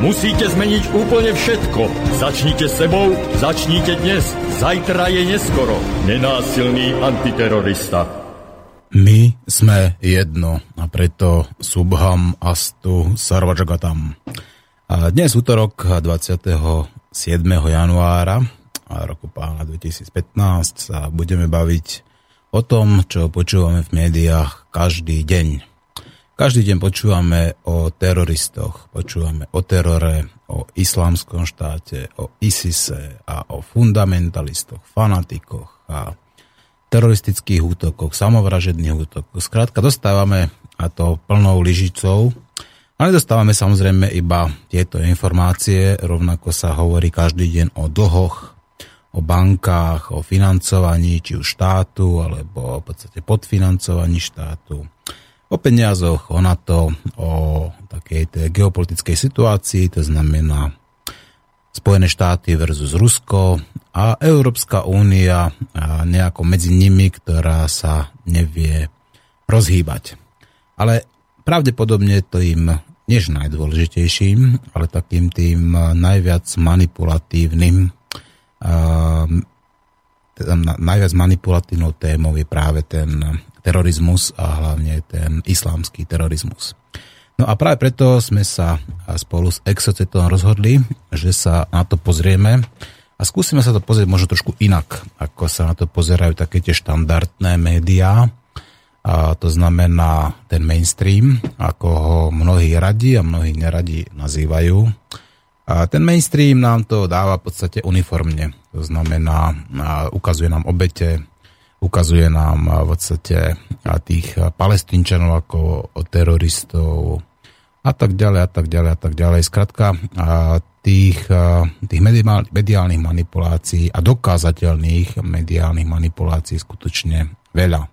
Musíte zmeniť úplne všetko. Začnite sebou, začnite dnes. Zajtra je neskoro. Nenásilný antiterorista. My sme jedno a preto Subham Astu Sarvajagatam. A dnes útorok 27. januára roku pána 2015 sa budeme baviť o tom, čo počúvame v médiách každý deň. Každý deň počúvame o teroristoch, počúvame o terore, o Islamskom štáte, o ISISe a o fundamentalistoch, fanatikoch a teroristických útokov, samovražedných útokov. Skrátka dostávame, a to plnou lyžicou, ale dostávame samozrejme iba tieto informácie, rovnako sa hovorí každý deň o dlhoch, o bankách, o financovaní či už štátu, alebo v podstate podfinancovaní štátu, o peniazoch, o NATO, o takej geopolitickej situácii, to znamená Spojené štáty versus Rusko a Európska únia nejako medzi nimi, ktorá sa nevie rozhýbať. Ale pravdepodobne to im než najdôležitejším, ale takým tým najviac manipulatívnym, najviac manipulatívnou témou je práve ten terorizmus a hlavne ten islamský terorizmus. No a práve preto sme sa spolu s Exocetom rozhodli, že sa na to pozrieme a skúsime sa to pozrieť možno trošku inak, ako sa na to pozerajú také tie štandardné médiá, a to znamená ten mainstream, ako ho mnohí radi a mnohí neradi nazývajú. A ten mainstream nám to dáva v podstate uniformne, to znamená ukazuje nám obete, ukazuje nám v podstate tých Palestínčanov ako teroristov a tak ďalej, a tak ďalej, a tak ďalej. Skrátka tých mediálnych manipulácií a dokázateľných mediálnych manipulácií skutočne veľa.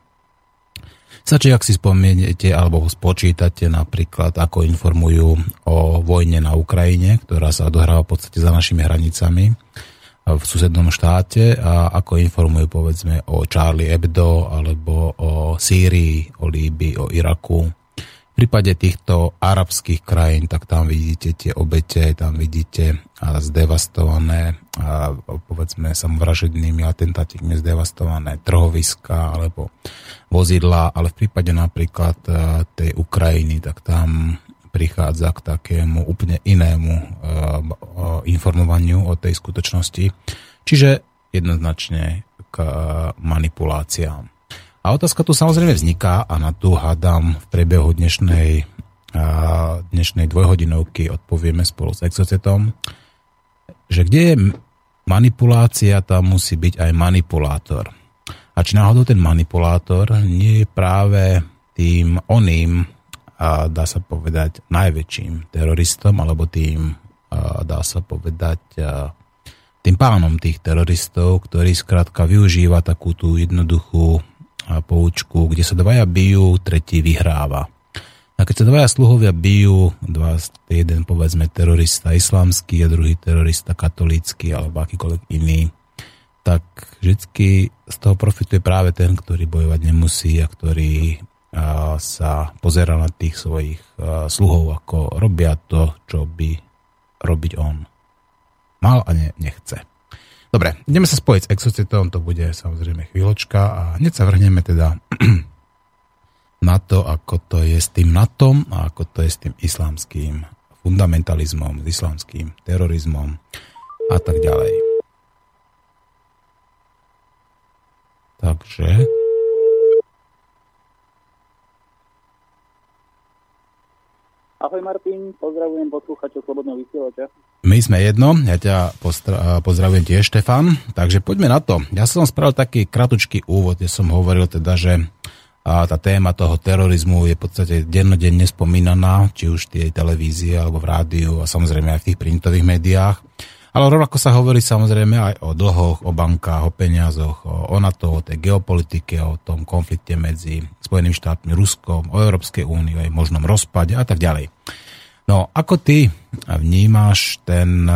Stačí, ak si spomeniete alebo spočítate napríklad, ako informujú o vojne na Ukrajine, ktorá sa odohráva v podstate za našimi hranicami, v susednom štáte, a ako informujú povedzme o Charlie Hebdo alebo o Sýrii, o Líbii, o Iraku. V prípade týchto arabských krajín, tak tam vidíte tie obete, tam vidíte zdevastované, povedzme samovražednými atentátikmi zdevastované trhoviská alebo vozidlá, ale v prípade napríklad tej Ukrajiny, tak tam prichádza k takému úplne inému informovaniu o tej skutočnosti, čiže jednoznačne k manipuláciám. A otázka tu samozrejme vzniká a na tú hádam v priebehu dnešnej dvojhodinovky odpovieme spolu s Exocetom, že kde je manipulácia, tam musí byť aj manipulátor. A či náhodou ten manipulátor nie je práve tým oným, a dá sa povedať najväčším teroristom, alebo tým, dá sa povedať, tým pánom tých teroristov, ktorý skrátka využíva takú tú jednoduchú poučku, kde sa dvaja bijú, tretí vyhráva. A keď sa dvaja sluhovia bijú, jeden povedzme terorista islamský a druhý terorista katolícky alebo akýkoľvek iný, tak vždycky z toho profituje práve ten, ktorý bojovať nemusí a ktorý sa pozerá na tých svojich sluhov, ako robia to, čo by robiť on mal a nechce. Dobre, ideme sa spojiť s Exocetom, to bude samozrejme chvíľočka a hneď sa vrhneme teda na to, ako to je s tým NATO a ako to je s tým islamským fundamentalizmom, s islamským terorizmom a tak ďalej. Takže ahoj Martin, pozdravujem posluchačov Slobodného vysielača. My sme jedno, ja ťa pozdravujem tiež, Štefan. Takže poďme na to. Ja som spravil taký kratučký úvod, kde som hovoril teda, že tá téma toho terorizmu je v podstate dennodenne spomínaná, či už tie televízie alebo v rádiu a samozrejme aj v tých printových médiách. Ale rovnako sa hovorí samozrejme aj o dlhoch, o bankách, o peniazoch, o NATO, o tej geopolitike, o tom konflikte medzi Spojenými štátmi, Ruskom, o Európskej únii, o jej možnom rozpade a tak ďalej. No, ako ty vnímaš ten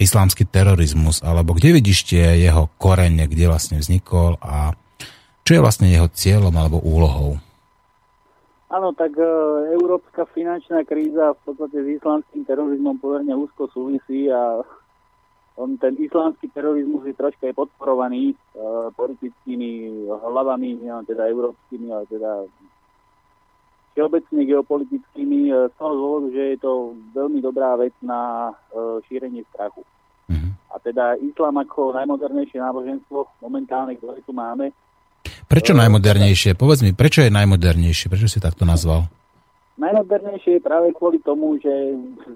islamský terorizmus, alebo kde vidíš tie jeho korene, kde vlastne vznikol a čo je vlastne jeho cieľom alebo úlohou? Áno, tak európska finančná kríza v podstate s islamským terorizmom pomerne úzko súvisí a ten islamský terorizmus je troška podporovaný politickými hlavami, nielen teda európskymi, ale teda všeobecne geopolitickými, z toho dôvodu, že je to veľmi dobrá vec na šírenie strachu. A teda islám ako najmodernejšie náboženstvo momentálne, ktoré tu máme. Prečo najmodernejšie? Povedz mi, prečo je najmodernejšie? Prečo si takto nazval? Najmodernejšie je práve kvôli tomu, že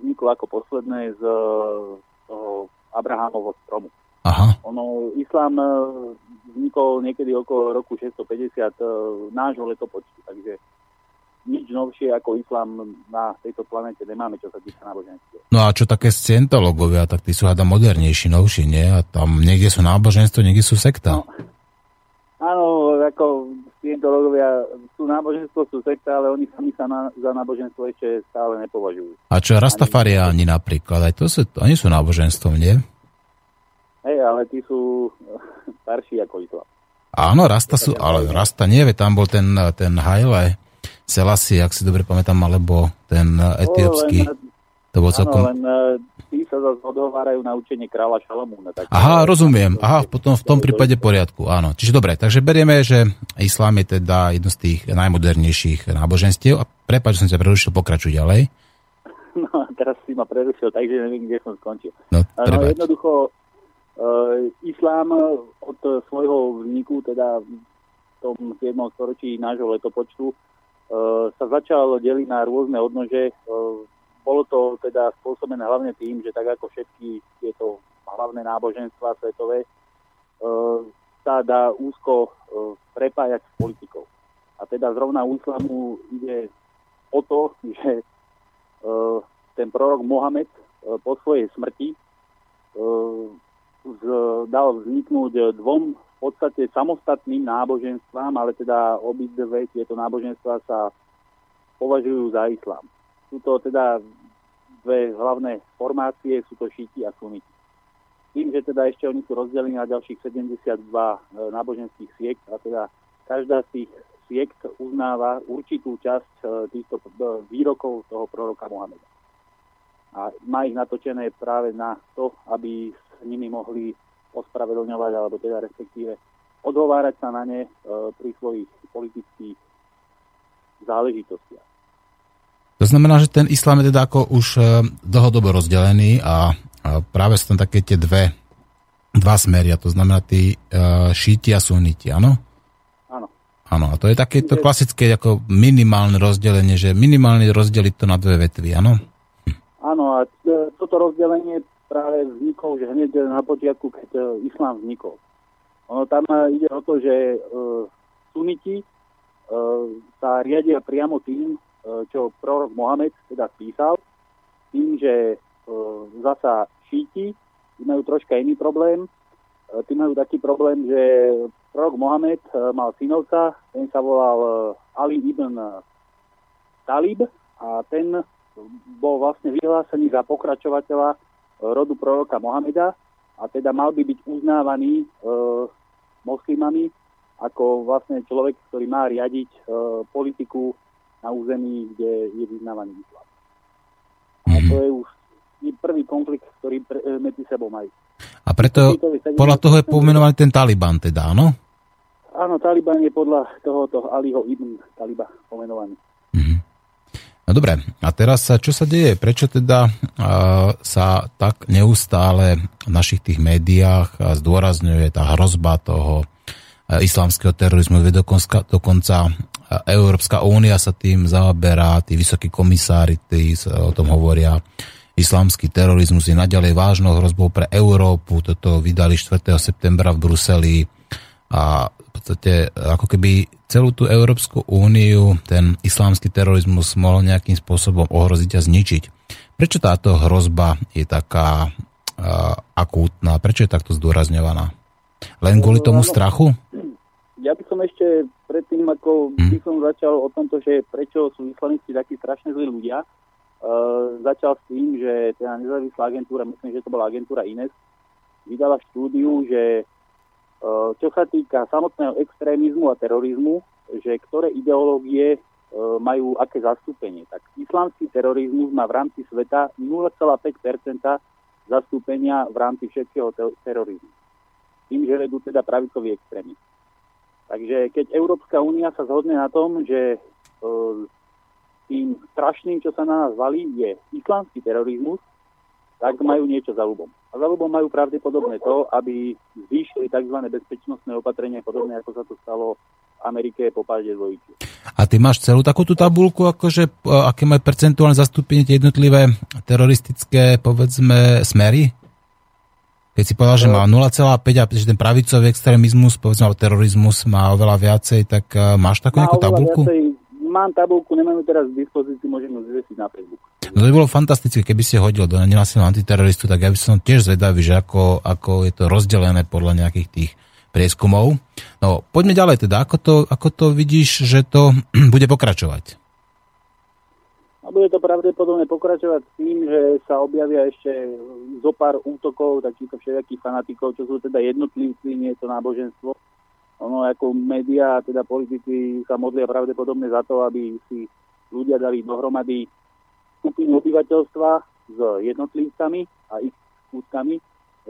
vzniklo ako posledné z toho Abrahámovho stromu. Aha. Ono, islám vznikol niekedy okolo roku 650 nášho letopočtu, takže nič novšie ako islám na tejto planete nemáme, čo sa týka náboženstvo. No a čo také scientológovia, tak tí sú hada modernejší, novší, nie? A tam niekde sú náboženstvo, niekde sú sekta. No, áno, ako scientológovia sú náboženstvo, sú sekta, ale oni sami sa za náboženstvo ešte stále nepovažujú. A čo rastafariáni napríklad, aj to sú, oni sú náboženstvom, nie? Hej, ale tí sú starší ako islám. Áno, rasta sú, ale rasta nie, tam bol ten Haile Selassie, ak si dobre pamätám, alebo ten etiópsky. To bol celkom... Áno, len tí sa zase odhovárajú na učenie kráľa Šalamúna. Aha, rozumiem. Aha, potom v tom prípade poriadku, áno. Čiže dobre, takže berieme, že islám je teda jedno z tých najmodernejších náboženstiev. A prepáč, že som ťa prerušil, pokračuj ďalej. No, teraz si ma prerušil, takže neviem, kde som skončil. No, jednoducho, islám od svojho vzniku, teda v tom 7. storočí nášho letopočtu, sa začal deliť na rôzne odnože. Bolo to teda spôsobené hlavne tým, že tak ako všetky tieto hlavné náboženstva svetové sa dá úzko prepájať s politikou. A teda zrovna u islamu ide o to, že ten prorok Mohamed po svojej smrti dal vzniknúť dvom v podstate samostatným náboženstvám, ale teda obidve tieto náboženstva sa považujú za islám. Sú to teda dve hlavné formácie, sú to Šíiti a Sunniti. Tým, že teda ešte oni sú rozdelení na ďalších 72 náboženských siekt a teda každá z tých siekt uznáva určitú časť týchto výrokov toho proroka Mohameda. A má ich natočené práve na to, aby s nimi mohli ospravedlňovať, alebo teda respektíve odhovárať sa na ne pri svojich politických záležitostiach. To znamená, že ten islám je teda ako už dlhodobo rozdelený a práve sú tam také tie dva smeria, to znamená tí šíti a sunniti, áno? Áno. Áno, a to je takéto klasické ako minimálne rozdelenie, že minimálne rozdeliť to na dve vetvy, áno? Áno, a toto rozdelenie práve vznikol, že hneď na počiatku, keď islám vznikol. Ono tam ide o to, že suniti sa riadia priamo tým, čo prorok Mohamed teda písal, tým, že zasa šíti, tí majú troška iný problém, tí majú taký problém, že prorok Mohamed mal synovca, ten sa volal Ali ibn Talib a ten bol vlastne vyhlásený za pokračovateľa rodu proroka Mohameda a teda mal by byť uznávaný moslimami ako vlastne človek, ktorý má riadiť politiku na území, kde je vyznávaný islám. A to je už prvý konflikt, ktorý medzi sebou majú. A preto podľa toho je pomenovaný ten Talibán teda, áno? Áno, Talibán je podľa tohoto Aliho ibn Taliba pomenovaný. No dobre, a teraz čo sa deje? Prečo teda sa tak neustále v našich tých médiách zdôrazňuje tá hrozba toho islamského terorizmu? Dokonca Európska únia sa tým zaoberá, tí vysokí komisári, tí o tom hovoria. Islamský terorizmus je naďalej vážnou hrozbou pre Európu. Toto vydali 4. septembra v Bruseli a v podstate ako keby celú tú Európsku úniu ten islamský terorizmus mohol nejakým spôsobom ohroziť a zničiť. Prečo táto hrozba je taká akútna? Prečo je takto zdôrazňovaná? Len kvôli tomu strachu? Ja by som ešte predtým, ako by som začal o tomto, že prečo sú islamisti takí strašne zlí ľudia, začal s tým, že teda nezávislá agentúra, myslím, že to bola agentúra INES, vydala štúdiu, že čo sa týka samotného extrémizmu a terorizmu, že ktoré ideológie majú aké zastúpenie. Tak islamský terorizmus má v rámci sveta 0,5% zastúpenia v rámci všetkého terorizmu. Tým, že vedú teda pravicoví extrémisti. Takže keď Európska únia sa zhodne na tom, že tým strašným, čo sa na nás valí, je islamský terorizmus, tak majú niečo za ľubom. A za ľubom majú pravdepodobne to, aby zvýšili tzv. Bezpečnostné opatrenie, podobne ako sa to stalo v Amerike po páde dvojice. A ty máš celú takúto tabuľku, akože aké majú percentuálne zastúpenie tie jednotlivé teroristické, povedzme, smery? Keď si povedal, že má 0,5 a že ten pravicový extrémizmus, povedzme, alebo terorizmus má oveľa viacej, tak máš takú nejakú tabuľku? Mám tabuľku, nemám ju teraz v dispozícii, môžem ju zvesiť na Facebook. No to by bolo fantastické, keby si hodil do nenásilného antiteroristu, tak ja by som tiež zvedavý, že ako je to rozdelené podľa nejakých tých prieskumov. No poďme ďalej teda, ako to vidíš, že to bude pokračovať? A bude to pravdepodobne pokračovať s tým, že sa objavia ešte zo pár útokov, takýchto všelijakých fanatikov, čo sú teda jednotlivci, nie je to náboženstvo. Ono ako médiá, teda politici sa modlia pravdepodobne za to, aby si ľudia dali dohromady skupinu obyvateľstva s jednotlivcami a ich skúskami,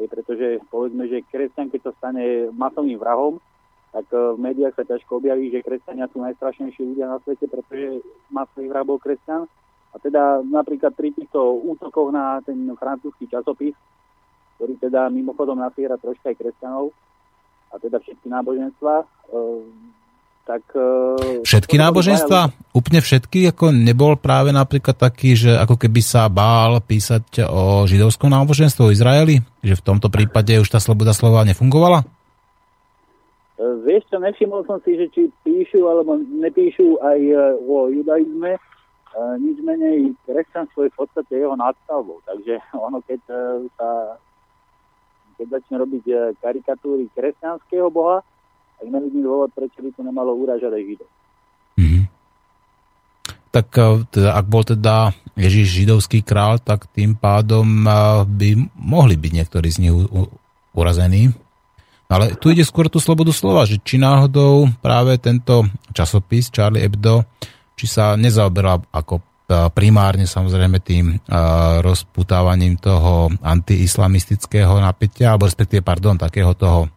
pretože povedzme, že kresťan, keď sa stane masovým vrahom, tak v médiách sa ťažko objaví, že kresťania sú najstrašnejší ľudia na svete, pretože masový vrah bol kresťan. A teda napríklad pri týchto útokoch na ten francúzsky časopis, ktorý teda mimochodom nasiera troška aj kresťanov, a teda všetky náboženstva, tak... Všetky náboženstva? Úplne všetky? Ako nebol práve napríklad taký, že ako keby sa bál písať o židovskom náboženstve, o Izraeli? Že v tomto prípade už tá sloboda slova nefungovala? Vieš čo, nevšimol som si, že či píšu alebo nepíšu aj o judaizme. Nič menej kresťanstvo je v podstate jeho nadstavbou. Takže ono, keď začne robiť karikatúry kresťanského boha, tak nevidím dôvod, prečo by to nemalo urážať aj židov. Mm-hmm. Tak teda, ak bol teda Ježiš židovský král, tak tým pádom by mohli byť niektorí z nich urazení. Ale tu ide skôr tú slobodu slova, že či náhodou práve tento časopis Charlie Hebdo, či sa nezaoberal ako primárne samozrejme tým rozputávaním toho antiislamistického napätia, alebo respektíve, takého toho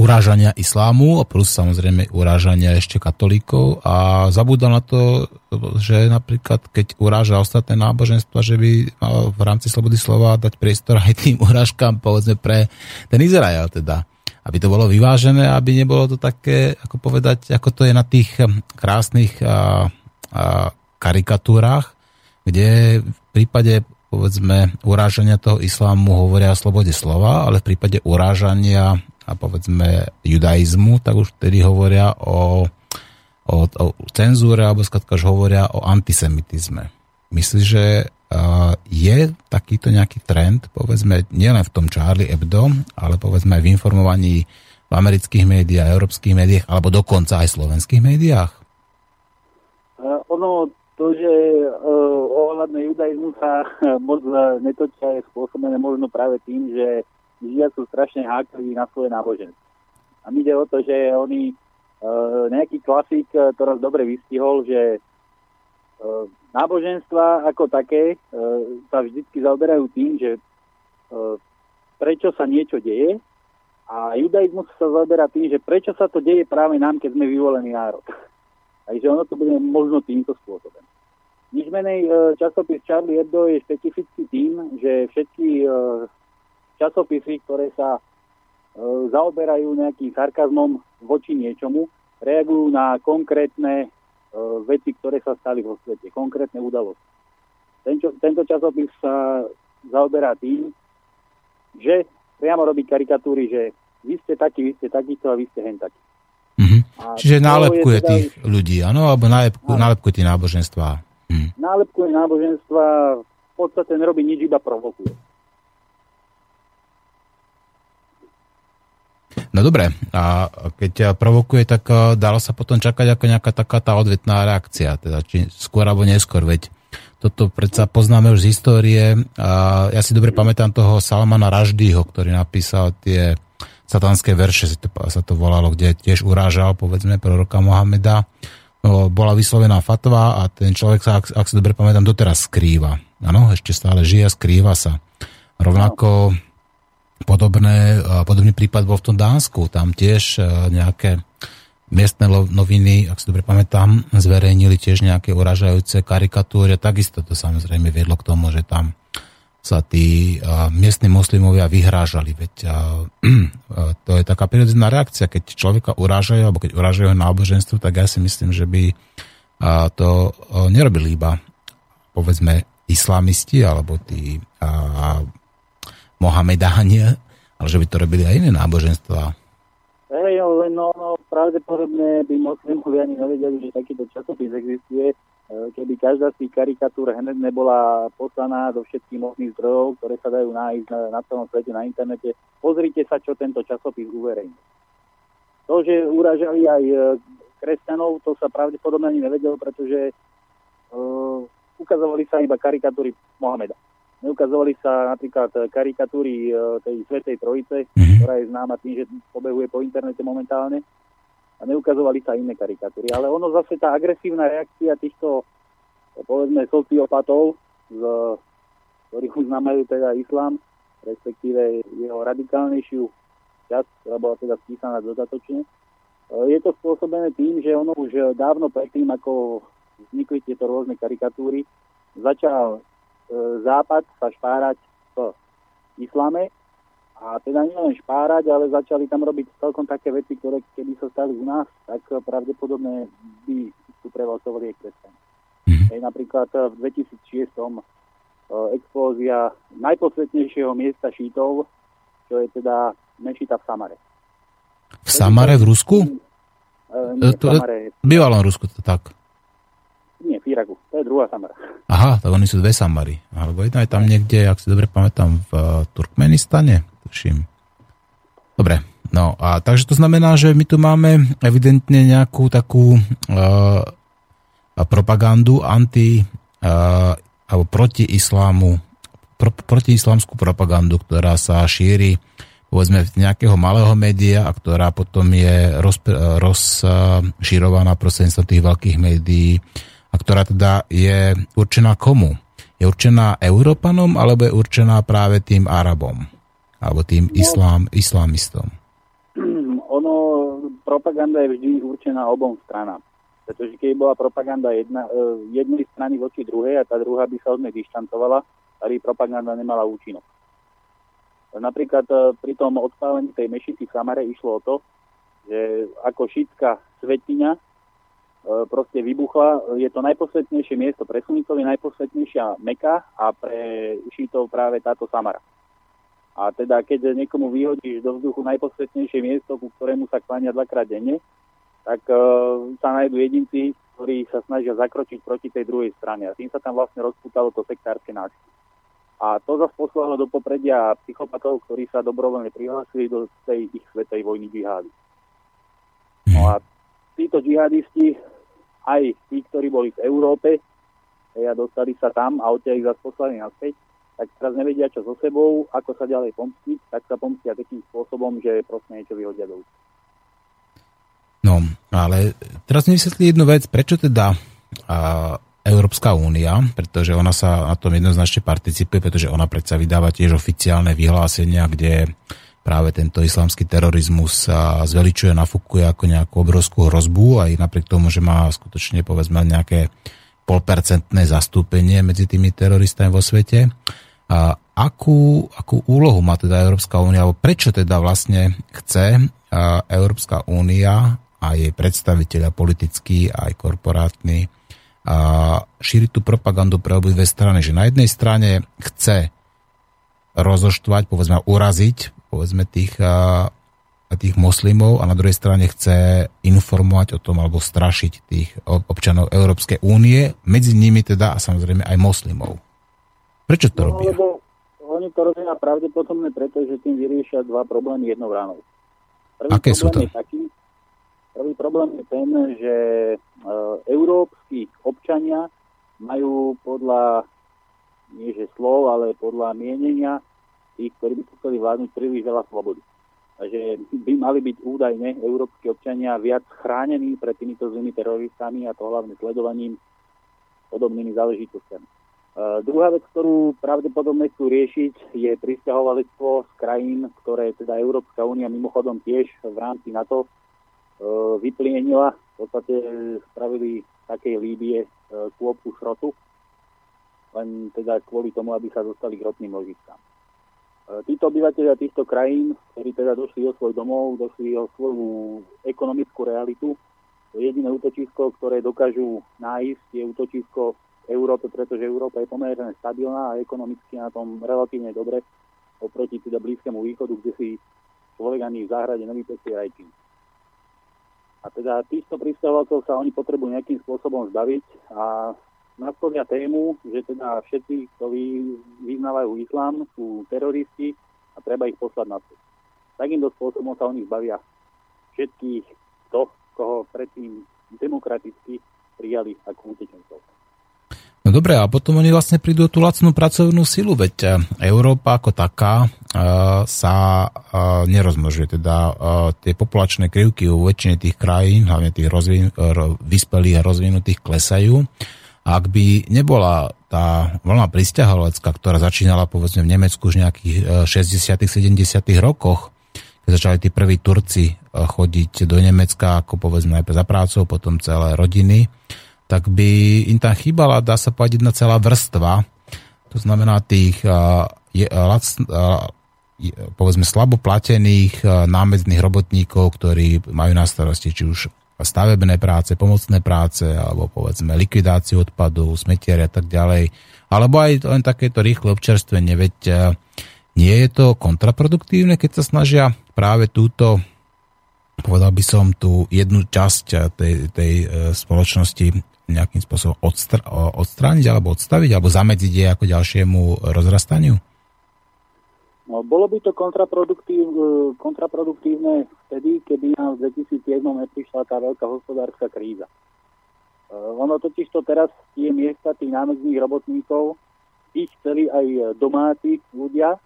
urážania islámu, plus samozrejme urážania ešte katolíkov a zabúdal na to, že napríklad keď uráža ostatné náboženstva, že by mal v rámci slobody slova dať priestor aj tým urážkám, povedzme pre ten Izrael teda. Aby to bolo vyvážené, aby nebolo to také, ako povedať, ako to je na tých krásnych karikatúrách, kde v prípade, povedzme, urážania toho islámu hovoria o slobode slova, ale v prípade urážania a povedzme judaizmu, tak už vtedy hovoria o cenzúre, alebo skladka už hovoria o antisemitizme. Myslíš, že je takýto nejaký trend, povedzme, nielen v tom Charlie Hebdo, ale povedzme aj v informovaní v amerických médiách, európskych médiách, alebo dokonca aj slovenských médiách? Ono, to, že ohľadne judaizmu sa moc netočia, je spôsobené možno práve tým, že Židia sú strašne hákliví na svoje náboženstvo. A mi ide o to, že oni, nejaký klasik to raz dobre vystihol, že náboženstva ako také sa vždycky zaoberajú tým, že prečo sa niečo deje, a judaizmus sa zaoberá tým, že prečo sa to deje práve nám, keď sme vyvolený národ. Takže ono to bude možno týmto spôsobom. Nič menej časopis Charlie Hebdo je špecifický tým, že všetky časopisy, ktoré sa zaoberajú nejakým sarkazmom voči niečomu, reagujú na konkrétne veci, ktoré sa stali vo svete, konkrétne udalosti. Tento časopis sa zaoberá tým, že priamo robí karikatúry, že vy ste takýto a vy ste hen taký. Mm-hmm. Čiže nálepkuje teda tých ľudí, áno? Alebo nálepkuje tie náboženstva? Nálepkuje náboženstva, v podstate nerobí nič, iba provokuje. No dobre, a keď provokuje, tak dalo sa potom čakať ako nejaká taká tá odvetná reakcia, teda či skôr alebo neskôr, veď toto predsa poznáme už z histórie. Ja si dobre pamätám toho Salmana Rašdího, ktorý napísal tie satanské verše, sa to volalo, kde tiež urážal, povedzme, proroka Mohameda. Bola vyslovená fatva a ten človek sa, ak si dobre pamätám, doteraz skrýva. Áno, ešte stále žije a skrýva sa. Rovnako podobný prípad bol v tom Dánsku. Tam tiež nejaké miestne noviny, ak si dobre pamätám, zverejnili tiež nejaké uražajúce karikatúry. Takisto to samozrejme viedlo k tomu, že tam sa tí miestni moslimovia vyhrážali. Veď to je taká prírodzená reakcia. Keď človeka urážajú, alebo keď urážajú náboženstvo, tak ja si myslím, že by to nerobili iba, povedzme, islamisti, alebo tí mohamedánie, ale že by to robili aj iné náboženstvá. Hej, len pravdepodobne by moslimovia ani nevedeli, že takýto časopis existuje, keby každá z tých karikatúr hneď nebola poslaná do všetkých možných zdrojov, ktoré sa dajú nájsť na celom svete, na internete. Pozrite sa, čo tento časopis uverejnil. To, že uražali aj kresťanov, to sa pravdepodobne ani nevedelo, pretože ukazovali sa iba karikatúry Mohameda. Neukazovali sa napríklad karikatúry tej Svätej Trojice, ktorá je známa tým, že pobehuje po internete momentálne. A neukazovali sa iné karikatúry. Ale ono zase, tá agresívna reakcia týchto, povedzme, sociopatov, ktorých uznamajú teda islám, respektíve jeho radikálnejšiu časť, ktorá bola teda spísaná dodatočne, je to spôsobené tým, že ono už dávno predtým, ako vznikli tieto rôzne karikatúry, začal Západ sa špárať v islame a teda nielen špárať, ale začali tam robiť celkom také veci, ktoré keby sa stali u nás, tak pravdepodobne by suprevocovali aj kresťan. Napríklad v 2006 explózia najposvetnejšieho miesta šítov, čo je teda mešita v Samare. V Samare v Rusku? Nie, v Samare. V bývalom Rusku to tak. Nie, v Iraku. To je druhá Samara. Aha, tak oni sú dve Samary. Alebo jedna je tam niekde, ak si dobre pamätám, v Turkmenistane, tuším. Dobre, no a takže to znamená, že my tu máme evidentne nejakú takú propagandu alebo proti islámu, proti islámskú propagandu, ktorá sa šíri, povedzme, nejakého malého média, a ktorá potom je rozširovaná prostredníctvom tých veľkých médií, a ktorá teda je určená komu? Je určená Európanom, alebo je určená práve tým Arabom? Alebo tým islamistom? Ono, propaganda je vždy určená obom stranám. Pretože keď bola propaganda jednej strany voči druhej a tá druhá by sa od nej dištancovala, aby propaganda nemala účinnosť. Napríklad pri tom odpálení tej mešity v Samare išlo o to, že ako šítska svetiňa proste vybuchla. Je to najposvetnejšie miesto pre sunitov, je najposvetnejšia Meka a pre šítov práve táto Samara. A teda keď niekomu vyhodíš do vzduchu najposvetnejšie miesto, ku ktorému sa kláňa dvakrát denne, tak sa nájdú jedinci, ktorí sa snažia zakročiť proti tej druhej strane. A tým sa tam vlastne rozpútalo to sektárske násilie. A to zase poslalo do popredia psychopatov, ktorí sa dobrovoľne prihlásili do tej ich svetej vojny džihády. No a títo džihadisti, aj tí, ktorí boli v Európe a dostali sa tam a odtiaľ ich zase poslali naspäť, tak teraz nevedia, čo so sebou, ako sa ďalej pomstiť, tak sa pomstia takým spôsobom, že proste niečo vyhodia do úča. No, ale teraz mi vysvetlí jednu vec, prečo teda Európska únia, pretože ona sa na tom jednoznačne participuje, pretože ona predsa vydáva tiež oficiálne vyhlásenia, kde práve tento islamský terorizmus sa zveličuje, nafúkuje ako nejakú obrovskú hrozbu, aj napriek tomu, že má skutočne, povedzme, nejaké 0,5% zastúpenie medzi tými teroristami vo svete. A akú úlohu má teda Európska únia, alebo prečo teda vlastne chce Európska únia a jej predstavitelia politickí aj korporátni šíriť tú propagandu pre obidve strany, že na jednej strane chce rozoštvať, povedzme, uraziť, povedzme, tých moslimov, a na druhej strane chce informovať o tom alebo strašiť tých občanov Európskej únie, medzi nimi teda a samozrejme aj moslimov. Prečo to robia? Oni to robia pravdepodobne preto, že tým vyriešia dva problémy jednou ránou. Aké sú to? Prvý problém je ten, že európsky občania majú podľa, nie že slov, ale podľa mienenia tých, ktorí by chceli vládnuť, príliš veľa slobody. Takže by mali byť údajne európski občania viac chránení pred týmito zlými teroristami, a to hlavne sledovaním podobnými záležitostiami. Druhá vec, ktorú pravdepodobne chcú riešiť, je prisťahovalectvo z krajín, ktoré teda Európska únia mimochodom tiež v rámci NATO vyplienila. V podstate spravili takej Líbie kôpku šrotu, len teda kvôli tomu, aby sa dostali k ropným ložiskám. Títo obyvateľia týchto krajín, ktorí teda došli o svoj domov, došli o svoju ekonomickú realitu, jediné útočisko, ktoré dokážu nájsť, je útočisko v Európe, pretože Európa je pomerne stabilná a ekonomicky na tom relatívne dobre oproti teda Blízkému východu, kde si človek ani v záhrade nevypečie rajčín. A teda týchto prisťahovalcov sa oni potrebujú nejakým spôsobom zbaviť a nastavia tému, že teda všetci, ktorí vyznávajú islám, sú teroristi a treba ich poslať na to. Takýmto spôsobom sa oni zbavia všetkých to, koho predtým demokraticky prijali ako utečencov. No dobre, a potom oni vlastne prídu tú lacnú pracovnú silu, veď Európa ako taká sa nerozmnožuje. Teda tie populačné krivky u väčšine tých krajín, hlavne tých vyspelých a rozvinutých, klesajú. Ak by nebola tá vlna prisťahovalecká, ktorá začínala povedzme v Nemecku už nejakých 60. 70. rokoch, keď začali tí prví Turci chodiť do Nemecka ako povedzme najprv za prácou, potom celé rodiny, tak by im tam chýbala, dá sa povedať, jedna celá vrstva. To znamená tých povedzme slaboplatených námedzných robotníkov, ktorí majú na starosti či už stavebné práce, pomocné práce, alebo povedzme likvidáciu odpadu, smetiare a tak ďalej. Alebo aj len takéto rýchle občerstvenie. Veď nie je to kontraproduktívne, keď sa snažia práve túto, povedal by som, tú jednu časť tej spoločnosti nejakým spôsobom odstrániť alebo odstaviť, alebo zamedziť jej ako ďalšiemu rozrastaniu? No, bolo by to kontraproduktívne vtedy, keby nám v 2001 neprišla tá veľká hospodárska kríza. Ono totiž to teraz tie miesta tých námedzných robotníkov, ich chceli aj domáci ľudia,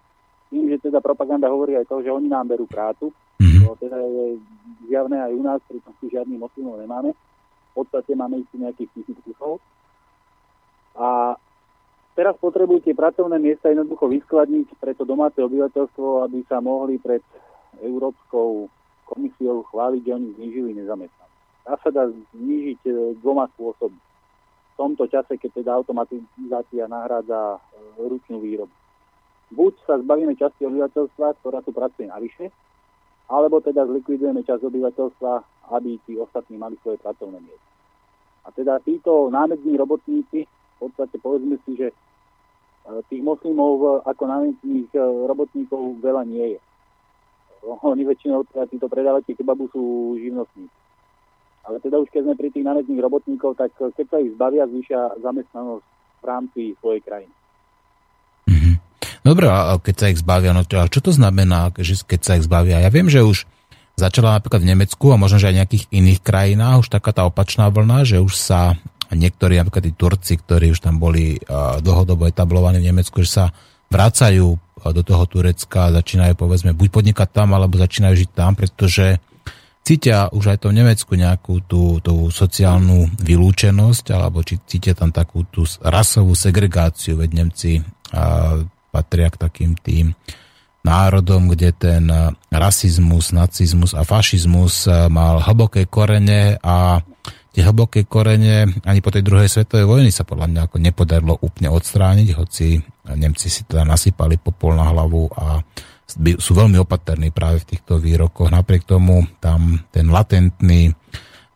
tým, že teda propaganda hovorí aj to, že oni nám berú prácu, to teda je zjavné aj u nás, pretože žiadny moslimov nemáme, v podstate máme ich nejakých 1000 kusov. A teraz potrebujú tie pracovné miesta jednoducho vyskladniť pre to domáce obyvateľstvo, aby sa mohli pred Európskou komisiou chváliť, že oni znížili nezamestnanosť. Tá sa dá znížiť dvoma spôsobmi. V tomto čase, keď teda automatizácia nahrádza ručnú výrobu. Buď sa zbavíme časti obyvateľstva, ktorá tu pracuje navyše, alebo teda zlikvidujeme časť obyvateľstva, aby tí ostatní mali svoje pracovné miesta. A teda títo námedzní robotníci, v podstate povedzme si, že tých moslimov ako námedzných robotníkov veľa nie je. Oni väčšinou teda títo predávači kebabu sú živnostníci. Ale teda už keď sme pri tých námedzných robotníkov, tak keď sa ich zbavia, zvýšia zamestnanosť v rámci svojej krajiny. Dobre, a keď sa ich zbavia, no čo to znamená, že keď sa ich zbavia? Ja viem, že už začala napríklad v Nemecku a možno, že aj v nejakých iných krajinách už taká tá opačná vlna, že už sa niektorí, napríklad tí Turci, ktorí už tam boli dlhodobo etablovaní v Nemecku, že sa vracajú do toho Turecka, začínajú povedzme buď podnikať tam, alebo začínajú žiť tam, pretože cítia už aj to v Nemecku nejakú tú sociálnu vylúčenosť, alebo či cítia tam takú tú rasovú segregáciu, veď Nemci patria k takým tým národom, kde ten rasizmus, nacizmus a fašizmus mal hlboké korene a tie hlboké korene ani po tej druhej svetovej vojny sa podľa mňa ako nepodarilo úplne odstrániť, hoci Nemci si teda nasypali popol na hlavu a sú veľmi opatrní práve v týchto výrokoch. Napriek tomu tam ten latentný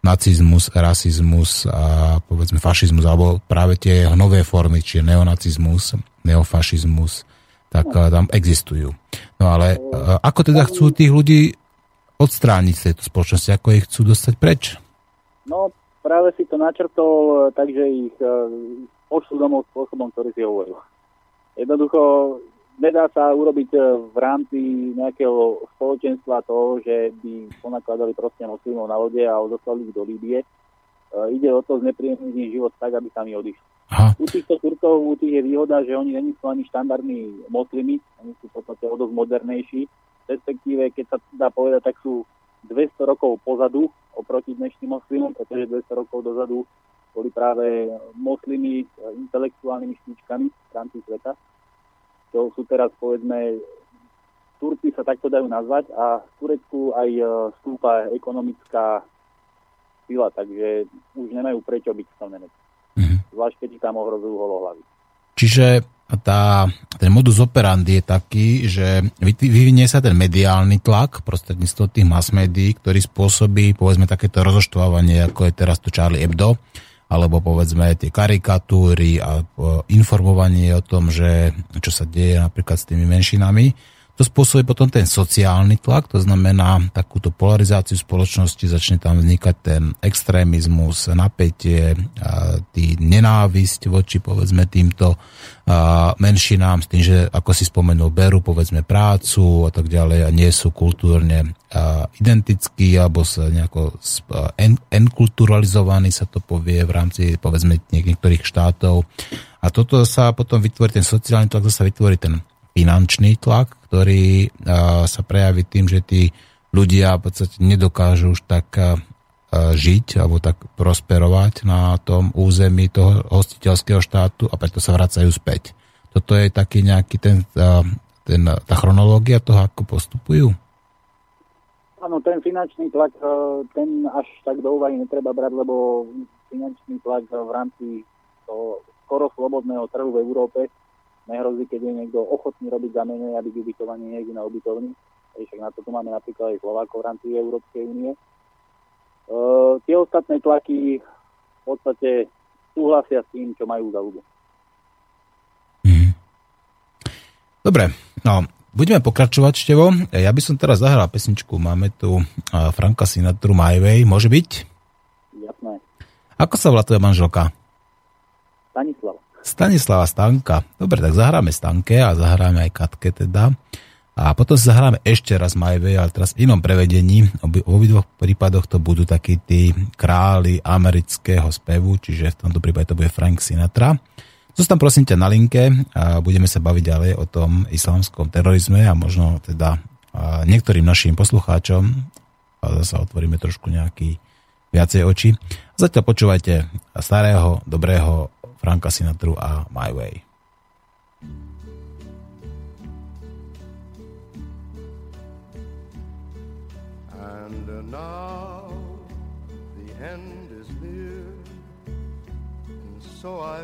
nacizmus, rasizmus a povedzme fašizmus, alebo práve tie nové formy, čiže neonacizmus, neofašizmus, tak tam existujú. No ale ako teda chcú tých ľudí odstrániť z tejto spoločnosti? Ako ich chcú dostať preč? No, práve si to načrtol, takže ich pošlú domov spôsobom, ktorý si hovoril. Jednoducho nedá sa urobiť v rámci nejakého spoločenstva to, že by ponakladali proste moslimov na lode a odoslali ich do Líbie. Ide o to znepríjemniť život tak, aby sami odišli. Aha. U týchto Turkov, u tých je výhoda, že oni nie sú ani štandardní moslimi, oni sú v podstate o dosť modernejší, respektíve, keď sa dá povedať, tak sú 200 rokov pozadu oproti dnešným moslimom, pretože 200 rokov dozadu boli práve moslimi intelektuálnymi špičkami v rámci sveta. To sú teraz, povedzme, Turci sa takto dajú nazvať a v Turecku aj stúpa ekonomická sila, takže už nemajú prečo byť v tom Nemecku. Zvlášť, keď tam ohrozujú holohlavy. Čiže ten modus operandi je taký, že vyvinie sa ten mediálny tlak prostredníctvom tých mass médií, ktorý spôsobí, povedzme, takéto rozoštvávanie, ako je teraz to Charlie Hebdo, alebo povedzme tie karikatúry a informovanie o tom, že čo sa deje napríklad s tými menšinami. To spôsobí potom ten sociálny tlak, to znamená takúto polarizáciu spoločnosti, začne tam vznikať ten extrémizmus, napätie, tý nenávisť voči povedzme týmto menšinám, s tým, že ako si spomenul, berú povedzme prácu a tak ďalej a nie sú kultúrne identickí alebo sa nejako enkulturalizovaní sa to povie v rámci povedzme niektorých štátov. A toto sa potom vytvorí ten sociálny tlak, to sa vytvorí ten finančný tlak, ktorý sa prejaví tým, že tí ľudia v podstate nedokážu už tak žiť alebo tak prosperovať na tom území toho hostiteľského štátu a preto sa vracajú späť. Toto je taký nejaký tá chronológia toho, ako postupujú? Áno, ten finančný tlak, ten až tak do úvahy netreba brať, lebo finančný tlak v rámci toho skoro slobodného trhu v Európe nehrozí, keď je niekto ochotný robiť za menej, aby byť ubytovaný niekde na ubytovni. Však na to tu máme napríklad aj Slovákov v rámci Európskej únie. Tie ostatné tlaky v podstate súhlasia s tým, čo majú za ľudia. Dobre, no budeme pokračovať, Števo. Ja by som teraz zahral pesničku. Máme tu Franka Sinatru Highway. Môže byť? Jasné. Ako sa volá tvoja manželka? Stanislava Stanka. Dobre, tak zahráme Stanke a zahráme aj Katke teda. A potom zahráme ešte raz Majvej, ale teraz v inom prevedení. V obidvoch prípadoch to budú takí tí králi amerického spevu, čiže v tomto prípade to bude Frank Sinatra. Zostaň prosím ťa na linke a budeme sa baviť ďalej o tom islamskom terorizme a možno teda niektorým našim poslucháčom a zase otvoríme trošku nejaký viacej oči. Zatiaľ počúvajte starého, dobrého Franka Sinatra a My Way. And now the end is near, and so I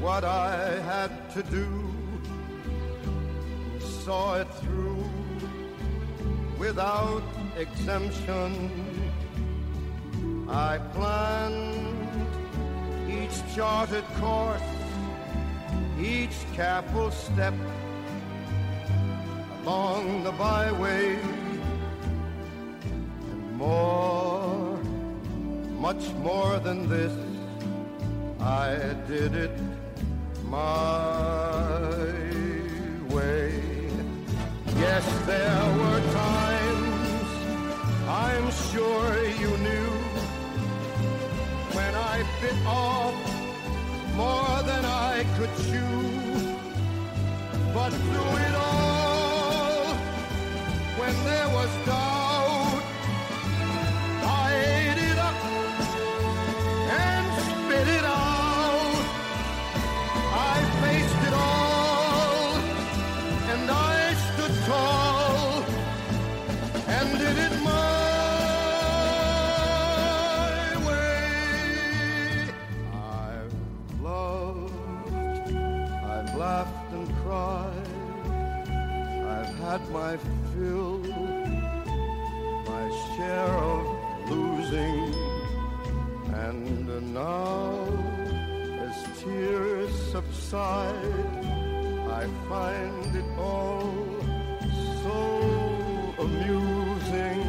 what I had to do, saw it through without exemption. I planned each charted course, each careful step along the byway, and more, much more than this, I did it my way. Yes, there were times I'm sure you knew when I bit off more than I could chew, but through it all, when there was doubt. I ate it up and spit it out. I faced it all and I stood tall and did it my way. I've loved, I've laughed and cried. I've had my fill, my share of losing, and now as tears subside, I find it all so amusing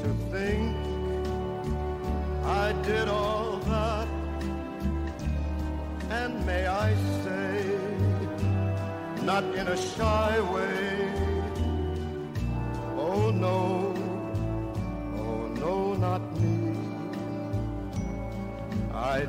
to think I did all that, and may I say, not in a shy way. Oh no, not me. I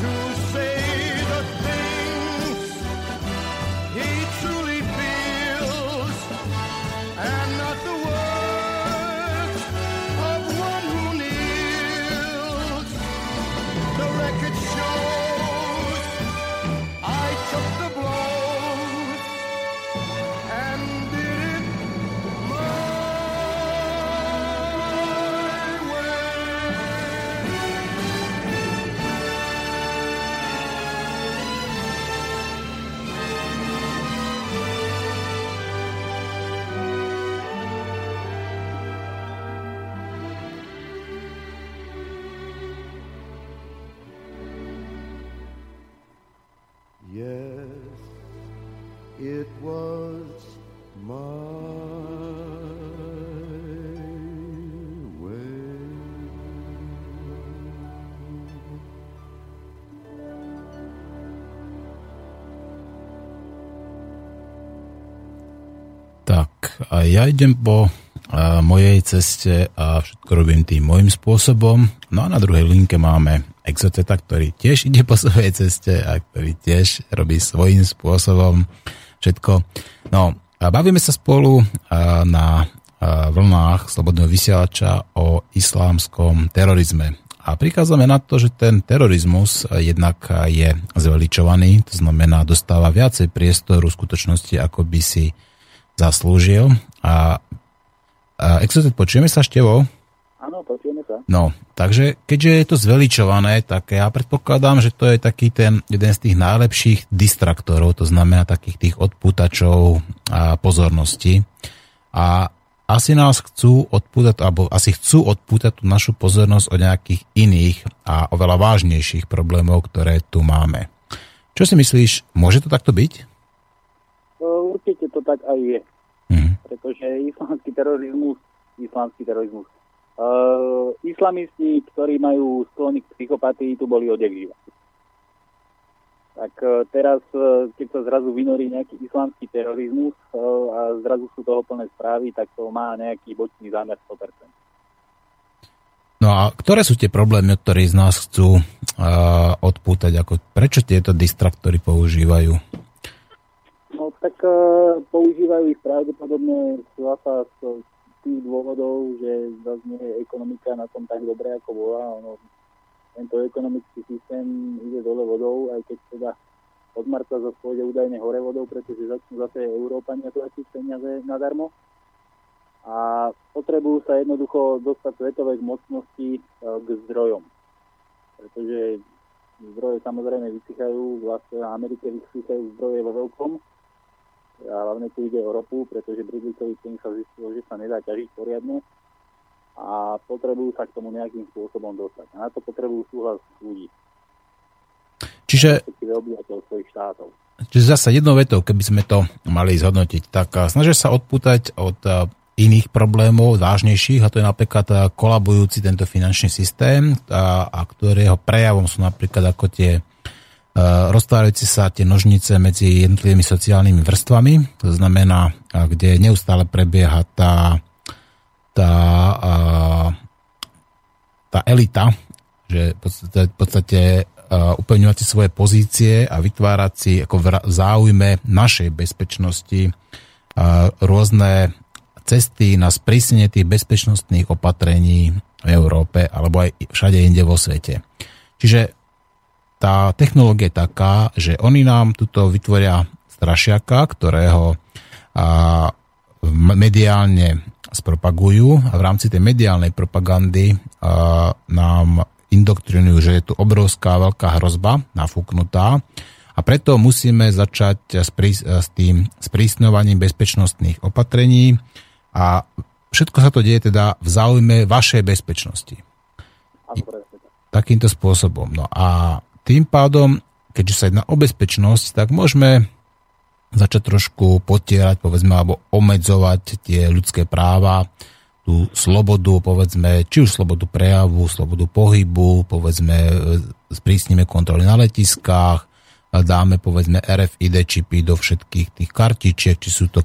to say the thing he truly feels, and not the words of one who kneels. The record shows I took the blows and did it my way. Yes, it was my way. Tak, a ja idem po mojej ceste a všetko robím tým mojím spôsobom. No a na druhej linke máme Exoceta, ktorý tiež ide po svojej ceste a ktorý tiež robí svojím spôsobom všetko. No a bavíme sa spolu na vlnách slobodného vysielača o islámskom terorizme. A prikázame na to, že ten terorizmus jednak je zveličovaný, to znamená dostáva viacej priestoru skutočnosti, ako by si zaslúžil. A Exocet, počujeme sa, Števo? Áno, počujeme sa. No, takže keďže je to zveličované, tak ja predpokladám, že to je taký ten jeden z tých najlepších distraktorov, to znamená takých tých odpútačov a pozornosti. A asi nás chcú odpútať, alebo asi chcú odpútať tú našu pozornosť od nejakých iných a oveľa vážnejších problémov, ktoré tu máme. Čo si myslíš, môže to takto byť? Určite to tak aj je. Pretože islamský terorizmus. Islamisti, ktorí majú sklony k psychopatii, tu boli odjak živa. Tak teraz, keď sa zrazu vynorí nejaký islamský terorizmus a zrazu sú toho plné správy, tak to má nejaký bočný zámer 100%. No a ktoré sú tie problémy, od ktorých z nás chcú odpútať? Prečo tieto distraktory používajú? No tak používajú ich pravdepodobne zasa z tých dôvodov, že vlastne ekonomika na tom tak dobre ako bola. Tento ekonomický systém ide dole vodou, aj keď teda od marca zase pôjde údajne hore vodou, pretože začnú zase Európania platiť peniaze nadarmo. A potrebujú sa jednoducho dostať svetovej mocnosti k zdrojom. Pretože zdroje samozrejme vysychajú, vlastne na Amerike vysychajú zdroje vo veľkom. A hlavne tu ide o ropu, pretože bridlicový plyn sa zistilo, že sa nedá ťažiť poriadne a potrebujú sa k tomu nejakým spôsobom dostať. A na to potrebujú súhlas ľudí. Čiže obyvateľov svojich štátov. Čiže zasa jednou vetou, keby sme to mali zhodnotiť, tak snažia sa odpútať od iných problémov, vážnejších, a to je napríklad kolabujúci tento finančný systém, a ktorého prejavom sú napríklad ako tie roztvárajúci sa tie nožnice medzi jednotlivými sociálnymi vrstvami, to znamená, kde neustále prebieha tá elita, že v podstate upevňovať si svoje pozície a vytvárať si ako v záujme našej bezpečnosti rôzne cesty na sprísnenie tých bezpečnostných opatrení v Európe alebo aj všade inde vo svete. Čiže tá technológia je taká, že oni nám tuto vytvoria strašiaka, ktorého mediálne spropagujú a v rámci tej mediálnej propagandy nám indoktrinujú, že je tu obrovská veľká hrozba nafúknutá a preto musíme začať s tým sprísňovaním bezpečnostných opatrení a všetko sa to deje teda v záujme vašej bezpečnosti. Takýmto spôsobom. No a tým pádom, keďže sa jedná o bezpečnosť, tak môžeme začať trošku potierať, povedzme, alebo obmedzovať tie ľudské práva, tú slobodu, povedzme, či už slobodu prejavu, slobodu pohybu, povedzme, sprísnime kontroly na letiskách, dáme, povedzme, RFID čipy do všetkých tých kartičiek, či sú to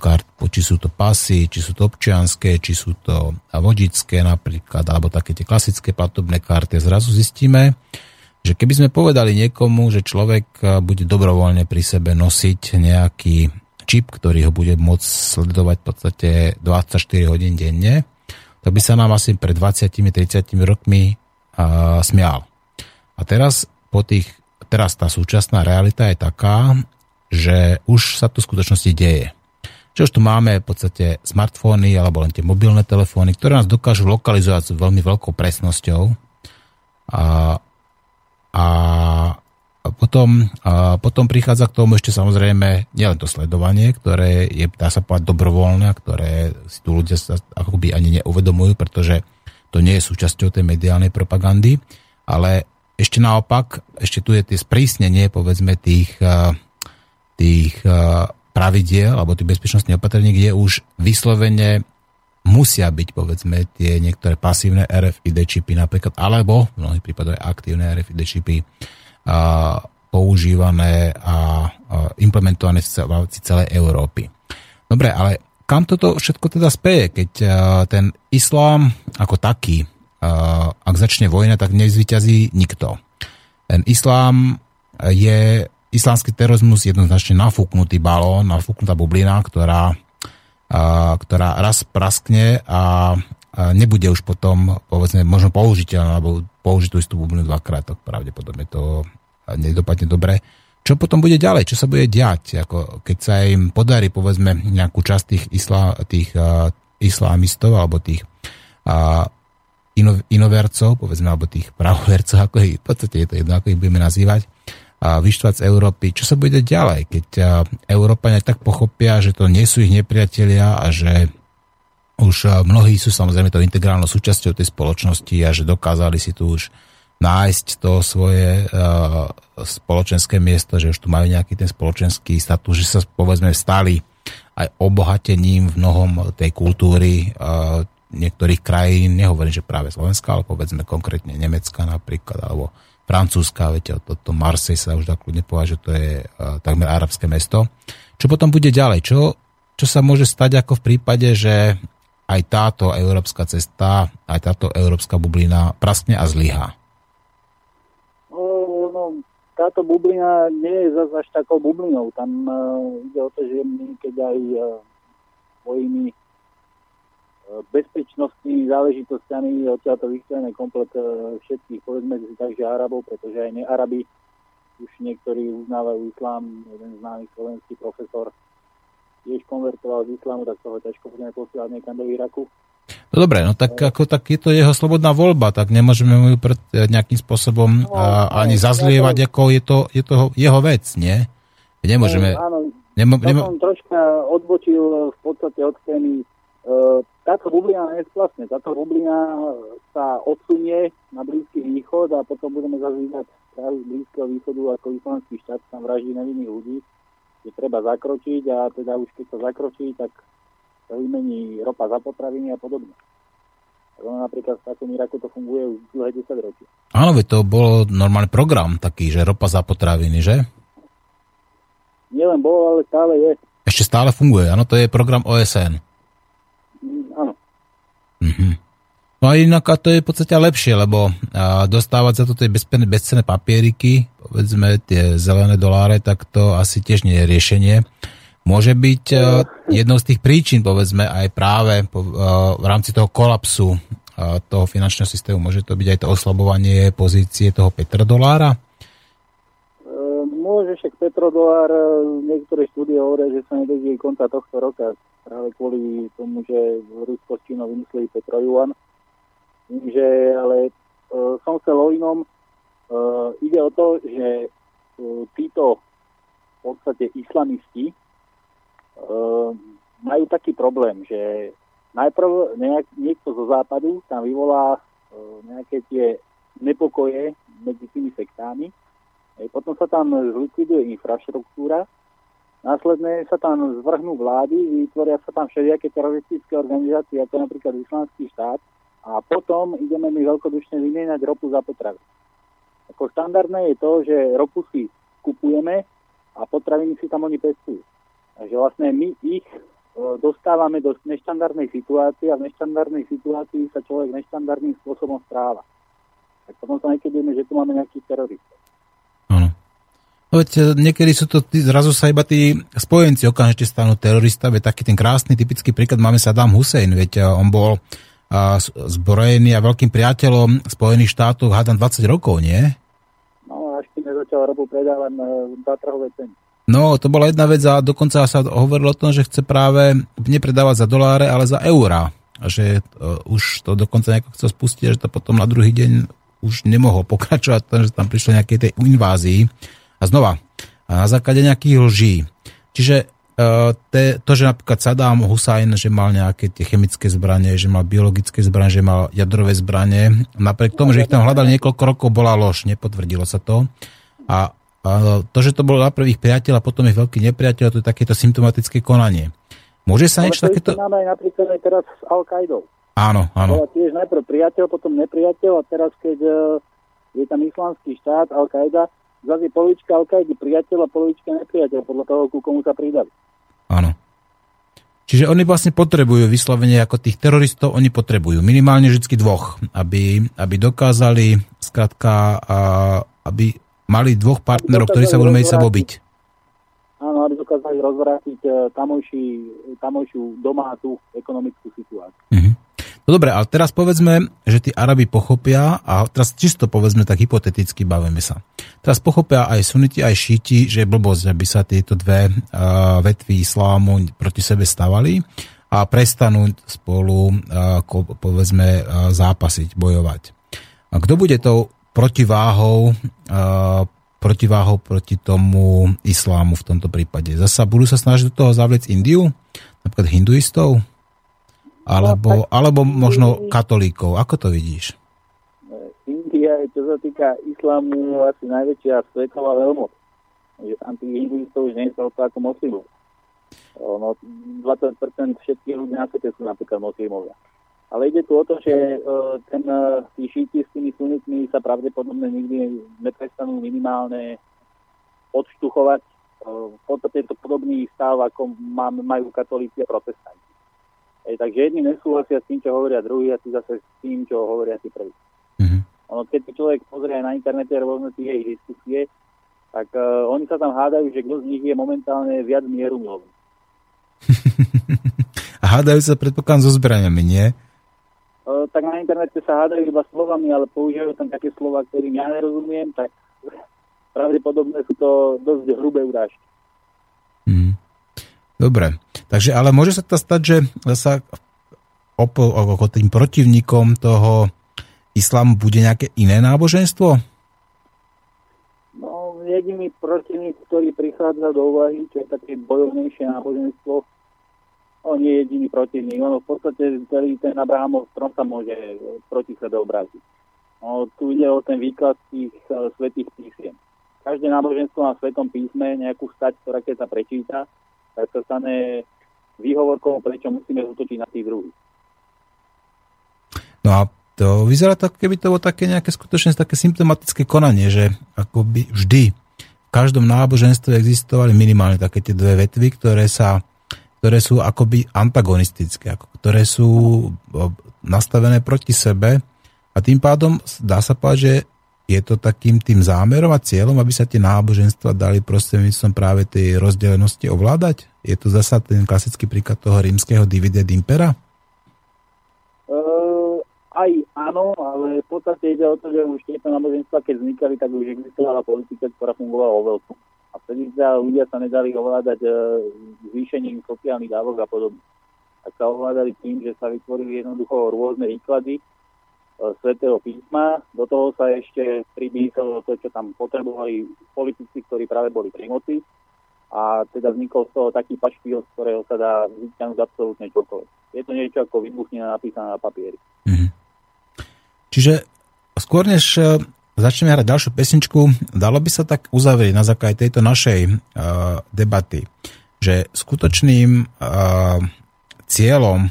pasy, či sú to občianske, či sú to vodičské napríklad, alebo také tie klasické platobné karty. Zrazu zistíme, že keby sme povedali niekomu, že človek bude dobrovoľne pri sebe nosiť nejaký čip, ktorý ho bude môcť sledovať v podstate 24 hodín denne, tak by sa nám asi pred 20-30 rokmi smial. A teraz tá súčasná realita je taká, že už sa to v skutočnosti deje. Čo už tu máme v podstate smartfóny alebo len tie mobilné telefóny, ktoré nás dokážu lokalizovať s veľmi veľkou presnosťou a potom prichádza k tomu ešte samozrejme nielen to sledovanie, ktoré je, dá sa povedať, dobrovoľné, ktoré si tu ľudia sa akoby ani neuvedomujú, pretože to nie je súčasťou tej mediálnej propagandy, ale ešte naopak, ešte tu je tie sprísnenie, povedzme, tých pravidiel alebo tých bezpečnostných opatrení, kde už vyslovene musia byť, povedzme, tie niektoré pasívne RFID čipy napríklad, alebo v mnohých prípadoch aktívne RFID čipy používané a implementované v rámci celej Európy. Dobre, ale kam toto všetko teda speje, keď ten islám ako taký, ak začne vojna, tak nezvíťazí nikto. Ten islám je islámsky terorizmus jednoznačne nafúknutý balón, nafúknutá bublina, ktorá raz praskne a nebude už potom, povedzme, možno použiteľná, alebo použiť tú istú bublinu dvakrát, tak pravdepodobne to nedopadne dobre. Čo potom bude ďalej? Čo sa bude diať? Ako, keď sa im podarí, povedzme, nejakú časť tých islámistov, alebo tých inovercov, povedzme, alebo tých pravovercov, ako ich, v podstate je to jedno, ako ich budeme nazývať, a vyštvať z Európy. Čo sa bude ďalej, keď Európania tak pochopia, že to nie sú ich nepriatelia a že už mnohí sú samozrejme tou integrálnou súčasťou tej spoločnosti a že dokázali si tu už nájsť to svoje spoločenské miesto, že už tu majú nejaký ten spoločenský status, že sa, povedzme, stali aj obohatením v mnohom tej kultúry niektorých krajín, nehovorím, že práve Slovenska, ale povedzme konkrétne Nemecka napríklad, alebo Francúzska, viete, toto Marseille sa už dá kľudne povedať, že to je takmer arabské mesto. Čo potom bude ďalej? Čo sa môže stať ako v prípade, že aj táto európska cesta, aj táto európska bublina praskne a zlyhá? No, táto bublina nie je zase až takou bublinou. Tam ide o to, že my, keď aj svojimi bezpečnostnými záležitostiami odtiaľto vychádzané komplet všetkých, povedzme si takže Arabov, pretože aj nearabi už niektorí uznávajú islám. Jeden známy slovenský profesor tiež konvertoval z islámu, tak toho ťažko budeme posielať niekam do Iraku. No dobre, no tak ako tak je to jeho slobodná voľba, tak nemôžeme mu ju nejakým spôsobom ani zazlievať, ako je to jeho vec, nie? Nemôžeme... Áno, troška odbočil v podstate od témy. Táto bublina nie je vlastne. Táto bublina sa odsunie na Blízky východ a potom budeme zažívať z Blízkeho východu, ako Islamský štát tam vraždí nevinných ľudí, že treba zakročiť a teda už keď sa zakročí, tak sa vymení ropa za potraviny a podobne. Ono napríklad v takom Iraku to funguje už dlhé 10 ročí. Áno, veď to bol normálny program taký, že ropa za potraviny, že? Nielen bol, ale stále je. Ešte stále funguje, áno, to je program OSN. Áno. Mhm. No a inak to je v podstate lepšie, lebo dostávať za to tie bezcenné papieriky, povedzme tie zelené doláre, tak to asi tiež nie je riešenie. Môže byť jednou z tých príčin, povedzme, aj práve v rámci toho kolapsu toho finančného systému. Môže to byť aj to oslabovanie pozície toho petrodolára? Môže, však petrodolár, niektoré štúdie hovoria, že sa nedrží konca tohto roka, práve kvôli tomu, že Rusko s Čínou vymysleli petrojuan. Že, ale som chcel o inom. Ide o to, že títo v podstate islamisti majú taký problém, že najprv niekto zo západu tam vyvolá nejaké tie nepokoje medzi tými sektami, potom sa tam zlikviduje infraštruktúra, následne sa tam zvrhnú vlády, vytvoria sa tam všelijaké teroristické organizácie, ako napríklad Islamský štát, a potom ideme my veľkodušne vymieňať ropu za potraviny. Ako štandardné je to, že ropu si kupujeme a potraviny si tam oni pestujú. Takže vlastne my ich dostávame do neštandardnej situácie a v neštandardnej situácii sa človek neštandardným spôsobom správa. Tak potom sa niekedy vieme, že tu máme nejakých teroristov. Áno. No veď niekedy sú to, zrazu sa iba tí spojenci okamžite stanú terorista, veď taký ten krásny, typický príklad máme Saddam Hussein, veď on bol zbrojený a veľkým priateľom Spojených štátov, hádam 20 rokov, nie? No, až keď nezačal robu predávať za trhové ceny. No, to bola jedna vec a dokonca sa hovorilo o tom, že chce práve nepredávať za doláre, ale za eurá. A že už to dokonca nejako chcel spustiť, že to potom na druhý deň už nemohol pokračovať, že tam prišlo nejakej tej invázii. A znova, a na základe nejakých lží. Čiže to, že napríklad Saddam Hussein, že mal nejaké tie chemické zbranie, že mal biologické zbranie, že mal jadrové zbranie, napriek tomu, že ich tam hľadali niekoľko rokov, bola lož, nepotvrdilo sa to. A to, že to bolo na prvých priateľ a potom ich veľký nepriateľ, to je takéto symptomatické konanie. Môže sa niečo takéto... Ale to máme napríklad aj teraz s Al-Qaidou. Áno, áno. Tiež najprv priateľ, potom nepriateľ a teraz, keď je tam Islamský štát, Al-Qaida, zase je polovička Al-Qaidi priateľ a polovička nepriateľ, podľa toho, ku komu sa pridali. Áno. Čiže oni vlastne potrebujú vyslovene ako tých teroristov, oni potrebujú minimálne vždy dvoch, aby dokázali, skrátka, aby mali dvoch partnerov, ktorí sa budú medzi sebou biť. Áno, aby dokázali rozvrátiť tamošiu domácu ekonomickú situáciu. Mhm. No dobre, ale teraz povedzme, že tí Arabi pochopia, a teraz čisto povedzme tak hypoteticky, bavíme sa. Teraz pochopia aj Sunniti, aj Šíiti, že je blbosť, aby sa tieto dve vetvy islámu proti sebe stavali a prestanú spolu, povedzme, zápasiť, bojovať. A kto bude tou protiváhou proti tomu islámu v tomto prípade? Zasa budú sa snažiť do toho zavliecť Indiu? Napríklad hinduistov? Alebo možno katolíkov? Ako to vidíš? India je, čo sa týka islámu, asi najväčšia svetová veľmoc. Tam tých hinduistov už nie sú ako moslimov. No, 20% všetkých ľudí na svete sú napríklad moslimovia. Ale ide tu o to, že tí šíti s tými sunnitmi sa pravdepodobne nikdy neprestanú minimálne odštuchovať. V podstate je to podobný stav, ako majú katolíci a protestanti. Takže jedni nesúhlasia s tým, čo hovoria druhý, a tí zase s tým, čo hovoria tí prvý. Mm-hmm. Keď človek pozrie aj na internete rôzne tie ich diskusie, tak oni sa tam hádajú, že kto z nich je momentálne viac mierumilovný. A hádajú sa, predpokladám, so zbraniami, nie? Tak na internete sa hádajú iba slovami, ale používajú tam také slova, ktorým ja nerozumiem, tak pravdepodobne sú to dosť hrubé urážky. Mm. Dobre. Takže, ale môže sa to stať, že sa tým protivníkom toho islámu bude nejaké iné náboženstvo? No, jediný protivník, ktorý prichádza do úvahy, čo je také bojovnejšie náboženstvo, on je jediný protivník. Ono v podstate celý ten Abrahámov strom sa môže proti sebe obraziť. No, tu ide o ten výklad tých svätých písiem. Každé náboženstvo na Svätom písme nejakú stať, ktorá keď sa prečíta, tak sa stane výhovorkou, prečo musíme útočiť na tých druhých. No a to vyzerá tak, keby to bolo také nejaké skutočne také symptomatické konanie, že akoby vždy v každom náboženstve existovali minimálne také tie dve vetvy, ktoré sú akoby antagonistické, ktoré sú nastavené proti sebe a tým pádom dá sa povedať, že je to takým tým zámerom a cieľom, aby sa tie náboženstva dali prostredníctvom práve tej rozdelenosti ovládať? Je to zasa ten klasický príklad toho rímskeho divide et impera? Aj áno, ale v podstate ide o to, že už tieto náboženstva, keď vznikali, tak už existovala politika, ktorá fungovala o veľkom. A vtedy ľudia sa nedali ovládať zvýšením sociálnych dávok a podobne. Tak sa ovládali tým, že sa vytvorili jednoducho rôzne výklady svätého písma, do toho sa ešte pribísalo to, čo tam potrebovali politici, ktorí práve boli pri moci a teda vznikol z toho taký pašpil, z ktorého sa dá vyťahnuť absolútne čokoľvek. Je to niečo ako vybuchnina napísaná na papieri. Mm-hmm. Čiže skôr než začneme hrať ďalšiu pesničku, dalo by sa tak uzavrieť na základe tejto našej debaty, že skutočným cieľom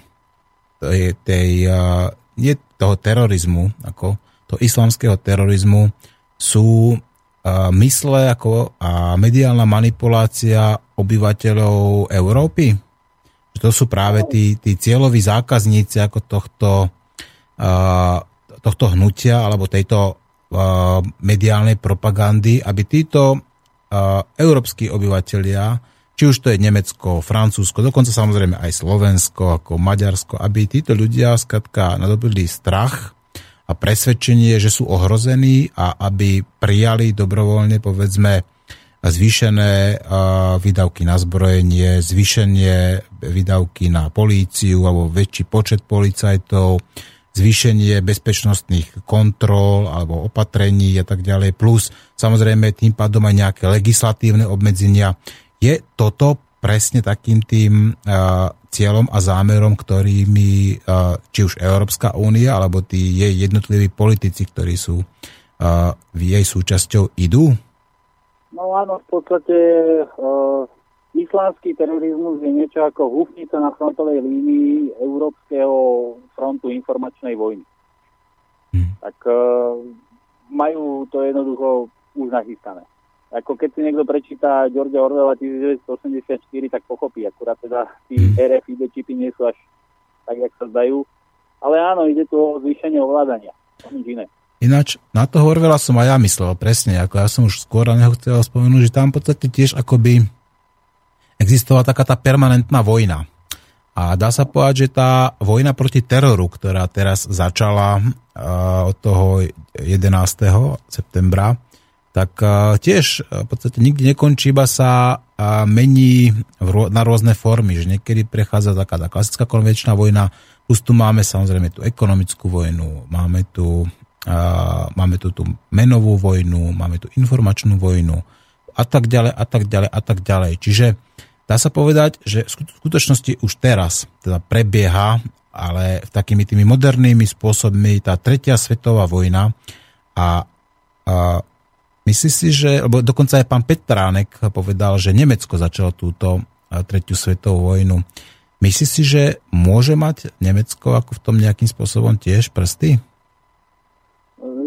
tej toho terorizmu, ako toho islamského terorizmu, sú mysle ako a mediálna manipulácia obyvateľov Európy. To sú práve tí cieľoví zákazníci ako tohto hnutia alebo tejto mediálnej propagandy, aby títo európski obyvateľia, či už to je Nemecko, Francúzsko, dokonca samozrejme aj Slovensko, ako Maďarsko, aby títo ľudia skrátka nadobudli strach a presvedčenie, že sú ohrození a aby prijali dobrovoľne, povedzme, zvýšené výdavky na zbrojenie, zvýšenie výdavky na políciu alebo väčší počet policajtov, zvýšenie bezpečnostných kontrol alebo opatrení a tak ďalej, plus samozrejme tým pádom aj nejaké legislatívne obmedzenia. Je toto presne takým tým cieľom a zámerom, ktorými či už Európska únia, alebo tí jej jednotliví politici, ktorí sú jej súčasťou, idú? No áno, v podstate islamský terorizmus je niečo ako húfnica na frontovej línii Európskeho frontu informačnej vojny. Tak majú to jednoducho už nachystané. Ako keď si niekto prečíta Georgia Orwella 1984, tak pochopí, akurát teda tí RFID čipy nie sú až tak, jak sa zdajú. Ale áno, ide tu o zvýšenie ovládania. Ináč, na toho Orwella som aj ja myslel, presne, ako ja som už skôr na neho chcel spomenúť, že tam v podstate tiež akoby existovala taká tá permanentná vojna. A dá sa povedať, že tá vojna proti teroru, ktorá teraz začala od toho 11. septembra, tak tiež v podstate nikdy nekončí, iba sa mení na rôzne formy, že niekedy prechádza taká tá klasická konvenčná vojna, už tu máme samozrejme tú ekonomickú vojnu, máme tu tú menovú vojnu, máme tu informačnú vojnu a tak ďalej, a tak ďalej, a tak ďalej. Čiže dá sa povedať, že v skutočnosti už teraz teda prebieha, ale takými tými modernými spôsobmi tá tretia svetová vojna a myslíš si, že, lebo dokonca aj pán Petránek povedal, že Nemecko začalo túto tretiu svetovú vojnu. Myslíš si, že môže mať Nemecko ako v tom nejakým spôsobom tiež prsty?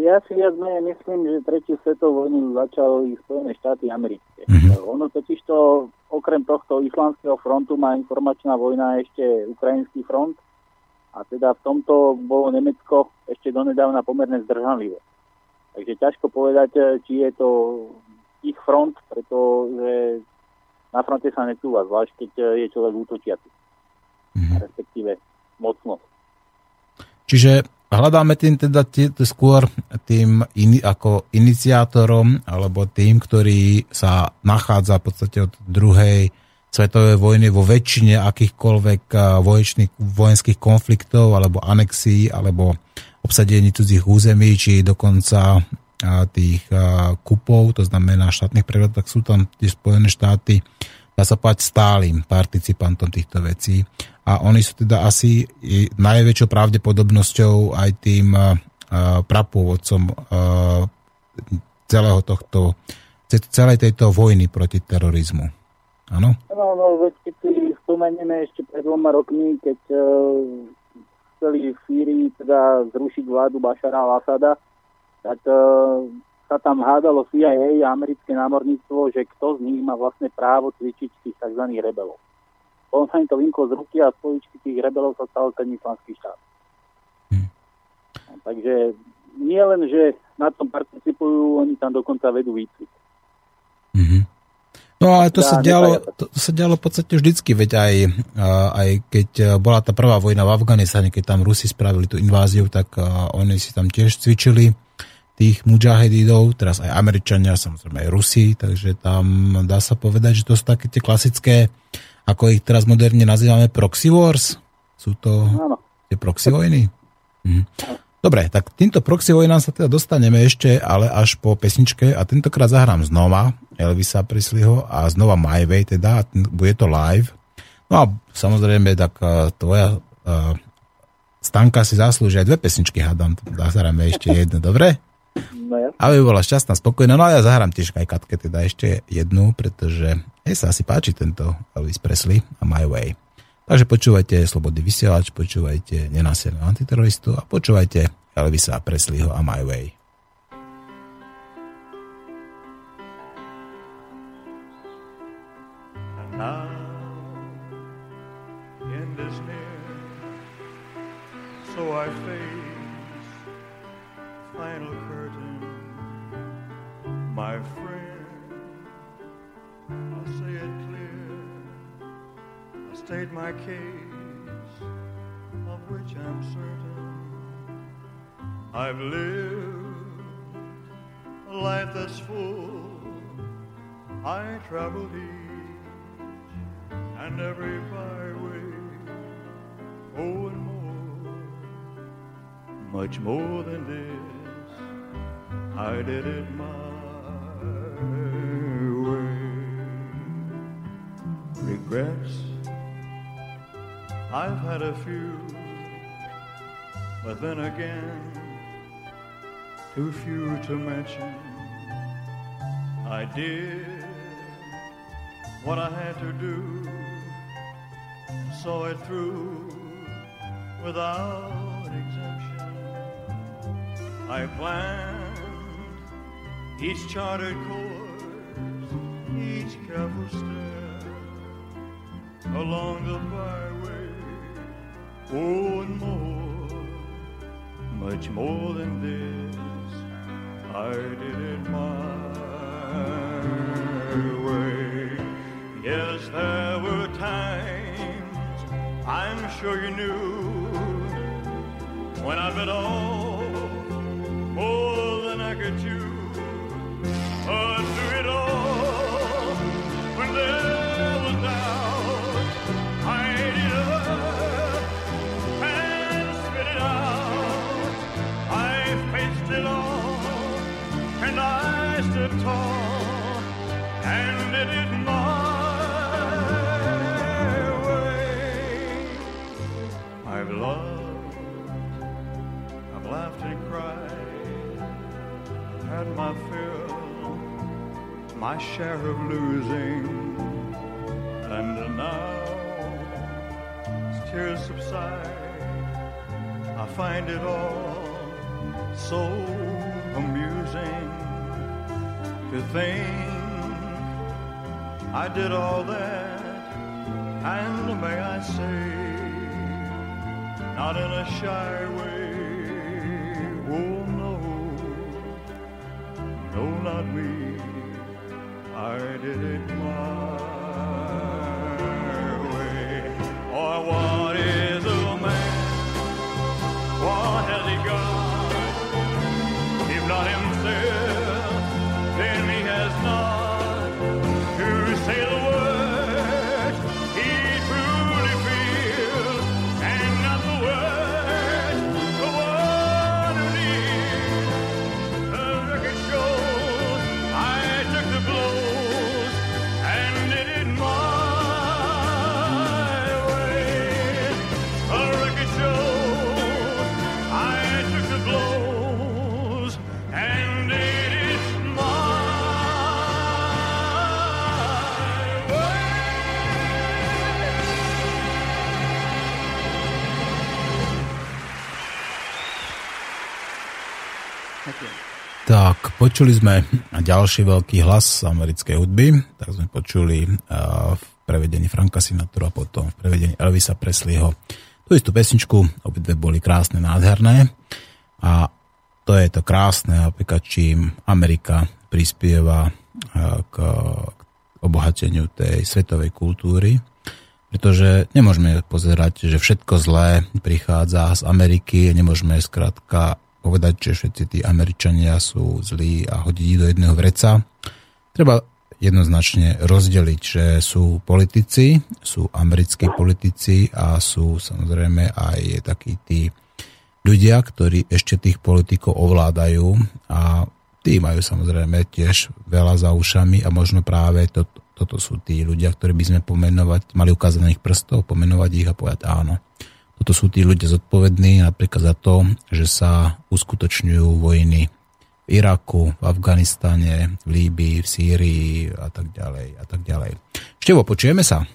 Ja si viac myslím, že tretiu svetovú vojnu začali Spojené štáty americké. Ono totiž to, okrem tohto islamského frontu, má informačná vojna ešte ukrajinský front a teda v tomto bolo Nemecko ešte donedávna pomerne zdržanlivé. Takže ťažko povedať, či je to ich front, pretože na fronte sa necúva, zvlášť keď je človek útočiaci, respektíve mocno. Čiže hľadáme tým teda skôr tým ako iniciátorom, alebo tým, ktorý sa nachádza v podstate od druhej svetovej vojny vo väčšine akýchkoľvek vojenských konfliktov, alebo anexií, alebo obsadení cudzích území, či dokonca tých kupov, to znamená štátnych prevratov, tak sú tam tie Spojené štáty, dá sa povedať, stálym participantom týchto vecí. A oni sú teda asi najväčšou pravdepodobnosťou aj tým prapôvodcom celej tejto vojny proti terorizmu. Áno? No, veď keď si spomenieme ešte pred 2 rokmi, keď chceli v Sýrii teda zrušiť vládu Bašara al-Asada, tak sa tam hádalo CIA a americké námorníctvo, že kto z nich má vlastne právo cvičiť tých tzv. Rebelov. On sa im to vymklo z ruky a z poličky tých rebelov sa stal ten Islamský štát. Takže nie len, že na tom participujú, oni tam dokonca vedú výcvik. No ale to sa dialo v podstate vždycky, veď aj keď bola tá prvá vojna v Afganistane, keď tam Rusi spravili tú inváziu, tak oni si tam tiež cvičili tých mudžahedidov, teraz aj Američania, samozrejme aj Rusi, takže tam dá sa povedať, že to sú také tie klasické, ako ich teraz moderne nazývame proxy wars, sú to tie proxy vojny. Dobre, tak týmto proxy vojnám sa teda dostaneme ešte, ale až po pesničke a tentokrát zahrám znova Elvisa Presleyho a znova My Way, teda bude to live. No a samozrejme, tak tvoja Stanka si zaslúži aj dve pesničky, hádam, zahráme ešte jednu, dobre? No ja. Aby bola šťastná, spokojná, no a ja zahrám tiež aj Katke teda ešte jednu, pretože jej sa asi páči tento Elvis Presley a My Way. Takže počúvajte Slobodný vysielač, počúvajte Nenásilného antiteroristu a počúvajte Elvisa Presleyho a My Way. And now, in this near, so I face final curtain, my friend, I'll say it clear. I state my case, of which I'm certain. I've lived a life that's full. I traveled each and every byway, oh, and more, much more than this. I did it my way. Regrets. I've had a few, but then again, too few to mention. I did what I had to do, saw it through without exemption. I planned each charted course, each careful step along the byway. Oh, and more, much more than this, I did it my way. Yes, there were times, I'm sure you knew, when I bit off more than I could chew. But through it all, when there was doubt, I did it. And I stood tall, and it is my way. I've loved, I've laughed and cried, I've had my fill, my share of losing, and now as tears subside, I find it all so amusing to think I did all that, and may I say, not in a shy way. Oh no, no, not me. I did it my way. Or what is a man? What has he got? Not himself, then he has not to say the words he truly feels, and not the words the one who needs. The record shows I took the blows, Tak, počuli sme ďalší veľký hlas americkej hudby, tak sme počuli v prevedení Franka Sinatra a potom v prevedení Elvisa Presleyho tú istú pesničku, obidve boli krásne, nádherné a to je to krásne, napríklad čím Amerika prispieva k obohateniu tej svetovej kultúry, pretože nemôžeme pozerať, že všetko zlé prichádza z Ameriky, nemôžeme skrátka povedať, že všetci tí Američania sú zlí a hodiť ich do jedného vreca. Treba jednoznačne rozdeliť, že sú politici, sú americkí politici a sú samozrejme aj takí tí ľudia, ktorí ešte tých politikov ovládajú a tí majú samozrejme tiež veľa za ušami a možno práve toto sú tí ľudia, ktorí by sme pomenovať, mali ukázať na ich prstov, pomenovať ich a povedať áno. Toto sú tí ľudia zodpovední napríklad za to, že sa uskutočňujú vojny v Iraku, v Afganistane, v Líbii, v Sýrii a tak ďalej a tak ďalej. Števo, počujeme sa?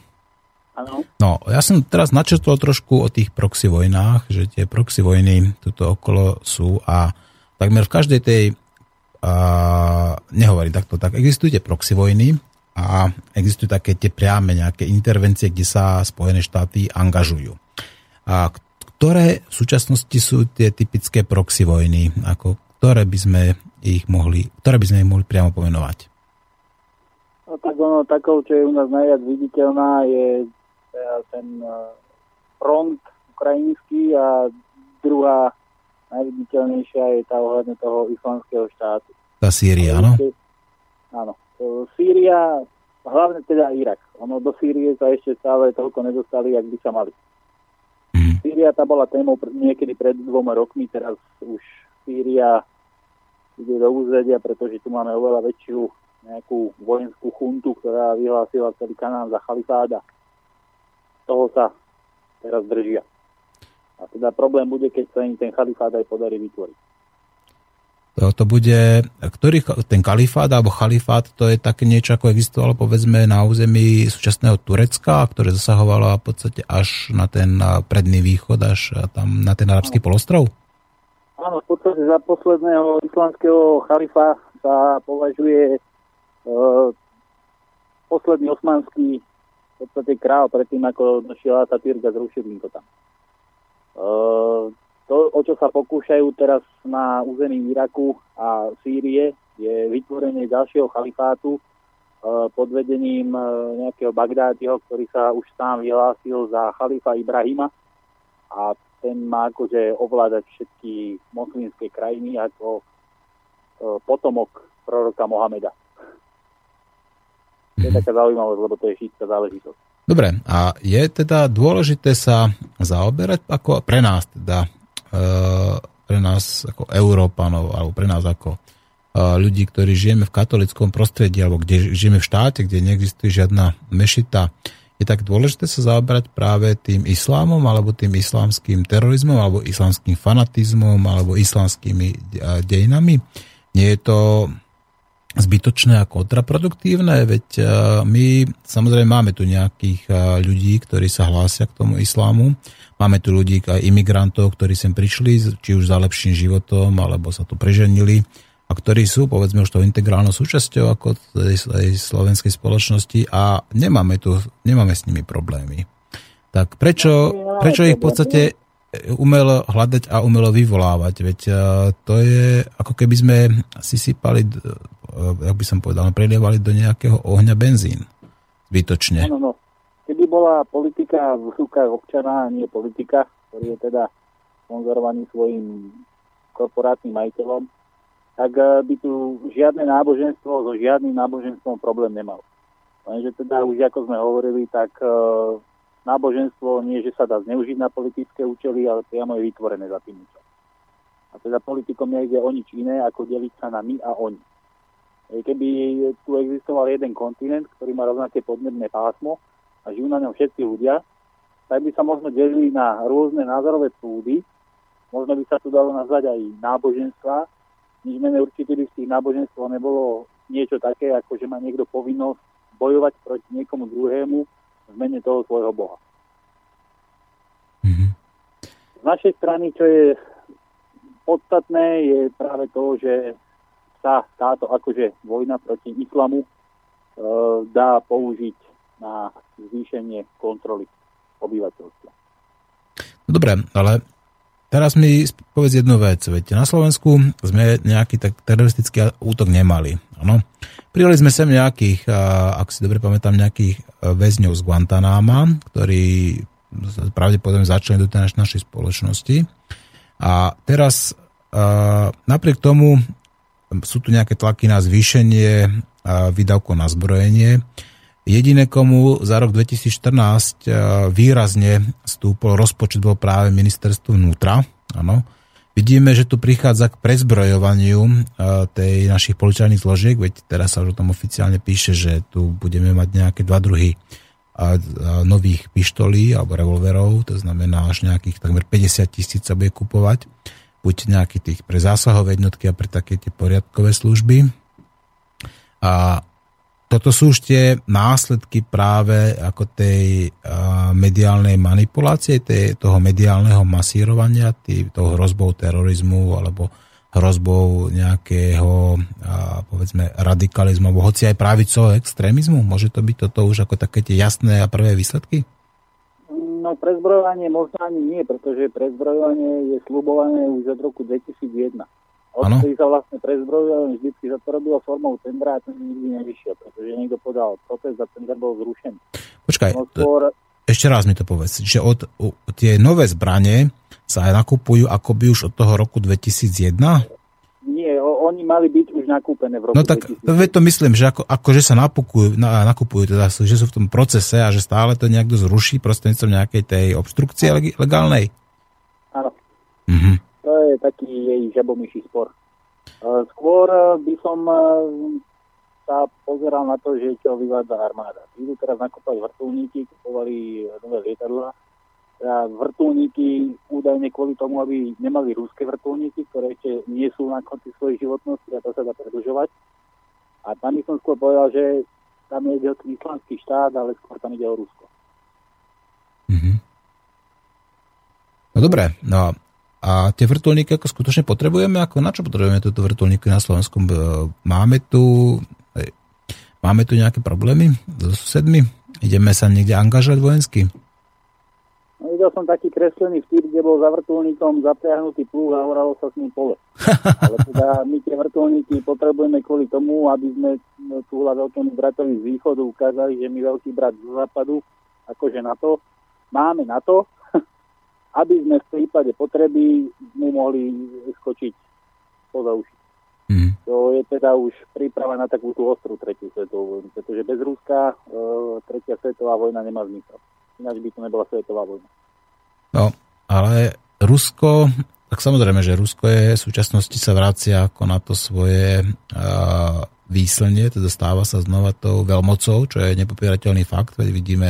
Áno. No, ja som teraz načrtol trošku o tých proxy vojnách, že tie proxy vojny tuto okolo sú a takmer v každej tej nehovorím takto, tak existujú tie proxy vojny a existujú také tie priame nejaké intervencie, kde sa Spojené štáty angažujú. A ktoré v súčasnosti sú tie typické proxy vojny, ako ktoré by sme ich mohli priamo pomenovať? No, tak ono, takou, čo je u nás najviac viditeľná, je ten front ukrajinský a druhá najviditeľnejšia je tá ohľadne toho Islamského štátu. Tá Sýria, áno? Áno. Sýria, hlavne teda Irak. Ono do Sýrie sa ešte stále toľko nedostali, jak by sa mali. Sýria tá bola témou niekedy pred 2 rokmi, teraz už Sýria ide do úzredia, pretože tu máme oveľa väčšiu nejakú vojenskú chuntu, ktorá vyhlásila celý Kanán za chalifát a toho sa teraz držia. A teda problém bude, keď sa im ten chalifát aj podarí vytvoriť. To bude, ktorý, ten kalifát alebo chalifát, to je také niečo, ako existovalo povedzme na území súčasného Turecka, ktoré zasahovalo v podstate až na ten predný východ, až tam na ten arabský polostrov? Áno, v podstate za posledného islamského chalifa sa považuje posledný osmanský v podstate král predtým, ako došiel Atatürk a zrušil im to tam. To, o čo sa pokúšajú teraz na území Iraku a Sýrie, je vytvorenie ďalšieho chalifátu pod vedením nejakého Bagdádiho, ktorý sa už sám vyhlásil za chalifa Ibrahima a ten má akože ovládať všetky moslimské krajiny ako potomok proroka Mohameda. To je taká zaujímavosť, lebo to je šítska záležitosť. Dobre, a je teda dôležité sa zaoberať ako pre nás teda pre nás ako Európanov alebo pre nás ako ľudí, ktorí žijeme v katolickom prostredí alebo kde žijeme v štáte, kde neexistuje žiadna mešita, je tak dôležité sa zaoberať práve tým islámom alebo tým islamským terorizmom alebo islamským fanatizmom alebo islamskými dejinami? Nie je to zbytočné a kontraproduktívne? Veď my samozrejme máme tu nejakých ľudí, ktorí sa hlásia k tomu islámu. Máme tu ľudí, aj imigrantov, ktorí sem prišli, či už za lepším životom, alebo sa tu preženili, a ktorí sú, povedzme, už tou integrálnou súčasťou ako tej slovenskej spoločnosti a nemáme s nimi problémy. Tak prečo ich v podstate umelo hľadať a umelo vyvolávať? Veď to je, ako keby sme sypali, jak by som povedal, prelievali do nejakého ohňa benzín. Zbytočne. No. Keby bola politika v rukách občana, nie politika, ktorý je teda sponzorovaný svojim korporátnym majiteľom, tak by tu žiadne náboženstvo so žiadnym náboženstvom problém nemalo. Lenže teda už ako sme hovorili, tak náboženstvo nie, že sa dá zneužiť na politické účely, ale priamo je vytvorené za tým účelom. A teda politikom nejde o nič iné, ako deliť sa na my a oni. Keby tu existoval jeden kontinent, ktorý má rovnaké podnebné pásmo a žijú na ňom všetci ľudia, tak by sa možno delili na rôzne názorové prúdy, možno by sa tu dalo nazvať aj náboženstva, nič menej určite by z tých náboženstva nebolo niečo také, ako že má niekto povinnosť bojovať proti niekomu druhému v mene toho svojho boha. Z našej strany, čo je podstatné je práve to, že sa táto akože vojna proti islamu dá použiť na zvýšenie kontroly obyvateľstva. No dobré, ale teraz mi povedz jednu vec. Viete, na Slovensku sme nejaký teroristický útok nemali. Ano. Prijali sme sem nejakých, ak si dobre pamätám, nejakých väzňov z Guantanáma, ktorí pravdepodobne začali do tej našej spoločnosti. A teraz napriek tomu sú tu nejaké tlaky na zvýšenie výdavkov na zbrojenie. Jediné, komu za rok 2014 výrazne stúpol rozpočet, bol práve ministerstvo vnútra. Áno. Vidíme, že tu prichádza k prezbrojovaniu tej našich policajných zložiek, veď teraz sa už o tom oficiálne píše, že tu budeme mať nejaké dva druhy nových pištolí alebo revolverov, to znamená až nejakých takmer 50,000 sa bude kupovať. Buď nejakých tých pre zásahové jednotky a pre také tie poriadkové služby. A toto sú už tie následky práve ako tej mediálnej manipulácie, toho mediálneho masírovania, toho hrozbou terorizmu alebo hrozbou nejakého povedzme radikalizmu alebo hoci aj pravicového extrémizmu. Môže to byť toto už ako také tie jasné a prvé výsledky? No prezbrojovanie možno ani nie, pretože prezbrojovanie je sľubované už od roku 2001. Odtedy sa vlastne prezbrojovanie vždycky sa to robilo formou tendra a to nikdy nevyšiel, pretože niekto podal protest a tender bol zrušený. Počkaj, ešte raz mi to povedz, že tie nové zbranie sa aj nakupujú akoby už od toho roku 2001? Nie, oni mali byť už nakúpené v roku 2001. No tak to myslím, že akože sa nakupujú, teda, že sú v tom procese a že stále to niekto zruší prostredníctvom nejakej tej obštrukcie legálnej. Áno. Mhm. To je taký jej žabomyší spor. Skôr by som sa pozeral na to, že čo vyvádza armáda. Idú teraz nakúpať vrtuľníky, kupovali nové lietadlá. Vrtuľníky údajne kvôli tomu, aby nemali ruské vrtuľníky, ktoré ešte nie sú na konci svojej životnosti a to sa dá predĺžovať. A tam by som skôr povedal, že tam nie ide o Islamský štát, ale skôr tam ide o Rusko. Mm-hmm. No dobre, no a tie vrtuľníky ako skutočne potrebujeme? Ako na čo potrebujeme túto vrtuľníky na Slovensku? Máme tu nejaké problémy so susedmi? Ideme sa niekde angažovať vojensky? No, videl som taký kreslený vtip, kde bol za vrtuľníkom zapriahnutý plúh a horalo sa s ním pole. Ale teda my tie vrtuľníky potrebujeme kvôli tomu, aby sme tu veľkému bratovi z východu ukázali, že my veľký brat z západu, akože NATO, máme NATO, aby sme v prípade potreby mu mohli skočiť poza uši. To je teda už príprava na takúto ostrú tretiu svetovú vojnu, pretože bez Ruska tretia svetová vojna nemá zmysel. Ináč by to nebola svetová vojna. No, ale Rusko, tak samozrejme, že Rusko je v súčasnosti sa vracia ako na to svoje výslnie, teda stáva sa znova tou veľmocou, čo je nepopierateľný fakt, veď vidíme,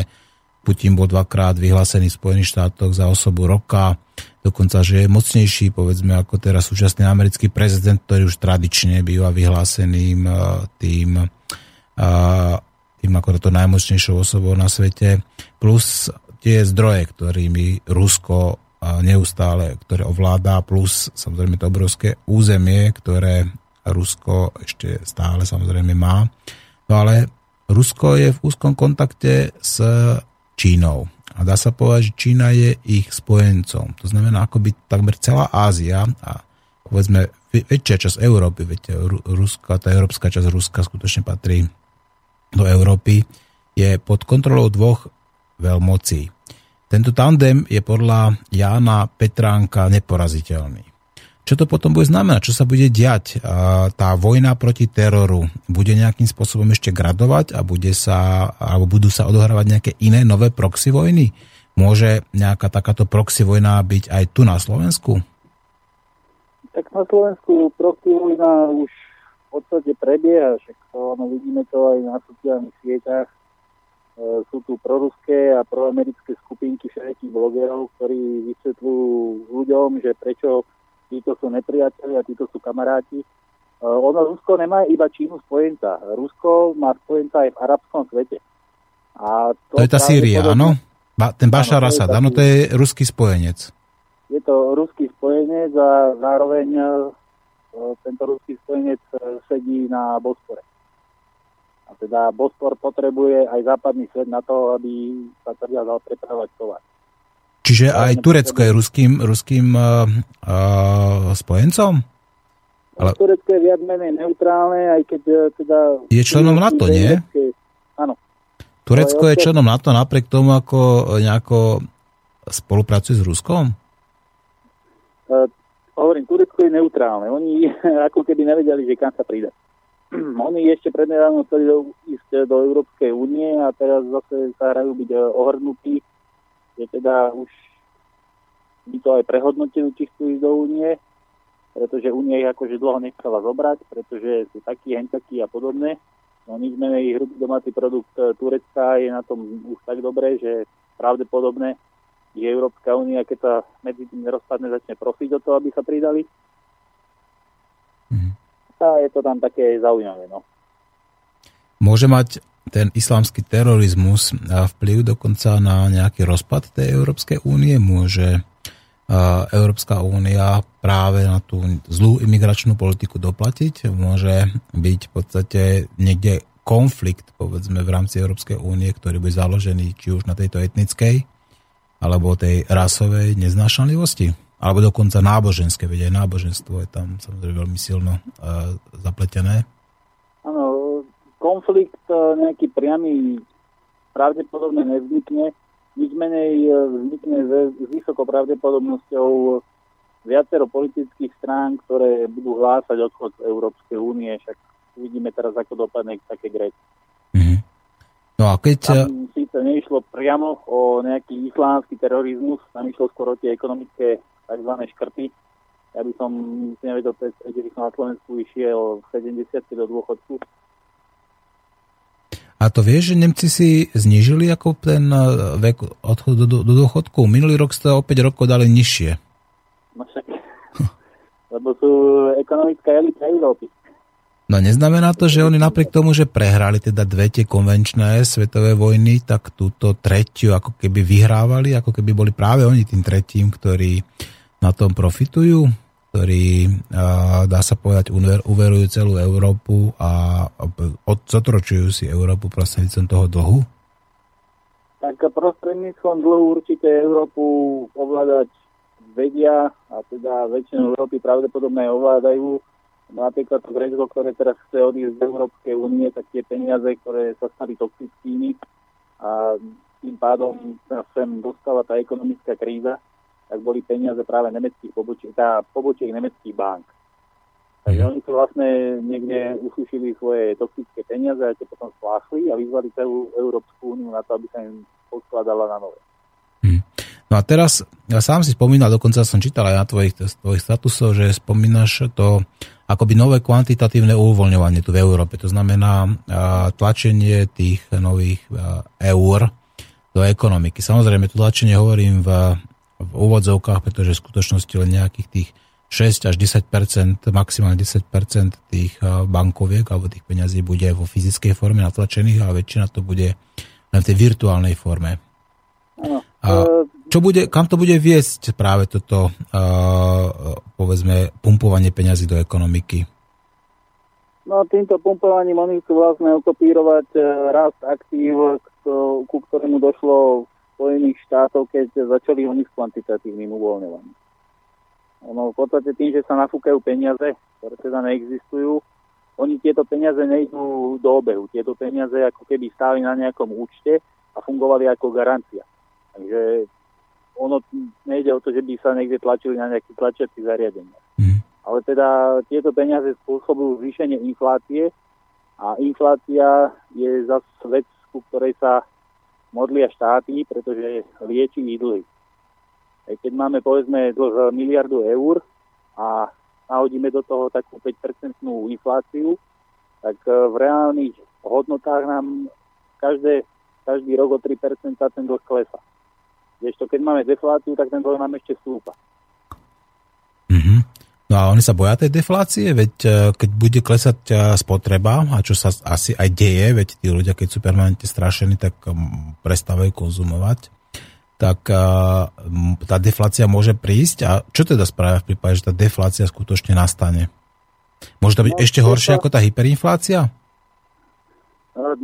Putin bol dvakrát vyhlásený v Spojených štátoch za osobu roka, dokonca, že je mocnejší, povedzme, ako teraz súčasný americký prezident, ktorý už tradične býva vyhláseným tým ako to najmocnejšou osobou na svete, plus tie zdroje, ktorými Rusko neustále, ktoré ovládá, plus samozrejme to obrovské územie, ktoré Rusko ešte stále samozrejme má. No ale Rusko je v úzkom kontakte s Čínou. A dá sa povedať, že Čína je ich spojencom. To znamená, akoby takmer celá Ázia a povedzme väčšia časť Európy, viete, tá európska časť Ruska skutočne patrí do Európy, je pod kontrolou dvoch veľmocí. Tento tandem je podľa Jána Petránka neporaziteľný. Čo to potom bude znamenať? Čo sa bude diať? Tá vojna proti teroru bude nejakým spôsobom ešte gradovať a budú sa odohrávať nejaké iné nové proxy vojny? Môže nejaká takáto proxy vojna byť aj tu na Slovensku? Tak na Slovensku proxy vojna už v podstate prebieha. Vidíme to aj na sociálnych sieťach. Sú tu proruské a proamerické skupinky všetkých blogerov, ktorí vysvetľujú ľuďom, že prečo títo sú nepriatelia, títo sú kamaráti. Ono Rusko nemá iba Čínu spojenca. Rusko má spojenca aj v arabskom svete. A to je tá Sýria, áno? Ten Bašar al-Asad, áno, to je ruský spojenec. Je to ruský spojenec a zároveň tento ruský spojenec sedí na Bospore. A teda Bospor potrebuje aj západný svet na to, aby sa teda dal prepravovať tovar. Čiže aj Turecko je ruským spojencom? Ale... Turecko je viac menej neutrálne, aj keď teda... Je členom NATO, nie? Áno. Turecko je členom NATO napriek tomu, ako nejako spolupracuje s Ruskom? Hovorím, Turecko je neutrálne. Oni ako keby nevedeli, že kam sa pridať. Oni ešte prednedávno chceli ísť do Európskej únie a teraz zase sa hrajú byť ohrnutí, že teda už by to aj prehodnotili, či chcú ísť do únie, pretože únia ich akože dlho nechcela zobrať, pretože sú takí, hentakí a podobné. No nič menej, hrubý domáci produkt Turecka je na tom už tak dobré, že pravdepodobne je Európska únia, keď sa medzi tým rozpadne, začne prosiť o to, aby sa pridali. A je to tam také zaujímavé. No. Môže mať ten islamský terorizmus vplyv dokonca na nejaký rozpad tej Európskej únie? Môže Európska únia práve na tú zlú imigračnú politiku doplatiť? Môže byť v podstate niekde konflikt, povedzme, v rámci Európskej únie, ktorý bude založený či už na tejto etnickej alebo tej rasovej neznášanlivosti, alebo dokonca náboženské, veď aj náboženstvo je tam samozrejme veľmi silno zapletené. Áno, konflikt nejaký priamy pravdepodobne nevznikne, nič menej vznikne s vysokou pravdepodobnosťou viacero politických strán, ktoré budú hlásať odchod z Európskej únie, však vidíme teraz, ako dopadne také Grécko. No a keď... Tam síce neišlo priamo o nejaký islámsky terorizmus, tam išlo skôr o tie ekonomické tzv. Škrty. Ja by som nevedel predstaviť, že by som na Slovensku išiel v 70 do dôchodku. A to vieš, že Nemci si znížili ako ten vek odchodu do dôchodku? Minulý rok ste o 5 rokov dali nižšie. No však, lebo sú ekonomická elita Európy. No neznamená to, že oni napriek tomu, že prehrali teda dve tie konvenčné svetové vojny, tak túto tretiu ako keby vyhrávali, ako keby boli práve oni tým tretím, ktorí na tom profitujú, ktorí, dá sa povedať, uverujú celú Európu a odsotročujú si Európu prostredníctvom toho dlhu? Tak prostredníctvom dlhu určite Európu ovládať vedia a teda väčšinu Európy pravdepodobne ovládajú. Napríklad to Grécko, ktoré teraz chce odísť z Európskej únie, tak tie peniaze, ktoré sa stali toxickými a tým pádom sa sem dostala tá ekonomická kríza, tak boli peniaze práve nemeckých pobočiek nemeckých bank. Takže oni sú vlastne niekde usušili svoje toxické peniaze a tie potom spláchli a vyzvali celú Európsku úniu na to, aby sa im poskladala na nové. No a teraz, ja sám si spomínal, dokonca som čítal aj na tvojich statusoch, že spomínaš to akoby nové kvantitatívne uvoľňovanie tu v Európe. To znamená tlačenie tých nových eur do ekonomiky. Samozrejme, to tlačenie hovorím v úvodzovkách, pretože v skutočnosti len nejakých tých 6 až 10%, maximálne 10% tých bankoviek alebo tých peňazí bude vo fyzickej forme natlačených a väčšina to bude len v tej virtuálnej forme. A čo bude, kam to bude viesť práve toto, povedzme, pumpovanie peňazí do ekonomiky? No týmto pumpovaním oni chcú vlastne okopírovať rast aktív, ku ktorému došlo v Spojených štátoch, keď začali oni s kvantitatívnym uvoľňovaním. No v podstate tým, že sa nafúkajú peniaze, ktoré teda neexistujú, oni tieto peniaze nejdú do obehu. Tieto peniaze ako keby stáli na nejakom účte a fungovali ako garancia. Takže ono nejde o to, že by sa niekde tlačili na nejaké tlačiaci zariadenia. Ale teda tieto peniaze spôsobujú zvýšenie inflácie a inflácia je zase vec, ku ktorej sa modlia štáty, pretože lieči ich dlhy. Keď máme povedzme dlh miliardu eur a nahodíme do toho takú 5% infláciu, tak v reálnych hodnotách nám každý rok o 3% ten dlh klesa. Kdežto keď máme defláciu, tak ten dlh nám ešte stúpa. Mm-hmm. No a oni sa boja tej deflácie? Veď keď bude klesať spotreba, a čo sa asi aj deje, veď tí ľudia, keď sú permanentne strašení, tak prestávajú konzumovať. tak tá deflácia môže prísť. A čo teda spravia v prípade, že tá deflácia skutočne nastane? Môže to byť ešte horšia ako tá hyperinflácia?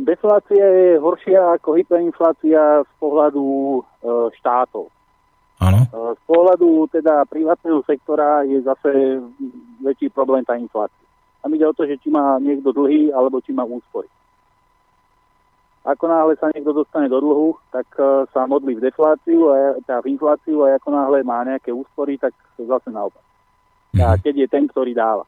Deflácia je horšia ako hyperinflácia z pohľadu štátov. Áno. Z pohľadu teda privátneho sektora je zase väčší problém tá inflácia. Tam ide o to, že či má niekto dlhy, alebo či má úspory. Ako náhle sa niekto dostane do dlhu, tak sa modlí v defláciu a tá v infláciu a ako náhle má nejaké úspory, tak zase naopak. A keď je ten, ktorý dáva.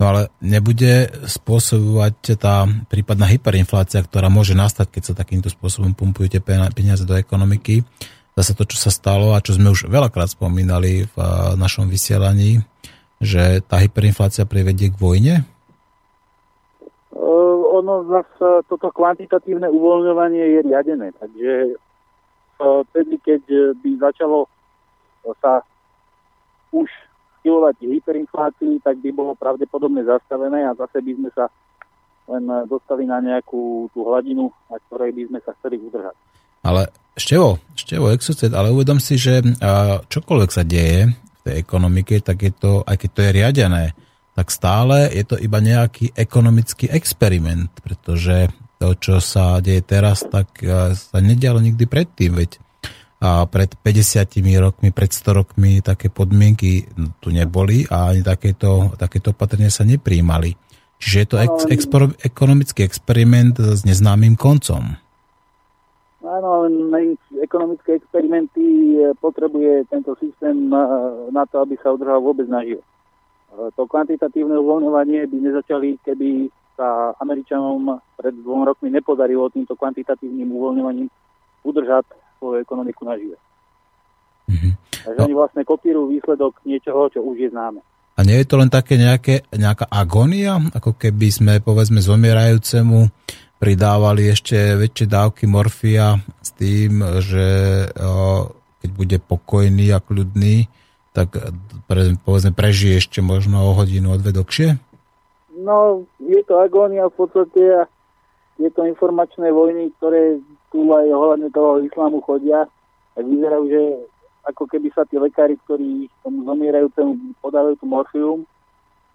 No ale nebude spôsobovať tá prípadná hyperinflácia, ktorá môže nastať, keď sa takýmto spôsobom pumpujete peniaze do ekonomiky. Zase to, čo sa stalo a čo sme už veľakrát spomínali v našom vysielaní, že tá hyperinflácia privedie k vojne? Ono zase toto kvantitatívne uvoľňovanie je riadené, takže vtedy, keď by začalo sa už skilovať hyperinflácii, tak by bolo pravdepodobne zastavené a zase by sme sa len dostali na nejakú tú hladinu, na ktorej by sme sa chceli udržať. Ale Števo, Exocet, ale uvedom si, že čokoľvek sa deje v tej ekonomike, tak je to, aj keď to je riadené, tak stále je to iba nejaký ekonomický experiment, pretože to, čo sa deje teraz, tak sa nedialo nikdy predtým, veď a pred 50 rokmi, pred 100 rokmi také podmienky tu neboli a ani takéto opatrenia sa nepríjmali. Čiže je to ekonomický experiment s neznámym koncom. Áno, ale ekonomické experimenty potrebuje tento systém na to, aby sa udržal vôbec naživo. To kvantitatívne uvoľňovanie by nezačali, keby sa Američanom pred 2 rokmi nepodarilo týmto kvantitatívnym uvoľňovaním udržať svoju ekonomiku nažive. Mm-hmm. Takže oni vlastne kopírujú výsledok niečoho, čo už je známe. A nie je to len také nejaká agónia? Ako keby sme, povedzme, zomierajúcemu pridávali ešte väčšie dávky morfia s tým, že keď bude pokojný a kľudný, tak povedzme prežije ešte možno o hodinu, o dve dlhšie? No, je to agónia v podstate a je to informačné vojny, ktoré tu aj ohľadne toho islámu chodia a vyzerajú, že ako keby sa tí lekári, ktorí tomu zomierajúcemu podávajú tú morfium,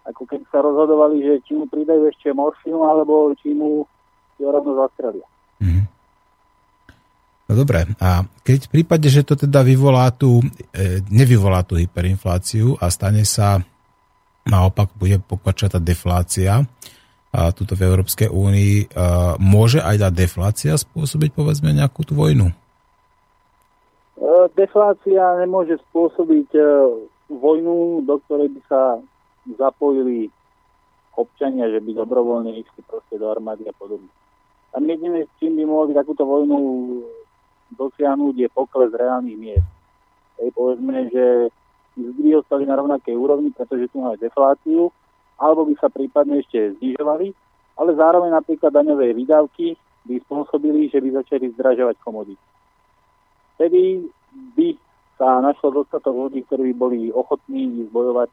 ako keby sa rozhodovali, že či mu pridajú ešte morfium, alebo či mu ho rovno zastrelia. Mhm. No dobre, a keď v prípade, že to teda nevyvolá tú hyperinfláciu a stane sa, naopak bude pokračovať tá deflácia, a tuto v Európskej únii, môže aj tá deflácia spôsobiť, povedzme, nejakú tú vojnu? Deflácia nemôže spôsobiť vojnu, do ktorej by sa zapojili občania, že by dobrovoľne išli proste do armády a podobne. A jediné, s čím by mohli takúto vojnu dosiahnuť, je pokles reálnych miest. Povedzme, že mzdy ostali na rovnakej úrovni, pretože tu máme defláciu, alebo by sa prípadne ešte znižovali, ale zároveň napríklad daňové výdavky by spôsobili, že by začali zdražovať komodity. Vtedy by sa našlo dostatok ľudí, ktorí by boli ochotní bojovať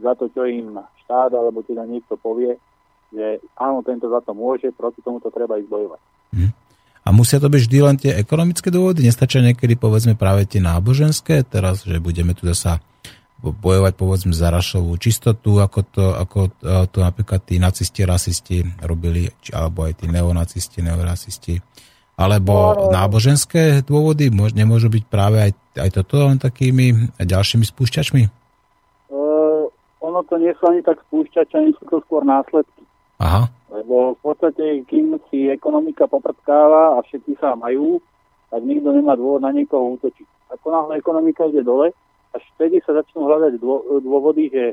za to, čo im štát alebo teda niekto povie, že áno, tento za to môže, proti tomu to treba ísť bojovať. A musia to byť vždy len tie ekonomické dôvody? Nestačia niekedy, povedzme, práve tie náboženské? Teraz, že budeme tu zasa bojovať, povedzme, za rašovú čistotu, ako to napríklad tí nacisti, rasisti robili, alebo aj tí neonacisti, neorasisti. Alebo náboženské dôvody nemôžu byť práve aj toto len takými ďalšími spúšťačmi? Ono to nie sú ani tak spúšťače, ani sú to skôr následky. Aha. Lebo v podstate, kým si ekonomika poprdkáva a všetci sa majú, tak nikto nemá dôvod na niekoho útočiť. Ako náhle ekonomika ide dole, až vtedy sa začnú hľadať dôvody, že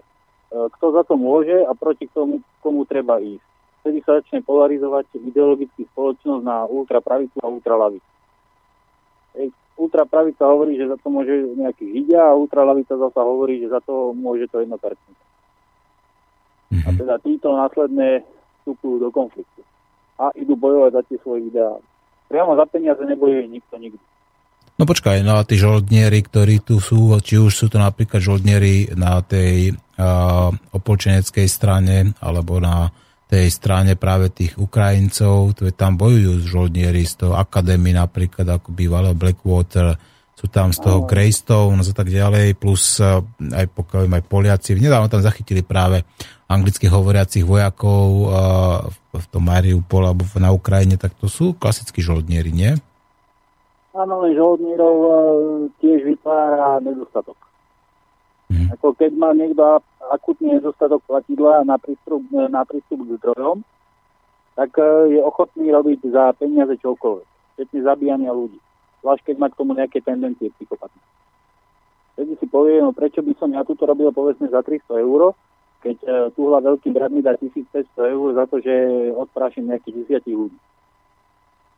kto za to môže a proti komu treba ísť. Vtedy sa začne polarizovať ideologickú spoločnosť na ultrapravicu a ultralavicu. Ultrapravica hovorí, že za to môže nejaký Židia a ultralavica zasa hovorí, že za to môže to 1%. A teda títo následne vstupujú do konfliktu a idú bojovať za tie svoje ideály. Priamo za peniaze nebojuje nikto nikdy. No počkaj, no a tí žoldnieri, ktorí tu sú, či už sú to napríklad žoldnieri na tej opolčeneckej strane alebo na tej strane práve tých Ukrajincov, ktorí tam bojujú z žoldnieri, z toho akadémie napríklad, ako bývalého Blackwater, sú tam z toho Greystone a tak ďalej, plus aj pokiaľ aj Poliaci. Nedávno tam zachytili práve anglicky hovoriacich vojakov v tom Mariupole alebo na Ukrajine, tak to sú klasickí žoldnieri, nie? Áno, len žoldnierov tiež vytvára nedostatok. Ako keď má niekto akutný nedostatok platidla na prístup k zdrojom, tak je ochotný robiť za peniaze čokoľvek. Všetne zabíjania ľudí. Zvlášť keď má k tomu nejaké tendencie psychopatné. Vtedy si povie, no prečo by som ja túto robil povedzme za 300 €, keď túhla veľký brat mi dá 1500 € za to, že odprášim nejakých 10 ľudí.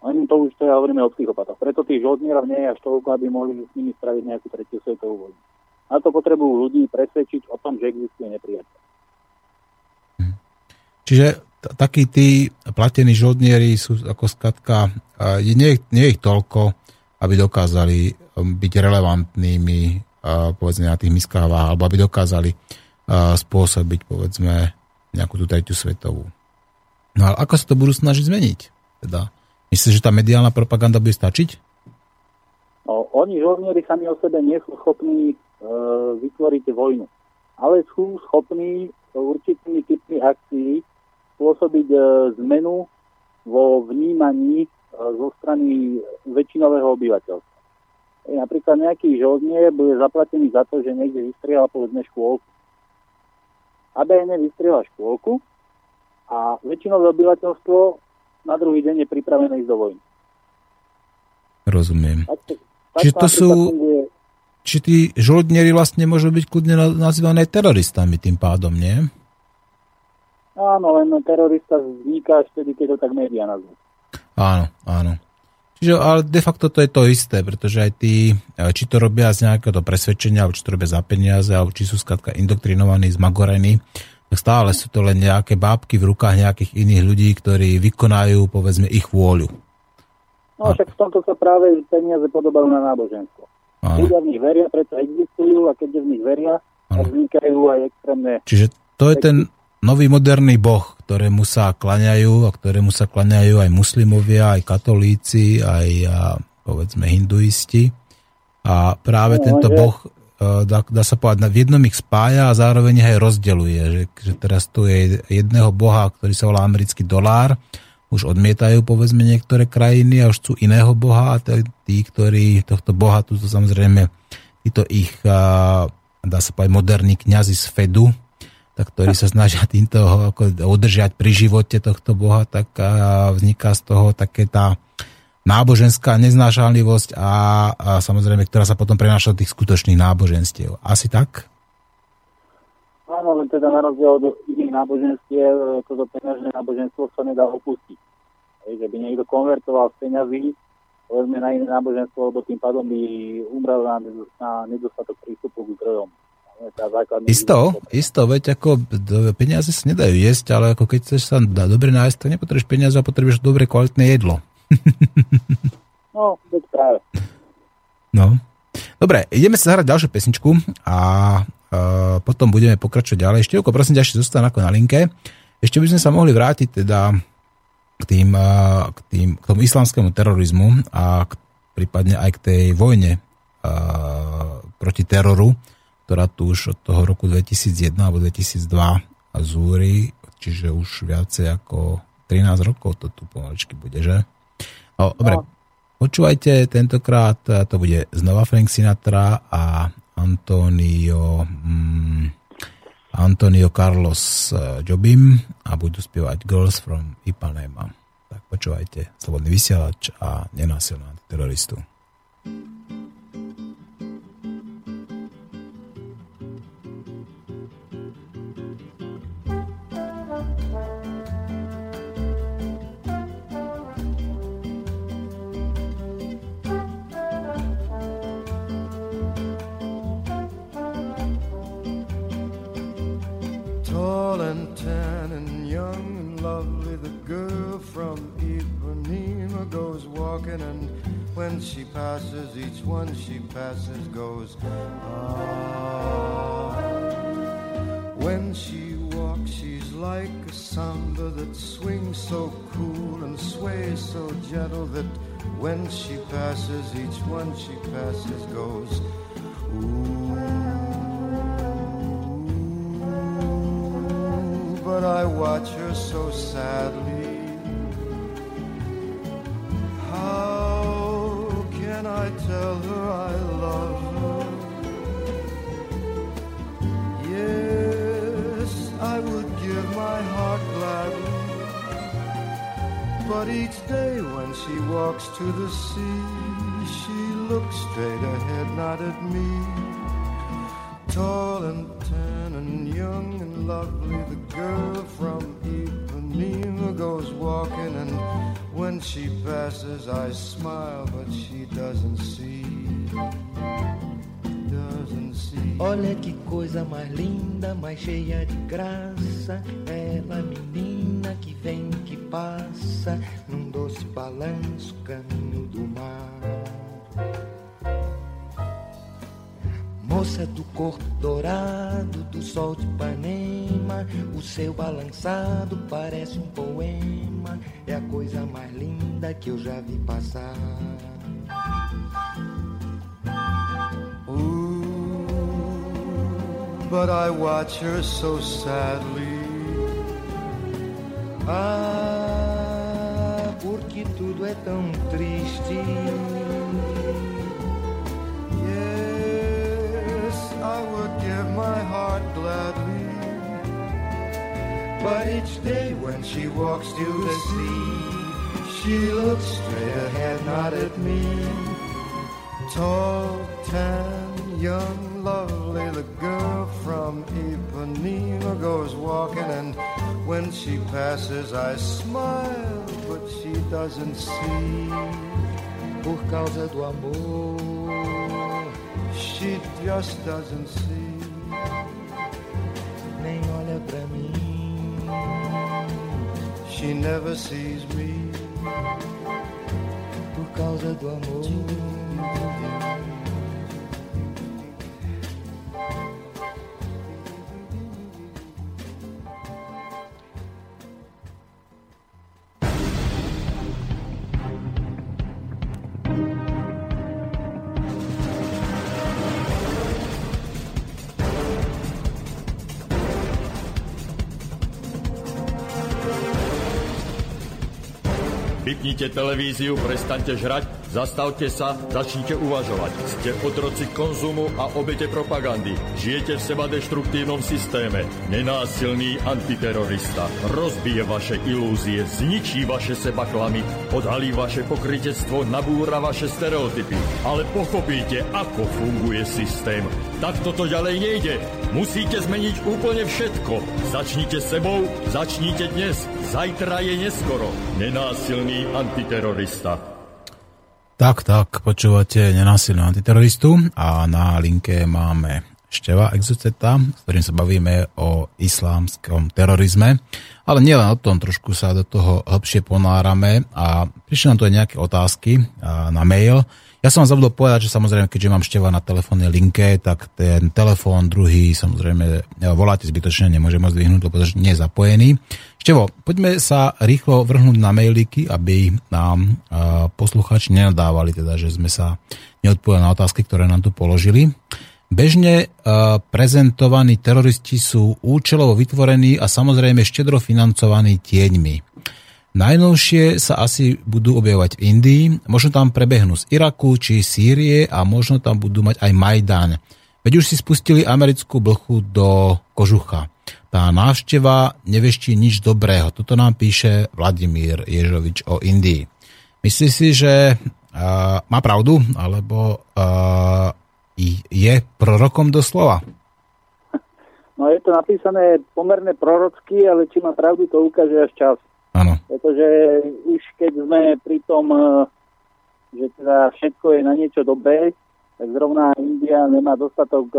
Len to už to ja hovoríme o psychopatoch. Preto tých žoldnierov nie je až toľko, aby mohli s nimi spraviť nejakú tretiu svetovú vojnu. Na to potrebujú ľudí presvedčiť o tom, že existuje nepriateľ. Čiže takí tí platení žoldnieri sú ako skladka, nie ich toľko, aby dokázali byť relevantnými povedzme na tých miskách váh, alebo aby dokázali spôsobiť povedzme nejakú tú tretiu svetovú. No ale ako sa to budú snažiť zmeniť? Teda, myslíš, že tá mediálna propaganda bude stačiť? No, oni žoldnieri sami o sebe nie sú schopní vytvoriť vojnu. Ale sú schopní určitými typmi akcií spôsobiť zmenu vo vnímaní zo strany väčšinového obyvateľstva. Napríklad nejaký žoldnier bude zaplatený za to, že niekde vystrieľa povedzme škôlku. ABN vystrieľa škôlku a väčšinové obyvateľstvo na druhý deň je pripravené ísť do vojny. Rozumiem. Čiže to sú... Či tí žoldnieri vlastne môžu byť kľudne nazývané teroristami tým pádom, nie? Áno, len terorista vzniká až vtedy, keď ho tak médiá nazvú. Áno, áno. Čiže ale de facto to je to isté, pretože aj tí, či to robia z nejakého presvedčenia, alebo či to robia za peniaze, alebo či sú skladka indoktrinovaní, zmagorení, tak stále sú to len nejaké bábky v rukách nejakých iných ľudí, ktorí vykonajú, povedzme, ich vôľu. No však v tomto sa práve peniaze podobajú na náboženstvo. Ľudia v nich veria, preto existujú a keďže v nich veria, tak vznikajú aj extrémne... Čiže to je ten nový moderný boh, ktorému sa klaňajú a ktorému sa klaňajú aj muslimovia, aj katolíci, aj povedzme hinduisti. A práve tento boh, dá sa povedať, v jednom ich spája a zároveň aj rozdeľuje. Že teraz tu je jedného boha, ktorý sa volá americký dolár, už odmietajú, povedzme, niektoré krajiny a už chcú iného boha a tí, ktorí tohto boha, tu samozrejme títo ich, dá sa povedať, moderní kňazi z Fedu, tak ktorí sa snažia týmto udržať pri živote tohto boha, tak vzniká z toho také tá náboženská neznášanlivosť a samozrejme, ktorá sa potom prenáša do tých skutočných náboženstiev. Asi tak? Áno, len teda na rozdiel od iných náboženstiev, toto peňažné náboženstvo sa nedá opustiť. Že by niekto konvertoval z peňazí, povedzme na iné náboženstvo, lebo tým pádom by umrel na nedostatok prístupu k zdrojom. Isto, veď ako peniaze sa nedajú jesť, ale ako keď chceš sa dobre nájsť, tak nepotrebuješ peniaze a potrebuješ dobre kvalitné jedlo. No, veď práve. No. Dobre, ideme sa zahrať ďalšiu pesničku a potom budeme pokračovať ďalej. Števko, prosím ťa, ešte zostane ako na linke. Ešte by sme sa mohli vrátiť teda k tomu islamskému terorizmu a prípadne aj k tej vojne proti teroru, ktorá tu už od toho roku 2001 alebo 2002 zúri, čiže už viacej ako 13 rokov to tu pomaličky bude, že? No, dobre. Počúvajte, tentokrát to bude znova Frank Sinatra a Antonio Carlos Jobim a budú spievať Girls from Ipanema. Tak počúvajte, Slobodný vysielač a nenásilná antiteroristu. When she passes, each one she passes goes, ah. When she walks, she's like a samba that swings so cool and sways so gentle that when she passes, each one she passes goes, ooh, but I watch her so sadly. How can I tell her I love her? Yes, I would give my heart gladly. But each day when she walks to the sea, she looks straight ahead, not at me. Tall and tan and young and lovely, the girl from Ipanema goes walking, and when she passes I smile, but she doesn't see, doesn't see. Olha que coisa mais linda, mais cheia de graça, ela menina que vem, que passa num doce balanço, caminho do mar. Moça do corpo dourado, do sol de Ipanema, o seu balançado parece um poema, é a coisa mais linda que eu já vi passar. Ooh, but I watch her so sadly. Ah, porque tudo é tão triste. Yes, I would give my heart gladly. But each day when she walks to the sea, she looks straight ahead, not at me. Tall, tan, young, lovely, the girl from Ipanema goes walking, and when she passes I smile, but she doesn't see. Por causa do amor, she just doesn't see. Nem olha pra mim, she never sees me. Por causa do amor. Vypnite televíziu, prestaňte žrať, zastavte sa, začnite uvažovať. Ste otroci konzumu a obete propagandy. Žijete v seba deštruktívnom systéme. Nenásilný antiterorista rozbije vaše ilúzie, zničí vaše sebaklamy, odhalí vaše pokrytectvo, nabúra vaše stereotypy. Ale pochopíte, ako funguje systém. Tak toto ďalej nejde. Musíte zmeniť úplne všetko. Začnite sebou, začnite dnes. Zajtra je neskoro. Nenásilný antiterorista. Tak, počúvate Nenásilného antiteroristu a na linke máme Števa Exoceta, s ktorým sa bavíme o islámskom terorizme. Ale nielen o tom, trošku sa do toho hlbšie ponárame a prišli nám tu aj nejaké otázky na mail. Ja som vám zabudol povedať, že samozrejme, keďže mám Števa na telefónnej linke, tak ten telefón druhý, samozrejme, voláte zbytočne, nemôžem ho zdvihnúť, pretože nie je zapojený. Števo, poďme sa rýchlo vrhnúť na mailíky, aby nám poslucháči nenadávali, teda, že sme sa neodpovedali na otázky, ktoré nám tu položili. Bežne prezentovaní teroristi sú účelovo vytvorení a samozrejme štedro financovaní tieňmi. Najnovšie sa asi budú objavovať v Indii, možno tam prebehnú z Iraku či Sýrie a možno tam budú mať aj Majdan. Veď už si spustili americkú blchu do kožucha. Tá návšteva neveští nič dobrého. Toto nám píše Vladimír Ježovič o Indii. Myslí si, že má pravdu, alebo je prorokom doslova? No je to napísané pomerne prorocky, ale či má pravdu, to ukáže až čas. Áno. Pretože už keď sme pri tom, že teda všetko je na niečo dobré, tak zrovna India nemá dostatok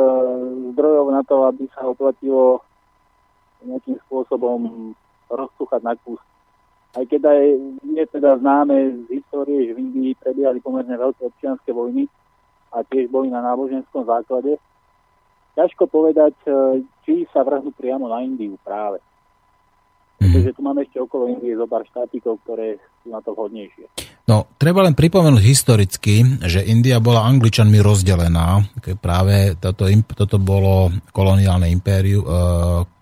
zdrojov na to, aby sa oplatilo nejakým spôsobom rozsúchať na kus. Aj keď aj je teda známe z histórie, že v Indii prebiehali pomerne veľké občianske vojny a tiež boli na náboženskom základe, ťažko povedať, či sa vrhnú priamo na Indiu práve. Takže tu máme ešte okolo Indie zo pár štátikov, ktoré sú na to vhodnejšie. No, treba len pripomenúť historicky, že India bola Angličanmi rozdelená. Práve toto bolo koloniálne impérium,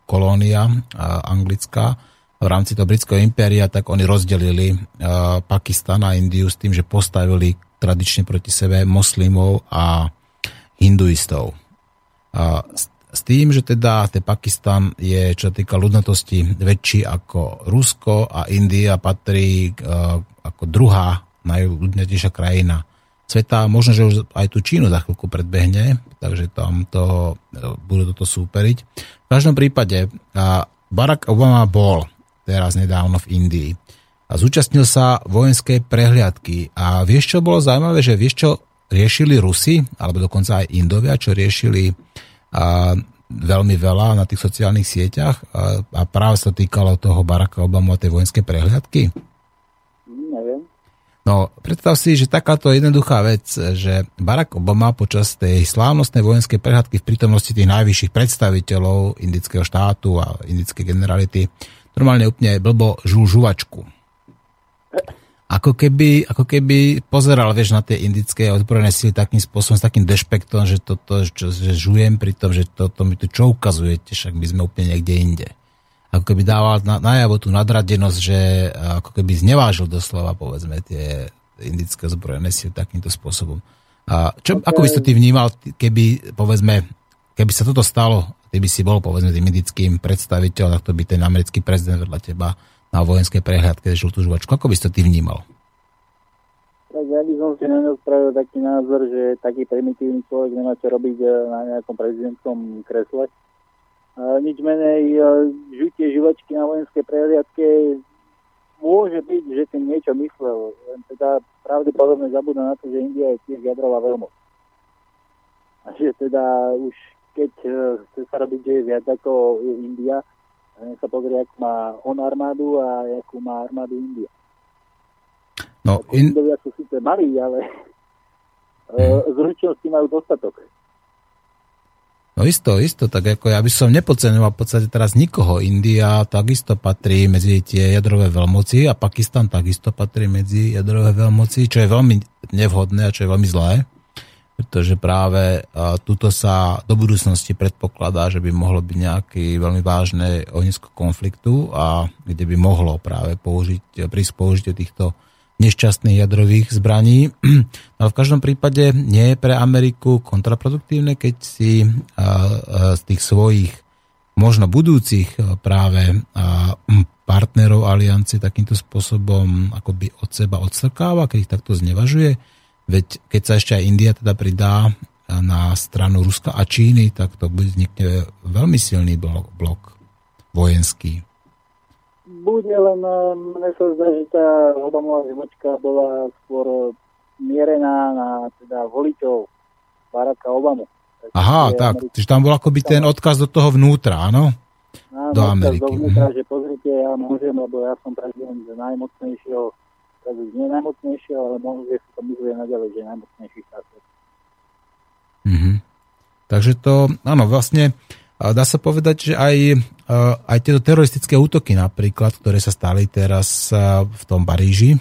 kolónia anglická. V rámci toho britského impéria, tak oni rozdelili Pakistan a Indiu s tým, že postavili tradične proti sebe moslimov a hinduistov. S tým, že teda Pakistan je, čo týka ľudnotosti, väčší ako Rusko a India patrí ako druhá najľudnatejšia krajina sveta. Možno, že už aj tú Čínu za chvíľku predbehne, takže tam to budú toto súperiť. V každom prípade Barack Obama bol teraz nedávno v Indii a zúčastnil sa vojenskej prehliadky. A vieš, čo bolo zaujímavé, že vieš, čo riešili Rusi, alebo dokonca aj Indovia, čo riešili veľmi veľa na tých sociálnych sieťach a práve sa týkalo toho Baracka Obamu a tej vojenskej prehliadky? Neviem. No, predstav si, že takáto jednoduchá vec, že Barack Obama počas tej slávnostnej vojenskej prehliadky v prítomnosti tých najvyšších predstaviteľov indického štátu a indické generality normálne úplne blbo žul žuvačku. Ako keby pozeral, vieš, na tie indické odborené sily takým spôsobom, s takým dešpektom, že toto, že žujem pri tom, že toto mi tu čo ukazujete, však my sme úplne niekde inde. Ako keby dával najavo tú nadradenosť, že ako keby znevážil doslova, povedzme, tie indické odborené sily takýmto spôsobom. A čo, ako by si to ty vnímal, keby, povedzme, keby sa toto stalo, ty by si bol, povedzme, tým indickým predstaviteľom, tak to by ten americký prezident vedľa teba na vojenskej prehľadke žltú žuvačku. Ako by si to ty vnímal? Tak ja by som si na ňu spravil taký názor, že taký primitívny človek nemá čo robiť na nejakom prezidentskom kresle. Nič menej, žutie žuvačky na vojenskej prehľadke môže byť, že si niečo myslel. Len teda pravdepodobne zabudol na to, že India je tiež jadrová veľmoc. A že teda už keď chce sa robiť, že je viac ako je India, sa pozrie, jak má on armádu a jakú má armádu India. No, Indovia sú síce malí, ale zručnosti majú dostatok. No isto, tak ako ja by som nepodceňoval v podstate teraz nikoho. India takisto patrí medzi tie jadrové veľmoci a Pakistan takisto patrí medzi jadrové veľmoci, čo je veľmi nevhodné a čo je veľmi zlé. Pretože práve tuto sa do budúcnosti predpokladá, že by mohlo byť nejaký veľmi vážne ohnisko konfliktu a kde by mohlo práve prísť použitie týchto nešťastných jadrových zbraní. Ale v každom prípade nie je pre Ameriku kontraproduktívne, keď si z tých svojich možno budúcich práve partnerov aliancie takýmto spôsobom akoby od seba odstrkáva, keď ich takto znevažuje. Veď keď sa ešte aj India teda pridá na stranu Ruska a Číny, tak to vznikne veľmi silný blok vojenský. Bude, len mne sa zdá, že tá Obamová žuvačka bola skôr mierená na teda voličov Baracka Obamu. Aha, tak, čiže tam bol akoby ten odkaz do toho vnútra, áno? Do Ameriky. Dovnútra, že pozrite, ja môžem, lebo ja som prezident najmocnejšieho, nie najmocnejšie, ale možno, že si to myslí naďalej, že najmocnejší štát. Mm-hmm. Takže to, áno, vlastne dá sa povedať, že aj tieto teroristické útoky napríklad, ktoré sa stali teraz v tom Paríži,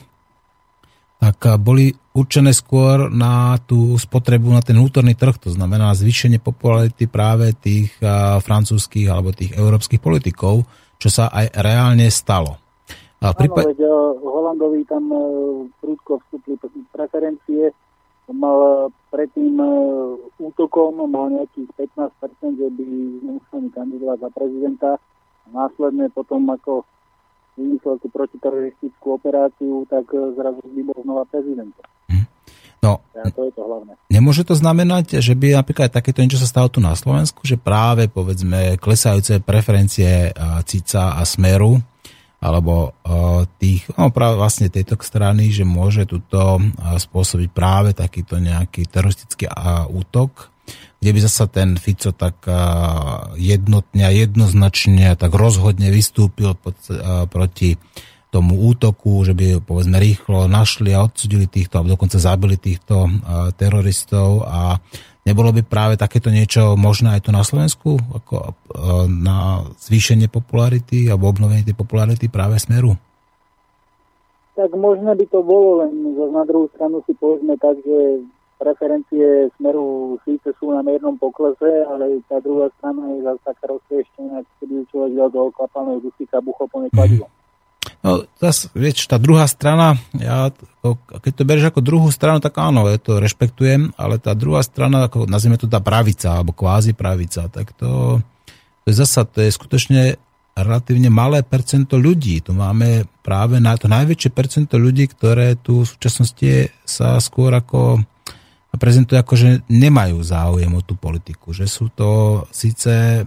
tak boli určené skôr na tú spotrebu, na ten vnútorný trh, to znamená zvýšenie popularity práve tých francúzskych alebo tých európskych politikov, čo sa aj reálne stalo. Áno, veď Holandovi tam prudko vstúpli preferencie, mal pred tým útokom, mal nejakých 15%, že by nemuseli kandidovať za prezidenta. Následne potom, ako vymyslel tú protiteroristickú operáciu, tak zrazu by bol znova prezidentom. No, ja, to je to hlavné. Nemôže to znamenať, že by napríklad takéto niečo sa stalo tu na Slovensku, že práve, povedzme, klesajúce preferencie Cica a Smeru alebo tých, no práve vlastne tejto strany, že môže tuto spôsobiť práve takýto nejaký teroristický útok, kde by zasa ten Fico tak jednotne a jednoznačne tak rozhodne vystúpil proti tomu útoku, že by povedzme rýchlo našli a odsudili týchto, alebo dokonca zabili týchto teroristov a Nebolo by práve takéto niečo možné aj tu na Slovensku, ako na zvýšenie popularity alebo obnovenie tej popularity práve Smeru? Tak možno by to bolo, len na druhú stranu si povedzme tak, že preferencie Smeru síce sú na miernom poklese, ale tá druhá strana je zase taká roztrieštená, keby človek dal do oklapaného dusíka buchoplne kladivom. No, zase, vieš, tá druhá strana, keď to berieš ako druhú stranu, tak áno, ja to rešpektujem, ale tá druhá strana, ako nazvime to tá pravica, alebo kvázi pravica, tak to je zasa, to je skutočne relatívne malé percento ľudí. Tu máme práve na to najväčšie percento ľudí, ktoré tu v súčasnosti sa skôr ako prezentujú, ako že nemajú záujem o tú politiku, že sú to síce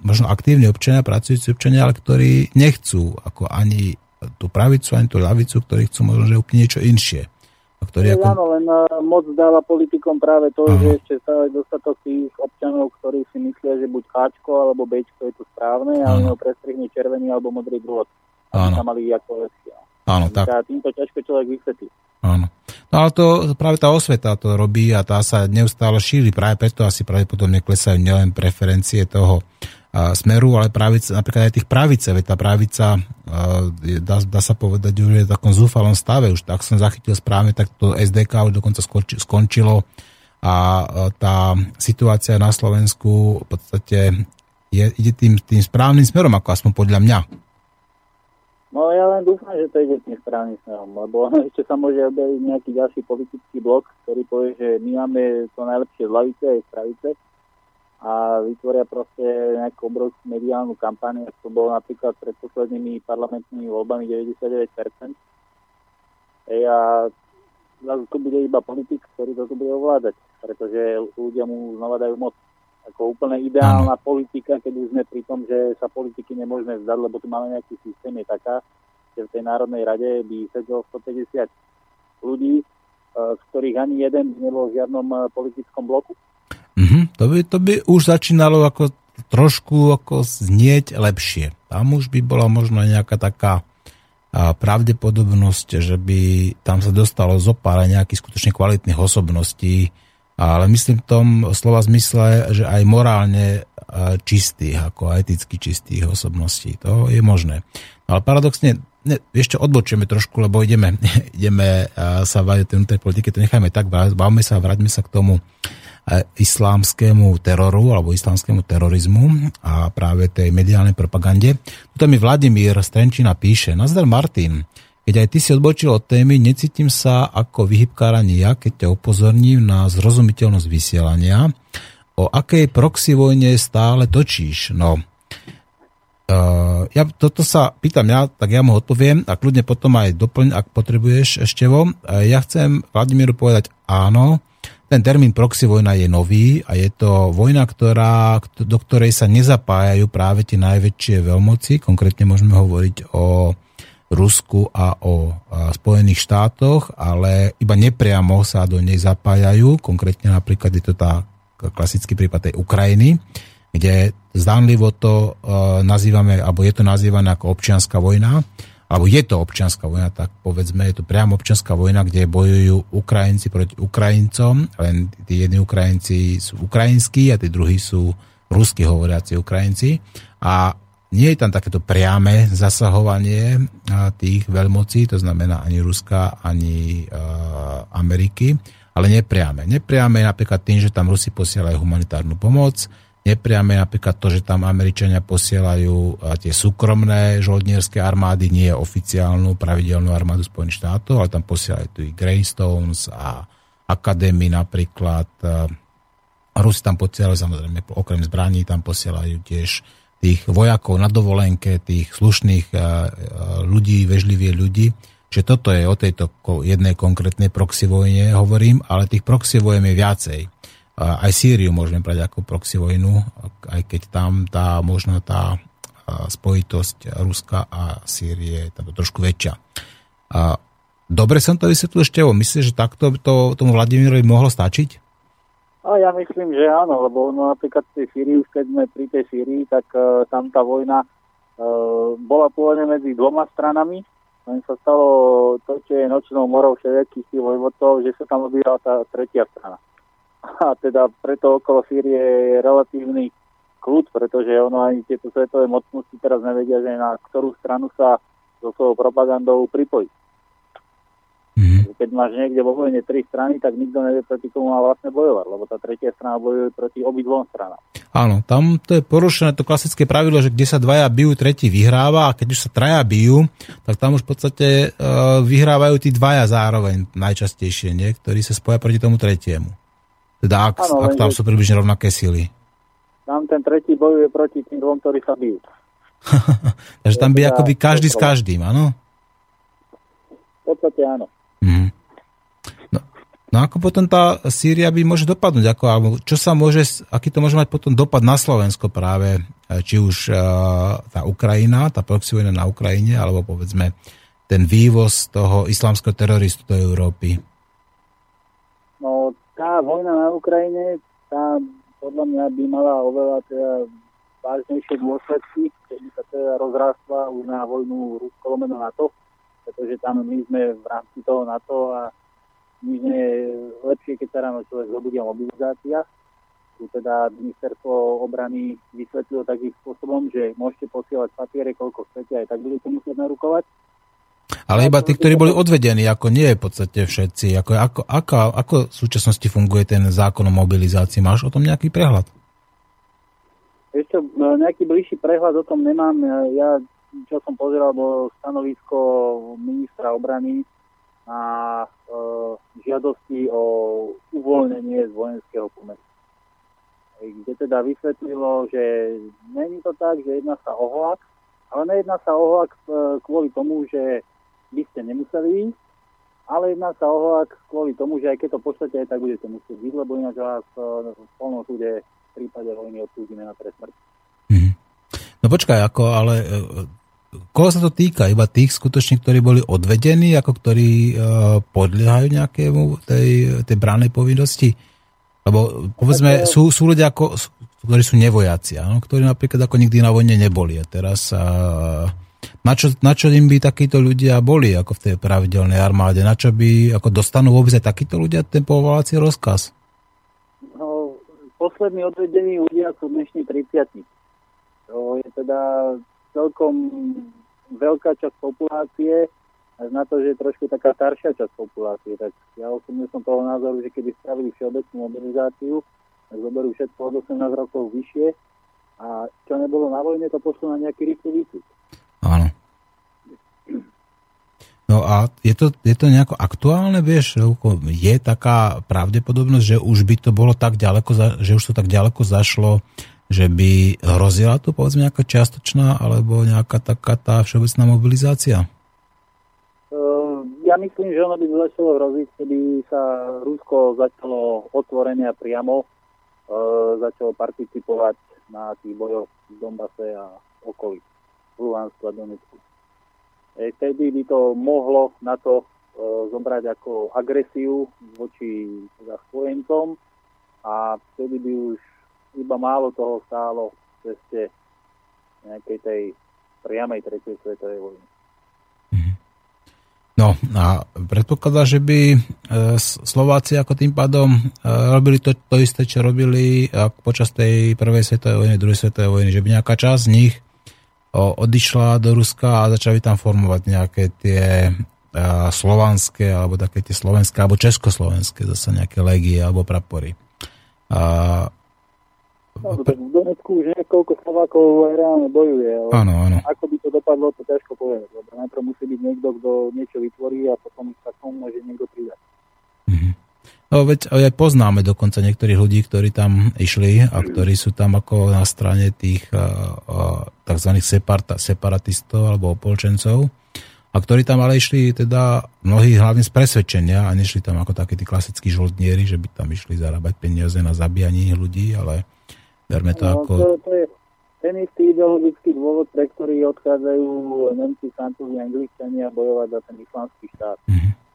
možno aktívni občania, pracujúci občania, ale ktorí nechcú ako ani tú pravicu, ani tú ľavicu, ktorí chcú možno, že úplne niečo inšie. A ktorí ako... Áno, len moc dáva politikom práve to, že ešte stále dostatok tých občanov, ktorí si myslia, že buď Ačko alebo Bčko je to správne, a ono prestrihne červený alebo modrý drôt. Aby sa mali ako vesia. Áno, tak. A týmto ťažko človek vysvetlí. Áno. No ale to práve tá osveta to robí a tá sa neustále šíri. Práve preto asi pravdepodobne klesajú nielen preferencie toho Smeru, ale pravice, napríklad aj tých pravice. Veď tá pravica, dá sa povedať, že je v takom zúfalom stave. Už tak som zachytil správne, tak to SDK už dokonca skončilo a tá situácia na Slovensku v podstate ide tým správnym smerom, ako aspoň podľa mňa. No ja len dúfam, že to ide tým správnym smerom, lebo ešte sa môže objaviť nejaký ďalší politický blok, ktorý povie, že my máme to najlepšie z ľavice aj z pravice a vytvoria proste nejakú obrovskú mediálnu kampániu, to bolo napríklad pred poslednými parlamentnými voľbami 99%. A to bude iba politik, ktorý to bude ovládať, pretože ľudia mu znova dajú moc. Ako úplne ideálna politika, keď už sme pri tom, že sa politiky nemôžeme vzdať, lebo tu máme nejaký systém, je taká, že v tej Národnej rade by sedelo 150 ľudí, z ktorých ani jeden by nebol v žiadnom politickom bloku. To by už začínalo ako trošku ako znieť lepšie. Tam už by bola možno nejaká taká pravdepodobnosť, že by tam sa dostalo zopár nejakých skutočne kvalitných osobností, ale myslím v tom slova zmysle, že aj morálne čistých, ako eticky čistých osobností. To je možné. Ale paradoxne, ešte odbočujeme trošku, lebo ideme sa vádiť o tej politike, to necháme tak, bavme sa a vráťme sa k tomu islámskému teroru, alebo islámskému terorizmu a práve tej mediálnej propagande. Tuto mi Vladimír Strenčina píše: Nazdar Martin, keď aj ty si odbočil od témy, necítim sa ako vyhybkára nijak, keď ťa upozorním na zrozumiteľnosť vysielania. O akej proxy vojne stále točíš? No, ja toto sa pýtam ja, tak ja mu odpoviem a kľudne potom aj doplň, ak potrebuješ ešte vo. Ja chcem Vladimíru povedať áno, ten termín proxy vojna je nový a je to vojna, do ktorej sa nezapájajú práve tie najväčšie veľmoci, konkrétne môžeme hovoriť o Rusku a o Spojených štátoch, ale iba nepriamo sa do nej zapájajú. Konkrétne napríklad je to tá klasický prípad tej Ukrajiny, kde zdánlivo to nazývame, alebo je to nazývané ako občianska vojna, alebo je to občianska vojna, tak povedzme, je to priamo občianska vojna, kde bojujú Ukrajinci proti Ukrajincom, len tí jedni Ukrajinci sú ukrajinskí a tí druhí sú rusky hovoriaci Ukrajinci a nie je tam takéto priame zasahovanie tých veľmocí, to znamená ani Ruska, ani Ameriky, ale nepriame. Nepriame je napríklad tým, že tam Rusi posielajú humanitárnu pomoc, nepriame je napríklad to, že tam Američania posielajú tie súkromné žoldnierské armády, nie oficiálnu pravidelnú armádu Spojených štátov, ale tam posielajú tu i Greystones a Academy napríklad. Rusi tam posielajú, samozrejme, okrem zbraní, tam posielajú tiež tých vojakov na dovolenke, tých slušných ľudí, vežlivých ľudí. Čiže toto je o tejto jednej konkrétnej proxy vojne hovorím, ale tých proxy vojen je viacej. Aj Sýriu môžeme brať ako proxy vojnu, aj keď tam tá možno tá spojitosť Ruska a Sýrie je tam trošku väčšia. Dobre som to vysvetlil, Števo. Myslíš, že takto to tomu Vladimirovi mohlo stačiť? No, ja myslím, že áno, lebo no, napríklad v tej Sýrii, keď sme pri tej Sýrii, tak tam tá vojna bola pôvodne medzi dvoma stranami, len sa stalo to, čo je nočnou morou všetkých tých vojvodcov, že sa tam odvíjala tá tretia strana. A a teda preto okolo Sýrie je relatívny kľud, pretože ono ani tieto svetové mocnosti teraz nevedia, že na ktorú stranu sa so svojou propagandou pripojí. Keď máš niekde vo vojne tri strany, tak nikto nevie, proti komu má vlastne bojovať, lebo tá tretia strana bojuje proti obidvom stranám. Áno, tam to je porušené to klasické pravidlo, že kde sa dvaja bijú, tretí vyhráva, a keď už sa traja bijú, tak tam už v podstate vyhrávajú tí dvaja zároveň najčastejšie, nie? Ktorí sa spoja proti tomu tretiemu. Teda ak tam sú približne rovnaké sily. Tam ten tretí bojuje proti tým dvom, ktorí sa bijú. Takže tam by teda akoby každý s každým, áno? V podstate áno. No ako potom tá Sýria by môže dopadnúť? Aký to môže mať potom dopad na Slovensko práve? Či už tá Ukrajina, tá proxy vojna na Ukrajine, alebo povedzme ten vývoz toho islamského teroristu do Európy? No tá vojna na Ukrajine, tá podľa mňa by mala oveľa teda vážnejšie dôsledky, keď sa teda rozrástla už na vojnu Rusko-lomeno NATO, pretože tam my sme v rámci toho NATO a nič nie je lepšie, keď sa ráno človek zobudí mobilizácia. Tu teda ministerstvo obrany vysvetlilo takým spôsobom, že môžete posielať papiere, koľko chcete, aj tak budete musieť narukovať. Ale iba tí, ktorí boli odvedení, ako nie v podstate všetci. Ako v súčasnosti funguje ten zákon o mobilizácii? Máš o tom nejaký prehľad? Ešte nejaký bližší prehľad o tom nemám. Ja, čo som pozeral, bolo stanovisko ministra obrany na žiadosti o uvoľnenie z vojenského pomeru. Kde teda vysvetlilo, že není to tak, že jedná sa o hoax, ale nejedná sa o hoax kvôli tomu, že by ste nemuseli ísť, ale jedná sa o hoax kvôli tomu, že aj keď to pošlete, aj tak budete musieť ísť, lebo ináč vás v plnom súde v prípade vojny odsúdime na trest smrti. No počkaj, koho sa to týka? Iba tých skutočne, ktorí boli odvedení, ako ktorí podliehajú nejakému tej bránej povinnosti? Lebo povedzme, sú ľudia, ktorí sú nevojaci, áno? Ktorí napríklad ako nikdy na vojne neboli. A teraz na čo im by takíto ľudia boli ako v tej pravidelnej armáde? Na čo by ako dostanú vôbec aj takíto ľudia ten povolací rozkaz? No, poslední odvedení ľudia sú dnešní 30. To je teda celkom veľká časť populácie, až na to, že je trošku taká staršia časť populácie. Tak ja osobne som toho názoru, že keby spravili všeobecnú mobilizáciu, tak zoberú všetko od 18 rokov vyššie a čo nebolo na vojne, to poslú na nejaký rýchly výcvik. Áno. No a je to nejako aktuálne, vieš, je taká pravdepodobnosť, že už by to bolo tak ďaleko, že už to tak ďaleko zašlo, že by hrozila tu povedzme nejaká čiastočná alebo nejaká taká tá všeobecná mobilizácia? Ja myslím, že ono by začalo hroziť, keby sa Rusko začalo otvorene a priamo začalo participovať na tých bojoch v Donbase a okolí, v Luhansku a Donetsku. Vtedy by to mohlo na to zobrať ako agresiu voči teda spojencom a vtedy by už iba málo toho stálo v ceste nejakej tej priamej tretej svetovej vojny. No a predpokladá, že by Slováci ako tým pádom robili to isté, čo robili počas tej prvej svetovej vojny, druhej svetovej vojny, že by nejaká časť z nich odišla do Ruska a začali tam formovať nejaké tie slovanské, alebo také tie slovenské, alebo československé zase nejaké legie, alebo prapory. No, tak v Donetsku už niekoľko Slovákov reálne bojuje, ale áno. Ako by to dopadlo, to ťažko povedať, lebo najprv musí byť niekto, kto niečo vytvorí a potom sa tomu môže niekto pridať. No veď aj poznáme dokonca niektorých ľudí, ktorí tam išli a ktorí sú tam ako na strane tých tzv. Separatistov alebo opolčencov a ktorí tam ale išli teda mnohí hlavne z presvedčenia a nešli tam ako takí tí klasickí žoldnieri, že by tam išli zarábať peniaze na zabíjanie ľudí, ale berme to ako... To je ten istý ideologický dôvod, pre ktorý odchádzajú Nemci, Francúzi, Angličania bojovať za ten islamský štát.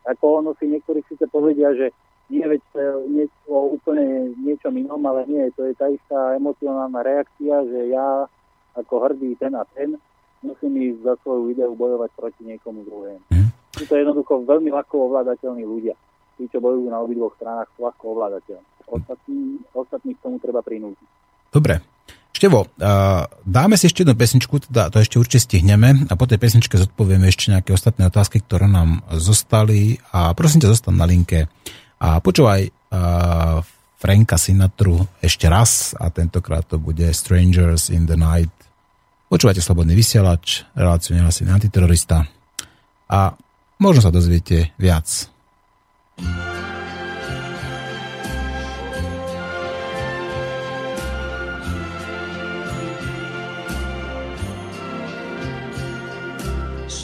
Ako ono si niektorí síce povedia, že nie veď o úplne niečom inom, ale nie, to je tá istá emocionálna reakcia, že ja ako hrdý ten a ten musím ísť za svoju ideu bojovať proti niekomu druhému. Sú to jednoducho veľmi ľahko ovládateľní ľudia. Tí, čo bojujú na obidvoch stranách, sú ľahko ovládateľní. ostatných k tomu treba prinútiť. Dobre. Števo, dáme si ešte jednu pesničku, teda to ešte určite stihneme a po tej pesničke zodpovieme ešte nejaké ostatné otázky, ktoré nám zostali, a prosím ťa, zostaň na linke a počúvaj Franka Sinatru ešte raz, a tentokrát to bude Strangers in the Night. Počúvate Slobodný vysielač, reláciu Nehlásený antiterorista a možno sa dozviete viac.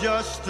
Just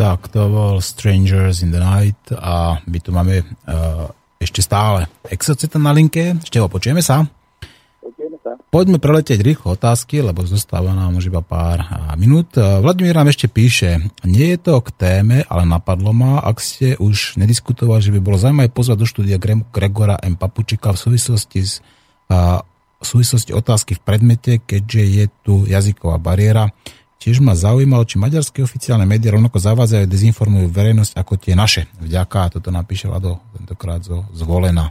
Tak, to bol Strangers in the Night a my tu máme ešte stále Exoceta na linke. Števo, počujeme sa? Počujeme sa. Poďme preletieť rýchlo otázky, lebo zostáva nám už iba pár minút. Vladimír nám ešte píše, nie je to k téme, ale napadlo ma, ak ste už nediskutovali, že by bolo zaujímavé pozvať do štúdia Gregora M. Papučika v súvislosti s otázky v predmete, keďže je tu jazyková bariéra. Tiež ma zaujímalo, či maďarské oficiálne médiá rovnako zavádzajú a dezinformujú verejnosť ako tie naše. Vďaka, toto napíše Lado, tentokrát zo Zvolena.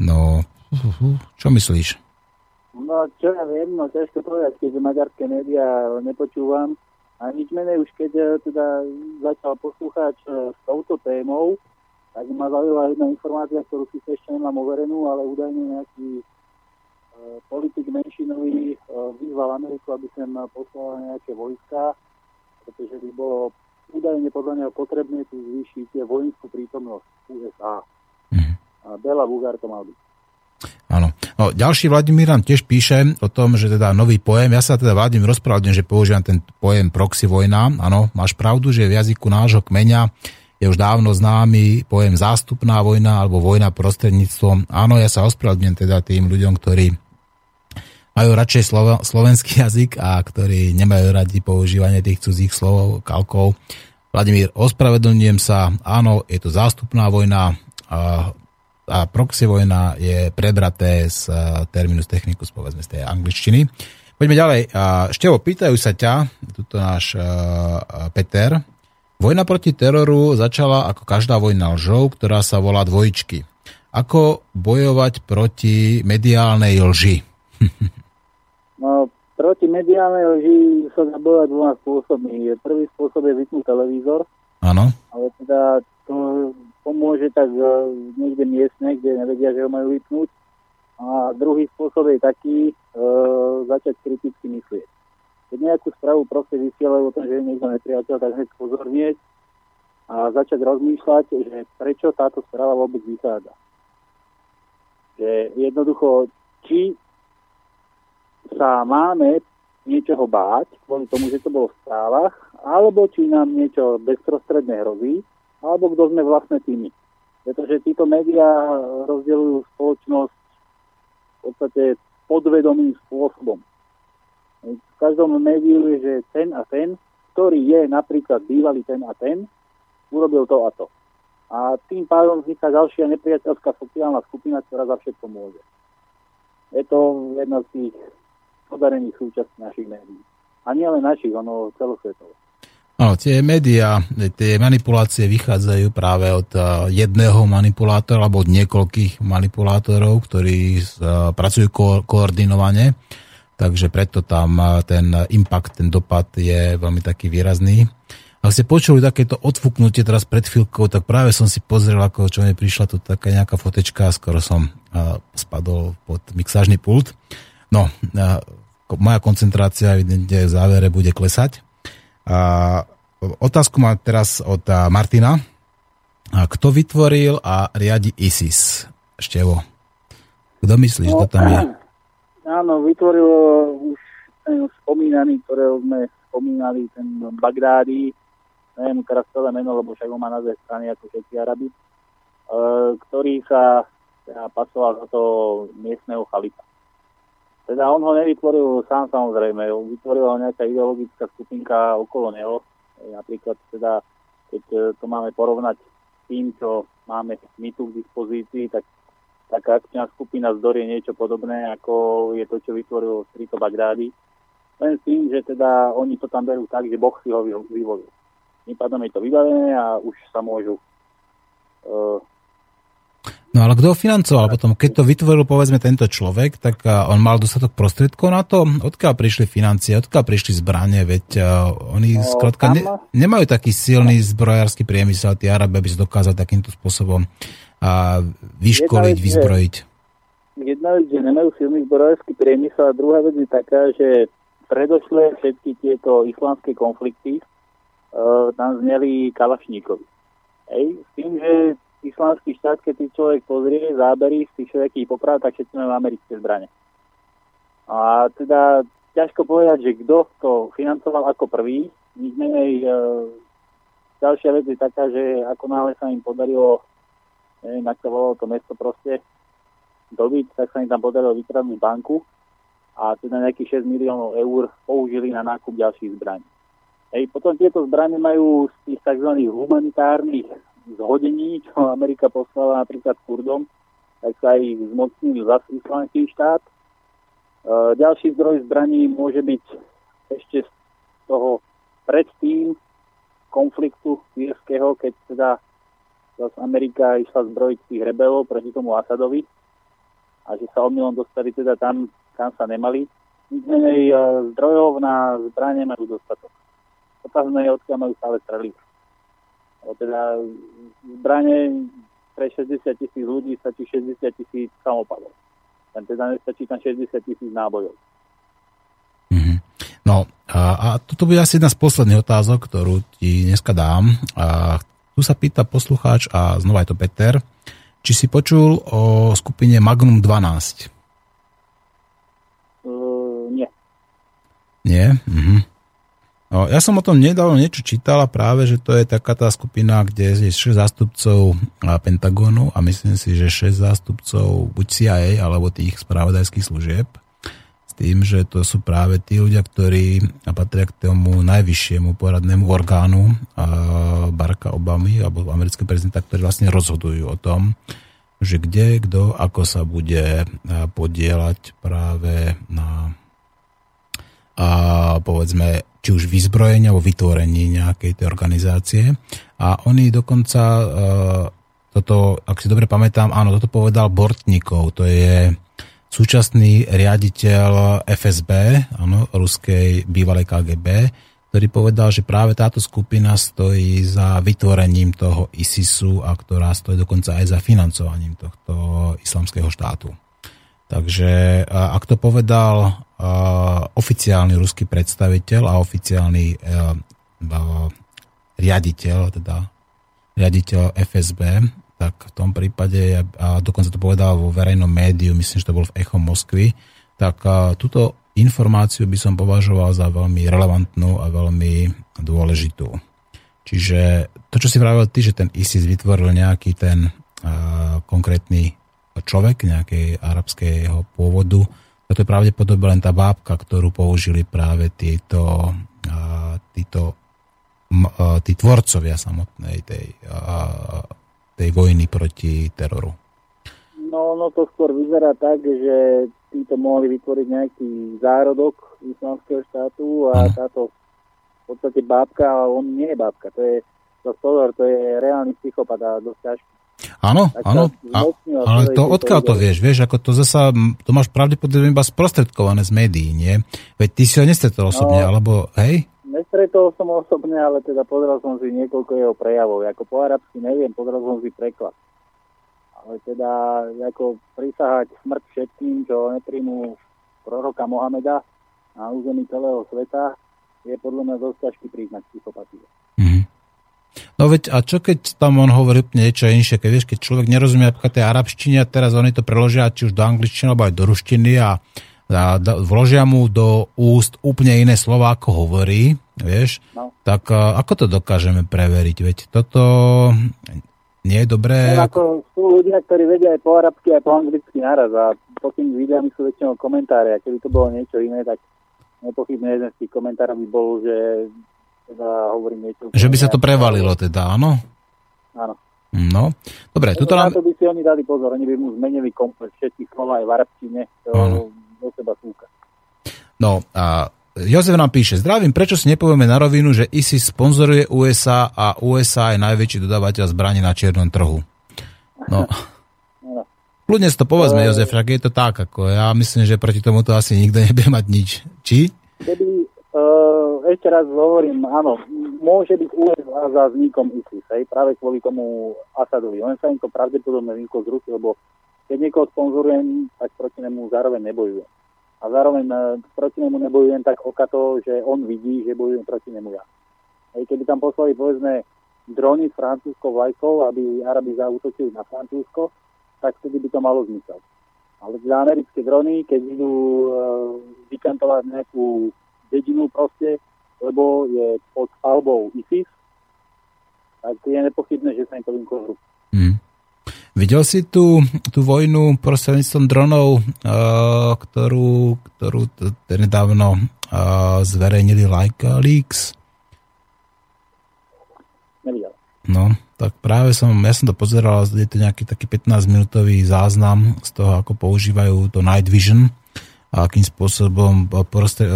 No, čo myslíš? No, čo ja viem, no ťažko povedať, keďže maďarské médiá nepočúvam. A nič menej už, keď teda začal poslúchať s touto témou, tak ma zaujala jedna informácia, ktorú si ešte nemám overenú, ale údajne nejaký politik menšinový vyzval Ameriku, aby sem poslala nejaké vojska, pretože by bolo údajne podľa neho potrebné tu zvýšiť vojenskú prítomnosť USA. A Bela Bugár to mal byť. Áno. No, ďalší Vladimír nám tiež píše o tom, že teda nový pojem, ja sa teda Vladimír rozprávdem, že používam ten pojem proxy vojna. Áno, máš pravdu, že v jazyku nášho kmeňa je už dávno známy pojem zástupná vojna alebo vojna prostredníctvom. Áno, ja sa ospravedlňujem teda tým ľuďom, ktorí majú radšej slovenský jazyk a ktorí nemajú radi používanie tých cudzích slov, kalkov. Vladimír, ospravedlňujem sa, áno, je to zástupná vojna a proxy vojna je prebraté z terminus technicus, povedzme, z tej angličtiny. Poďme ďalej. Števo, pýtajú sa ťa, tuto náš Peter. Vojna proti teroru začala ako každá vojna lžou, ktorá sa volá dvojičky. Ako bojovať proti mediálnej lži? No, proti mediálnej lži sa dá bojovať dvoma spôsobmi. Prvý spôsob je vypnúť televízor. Áno. Ale teda to pomôže tak niekde miestne, kde nevedia, že ho majú vypnúť. A druhý spôsob je taký, začať kriticky myslieť. Keď nejakú správu proste vysielajú o tom, že je niekto nepriateľ, tak hneď pozornieť a začať rozmýšľať, že prečo táto správa vôbec vychádza. Že jednoducho, či sa máme niečoho báť, kvôli tomu, že to bolo v správach, alebo či nám niečo bezprostredne hrozí, alebo kto sme vlastne tými. Pretože títo médiá rozdeľujú spoločnosť v podstate podvedomým spôsobom. V každom médiu je, že ten a ten, ktorý je napríklad bývalý ten a ten, urobil to a to. A tým pádom vzniká ďalšia nepriateľská sociálna skupina, ktorá za všetko môže. Je to jedna z tých podarených súčastí našich médií. A nie len našich, ono celosvetovo. Áno, tie médiá, tie manipulácie vychádzajú práve od jedného manipulátora alebo od niekoľkých manipulátorov, ktorí pracujú koordinovane, takže preto tam ten impact, ten dopad je veľmi taký výrazný. Ak ste počuli takéto odfúknutie teraz pred chvíľkou, tak práve som si pozrel, ako čo mi prišla tu taká nejaká fotečka, skoro som spadol pod mixážny pult. No, moja koncentrácia v závere bude klesať. Otázku mám teraz od Martina. Kto vytvoril a riadi ISIS? Števo. Kto myslíš, kto tam je? Áno, vytvoril už ten spomínaný, ktorého sme spomínali, ten Bagdádi, neviem teraz celé meno, lebo však ho má na dve strany ako všetci Arabi, ktorý sa teda pasoval za to miestneho chalifa. Teda on ho nevytvoril sám, samozrejme, vytvorila ho nejaká ideologická skupinka okolo neho, napríklad teda, keď to máme porovnať s tým, čo máme my tu k dispozícii, tak taká akčná skupina Zdor je niečo podobné, ako je to, čo vytvoril Strito Bagdádi. Len s tým, že teda oni to tam berú tak, že Boh si ho vyvolil. Tým pádom je to vybavené a už sa môžu... No ale kto ho financoval potom? Keď to vytvoril, povedzme, tento človek, tak on mal dostatok prostriedkov na to? Odkiaľ prišli financie, odkiaľ prišli zbranie? Veď oni skrátka nemajú taký silný zbrojársky priemysel, tí Arabi, aby sa dokázali takýmto spôsobom vyškoliť, vyzbrojiť. Jedna vec, že nemajú silný zbrojársky priemysel, a druhá vec je taká, že predošle všetky tieto islamské konflikty tam zneli kalašníkovi. S tým, že Islamský štát, keď si človek pozrie zábery z tých všetkých popráv, tak všetci majú americké zbrane. A teda ťažko povedať, že kto to financoval ako prvý. Nič menej, ďalšia vec je taká, že ako náhle sa im podarilo, neviem, ak to volalo to mesto proste dobiť, tak sa im tam podarilo vykradnúť banku. A teda nejakých 6 miliónov eur použili na nákup ďalších zbraní. Potom tieto zbrane majú z tých tzv. Humanitárnych zhodení, čo Amerika poslala napríklad Kurdom, tak sa ich zmocnil za Islamský štát. Ďalší zdroj zbraní môže byť ešte z toho predtým konfliktu sírskeho, keď teda Amerika išla zbrojiť tých rebelov proti tomu Asadovi a že sa omylom dostali teda tam, kam sa nemali. Nič menej zdrojov na zbranie majú dostatok. Otázne je, odkiaľ majú stále streliť. Teda zbranie pre 60,000 ľudí stačí 60,000 samopadov. Teda nestačí tam 60,000 nábojov. Mm-hmm. No a toto bude asi jedna z posledných otázok, ktorú ti dneska dám. A tu sa pýta poslucháč, a znova je to Peter, či si počul o skupine Magnum 12? Nie. Nie? Mhm. No, ja som o tom nedávno niečo čítal a práve, že to je taká tá skupina, kde je 6 zástupcov Pentagonu a myslím si, že 6 zástupcov buď CIA alebo tých spravodajských služieb, s tým, že to sú práve tí ľudia, ktorí patria k tomu najvyššiemu poradnému orgánu Baracka Obamy alebo amerického prezidenta, ktorí vlastne rozhodujú o tom, že kde, kto, ako sa bude podieľať práve na povedzme či už vyzbrojenie alebo vytvorenie nejakej tej organizácie. A oni dokonca toto, ak si dobre pamätám, áno, toto povedal Bortnikov, to je súčasný riaditeľ FSB, áno, ruskej bývalej KGB, ktorý povedal, že práve táto skupina stojí za vytvorením toho ISISu a ktorá stojí dokonca aj za financovaním tohto islamského štátu. Takže ak to povedal oficiálny ruský predstaviteľ a oficiálny riaditeľ FSB, tak v tom prípade, a dokonca to povedal vo verejnom médiu, myslím, že to bol v Echo Moskvy, tak túto informáciu by som považoval za veľmi relevantnú a veľmi dôležitú. Čiže to, čo si vravel ty, že ten ISIS vytvoril nejaký ten konkrétny človek nejakej arabského pôvodu, to je pravdepodobne len tá bábka, ktorú použili práve tí tvorcovia samotnej tej vojny proti teroru. No to skôr vyzerá tak, že títo mohli vytvoriť nejaký zárodok islamského štátu a táto v podstate bábka, ale on nie je bábka, to je reálny psychopat a dosť ťažký. Áno, ale to odkiaľ to vieš, ako to zasa, to máš pravdepodobne iba sprostredkované z médií, nie? Veď ty si ho nestretol osobne, alebo hej? Nestretol som osobne, ale teda pozeral som si niekoľko jeho prejavov, ako po arabsky neviem, pozeral som si preklad. Ale teda ako prisahať smrť všetkým, čo nepríjmú proroka Mohameda na území celého sveta, je podľa mňa dosť ťažký príznak psychopatie. Mm-hmm. No veď, a čo keď tam on hovorí niečo inšie, keď človek nerozumie napríklad tej arabštine a teraz oni to preložia či už do angličtiny, alebo aj do ruštiny a vložia mu do úst úplne iné slova, ako hovorí, vieš, tak ako to dokážeme preveriť? Veď toto... Nie je dobré. No, ako sú ľudia, ktorí vedia aj po arabsky, aj po anglicky naraz a pod tým videami sú väčšinou komentáre a keby to bolo niečo iné, tak nepochybne jeden z tých komentárov by bol, že teda hovorím niečo. Že by sa to prevalilo teda, áno? Áno. No, dobre. Toto na to by si oni dali pozor, oni by mu zmenili komplet všetky slova aj v arabčine, do seba súka. No a Jozef nám píše, zdravím, prečo si nepovieme na rovinu, že ISIS sponzoruje USA a USA je najväčší dodávateľ zbraní na čiernom trhu. No. Kľudne si to povedzme, Jozef, ak je to tak, ako ja myslím, že proti tomu to asi nikto nebude mať nič. Či? Keby, ešte raz hovorím, áno, môže byť USA za vznikom ISIS, hej, práve kvôli tomu Asadovi. On sa im to pravdepodobne výko z Rusy, lebo keď niekoho sponzorujem, tak proti nemu zároveň nebojujem. A zároveň proti nemu nebojujem tak okato, že on vidí, že bojujem proti nemu ja. Keby tam poslali, povedzme, drony s francúzskou vlajkou, aby Arabi zaútočili na Francúzsko, tak vtedy by to malo zmysel. Ale za americké drony, keď idú vykantovať nejakú dedinu proste, lebo je pod palbou ISIS, tak je nepochybné, že sa im to vymklo z ruky. Videl si tú vojnu prostredníctvom dronov, ktorú nedávno zverejnili Like Leaks? Nevidel. No, tak práve ja som to pozeral, je to nejaký taký 15-minútový záznam z toho, ako používajú to Night Vision a akým spôsobom v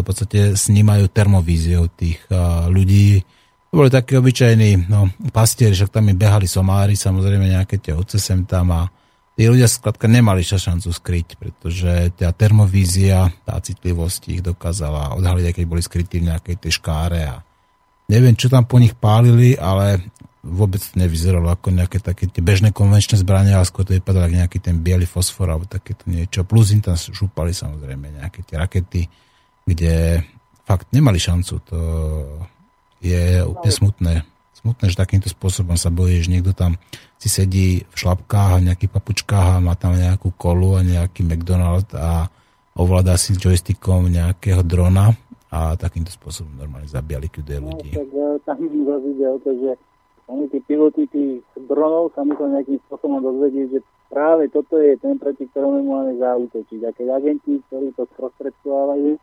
podstate snímajú termovíziou tých ľudí. To boli takí obyčajní pastieri, však tam im behali somári, samozrejme nejaké tie ovce sem tam a tí ľudia skladka nemali šancu skryť, pretože tá termovízia, tá citlivosť ich dokázala odhaliť, aj keď boli skrytí v nejakej tej škáre a neviem, čo tam po nich pálili, ale vôbec to nevyzeralo ako nejaké také tie bežné konvenčné zbrania, ale skôr to vypadalo ako nejaký ten biely fosfor alebo takéto niečo, plus im tam šúpali samozrejme nejaké tie rakety, kde fakt nemali šancu to... Je úplne smutné, že takýmto spôsobom sa bojí, že niekto tam si sedí v šlapkách a nejakých papučkách a má tam nejakú kolu a nejaký McDonald's a ovláda si joystickom nejakého drona a takýmto spôsobom normálne zabíja, likviduje ľudí. Tak tam videl, že oni tí piloti tých dronov sa museli nejakým spôsobom dozvedieť, že práve toto je ten, proti ktorému máme zaútočiť. A keď agenti, ktorí to sprostredkovávajú,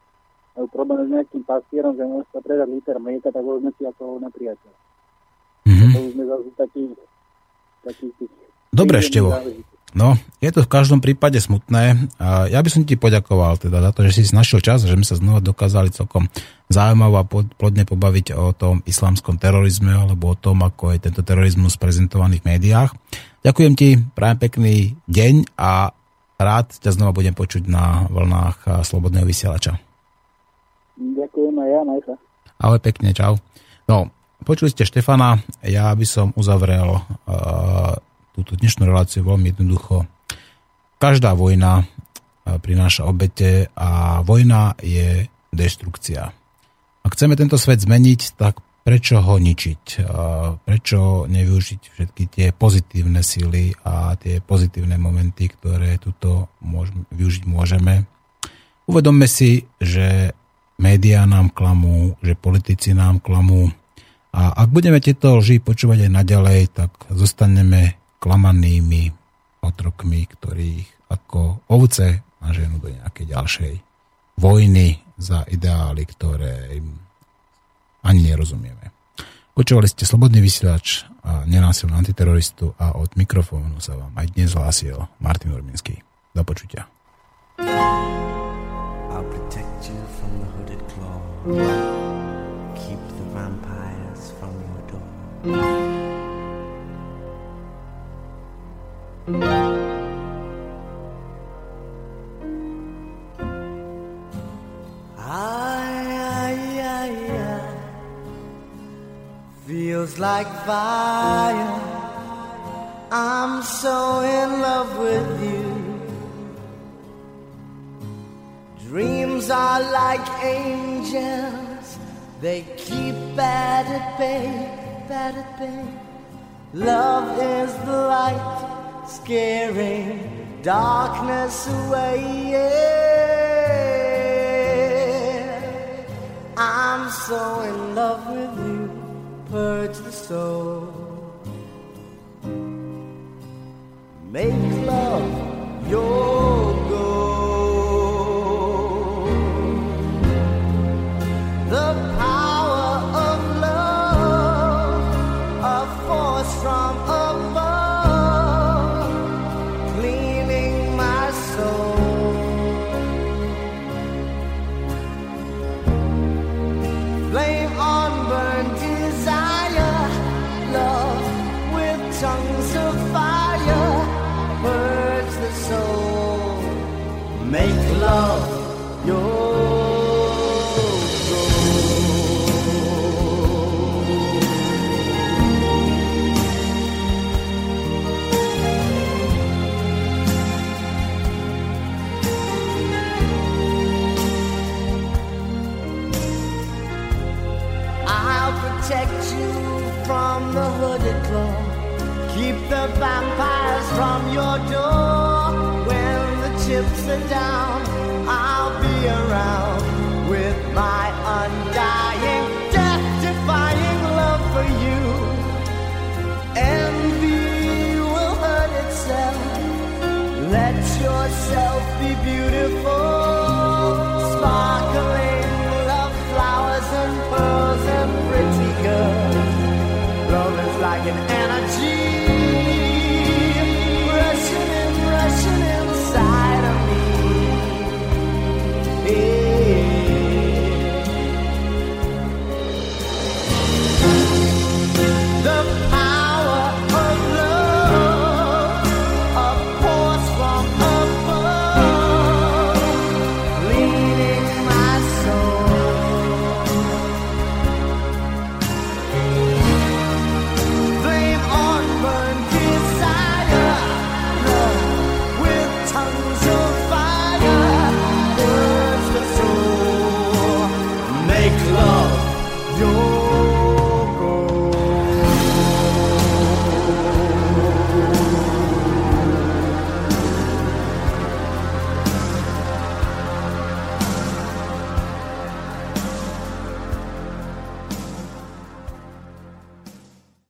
majú problém s nejakým pastierom, že môžu sa predať liter mlieka, tak ho označia ako nepriateľa. Mm-hmm. To už sme zase taký Dobre, Števo. No, je to v každom prípade smutné. A ja by som ti poďakoval teda za to, že si našiel čas, že sme sa znova dokázali celkom zaujímavo a plodne pobaviť o tom islamskom terorizme alebo o tom, ako je tento terorizmus prezentovaný v médiách. Ďakujem ti, prajem pekný deň a rád ťa znova budem počuť na vlnách Slobodného vysielača. Ďakujem aj ja, Majka. Ahoj, pekne, čau. No, počuli ste Štefana, ja by som uzavrel túto dnešnú reláciu veľmi jednoducho. Každá vojna prináša obete a vojna je deštrukcia. Ak chceme tento svet zmeniť, tak prečo ho ničiť? Prečo nevyužiť všetky tie pozitívne síly a tie pozitívne momenty, ktoré tuto využiť môžeme? Uvedomme si, že médiá nám klamú, že politici nám klamú a ak budeme tieto lži počúvať aj naďalej, tak zostaneme klamanými otrokmi, ktorých ako ovce naženú do nejakej ďalšej vojny za ideály, ktoré im ani nerozumieme. Počúvali ste Slobodný vysielač a nenásilného antiteroristu a od mikrofónu sa vám aj dnes hlásil Martin Urbinský. Do počutia. I'll protect you from the hooded claw. Keep the vampires from your door. Feels like fire. I'm so in love with you. Dreams are like angels. They keep bad at bay, bad at bay. Love is the light, scaring darkness away, yeah. I'm so in love with you. Purge the soul. Make love your goal. The power of love, a force from above, cleaning my soul. Flame on burn deep. Tongues of fire, purge the soul, make love your goal. I'll protect you from the hooded claw. Keep the vampires from your door. When the chips are down, I'll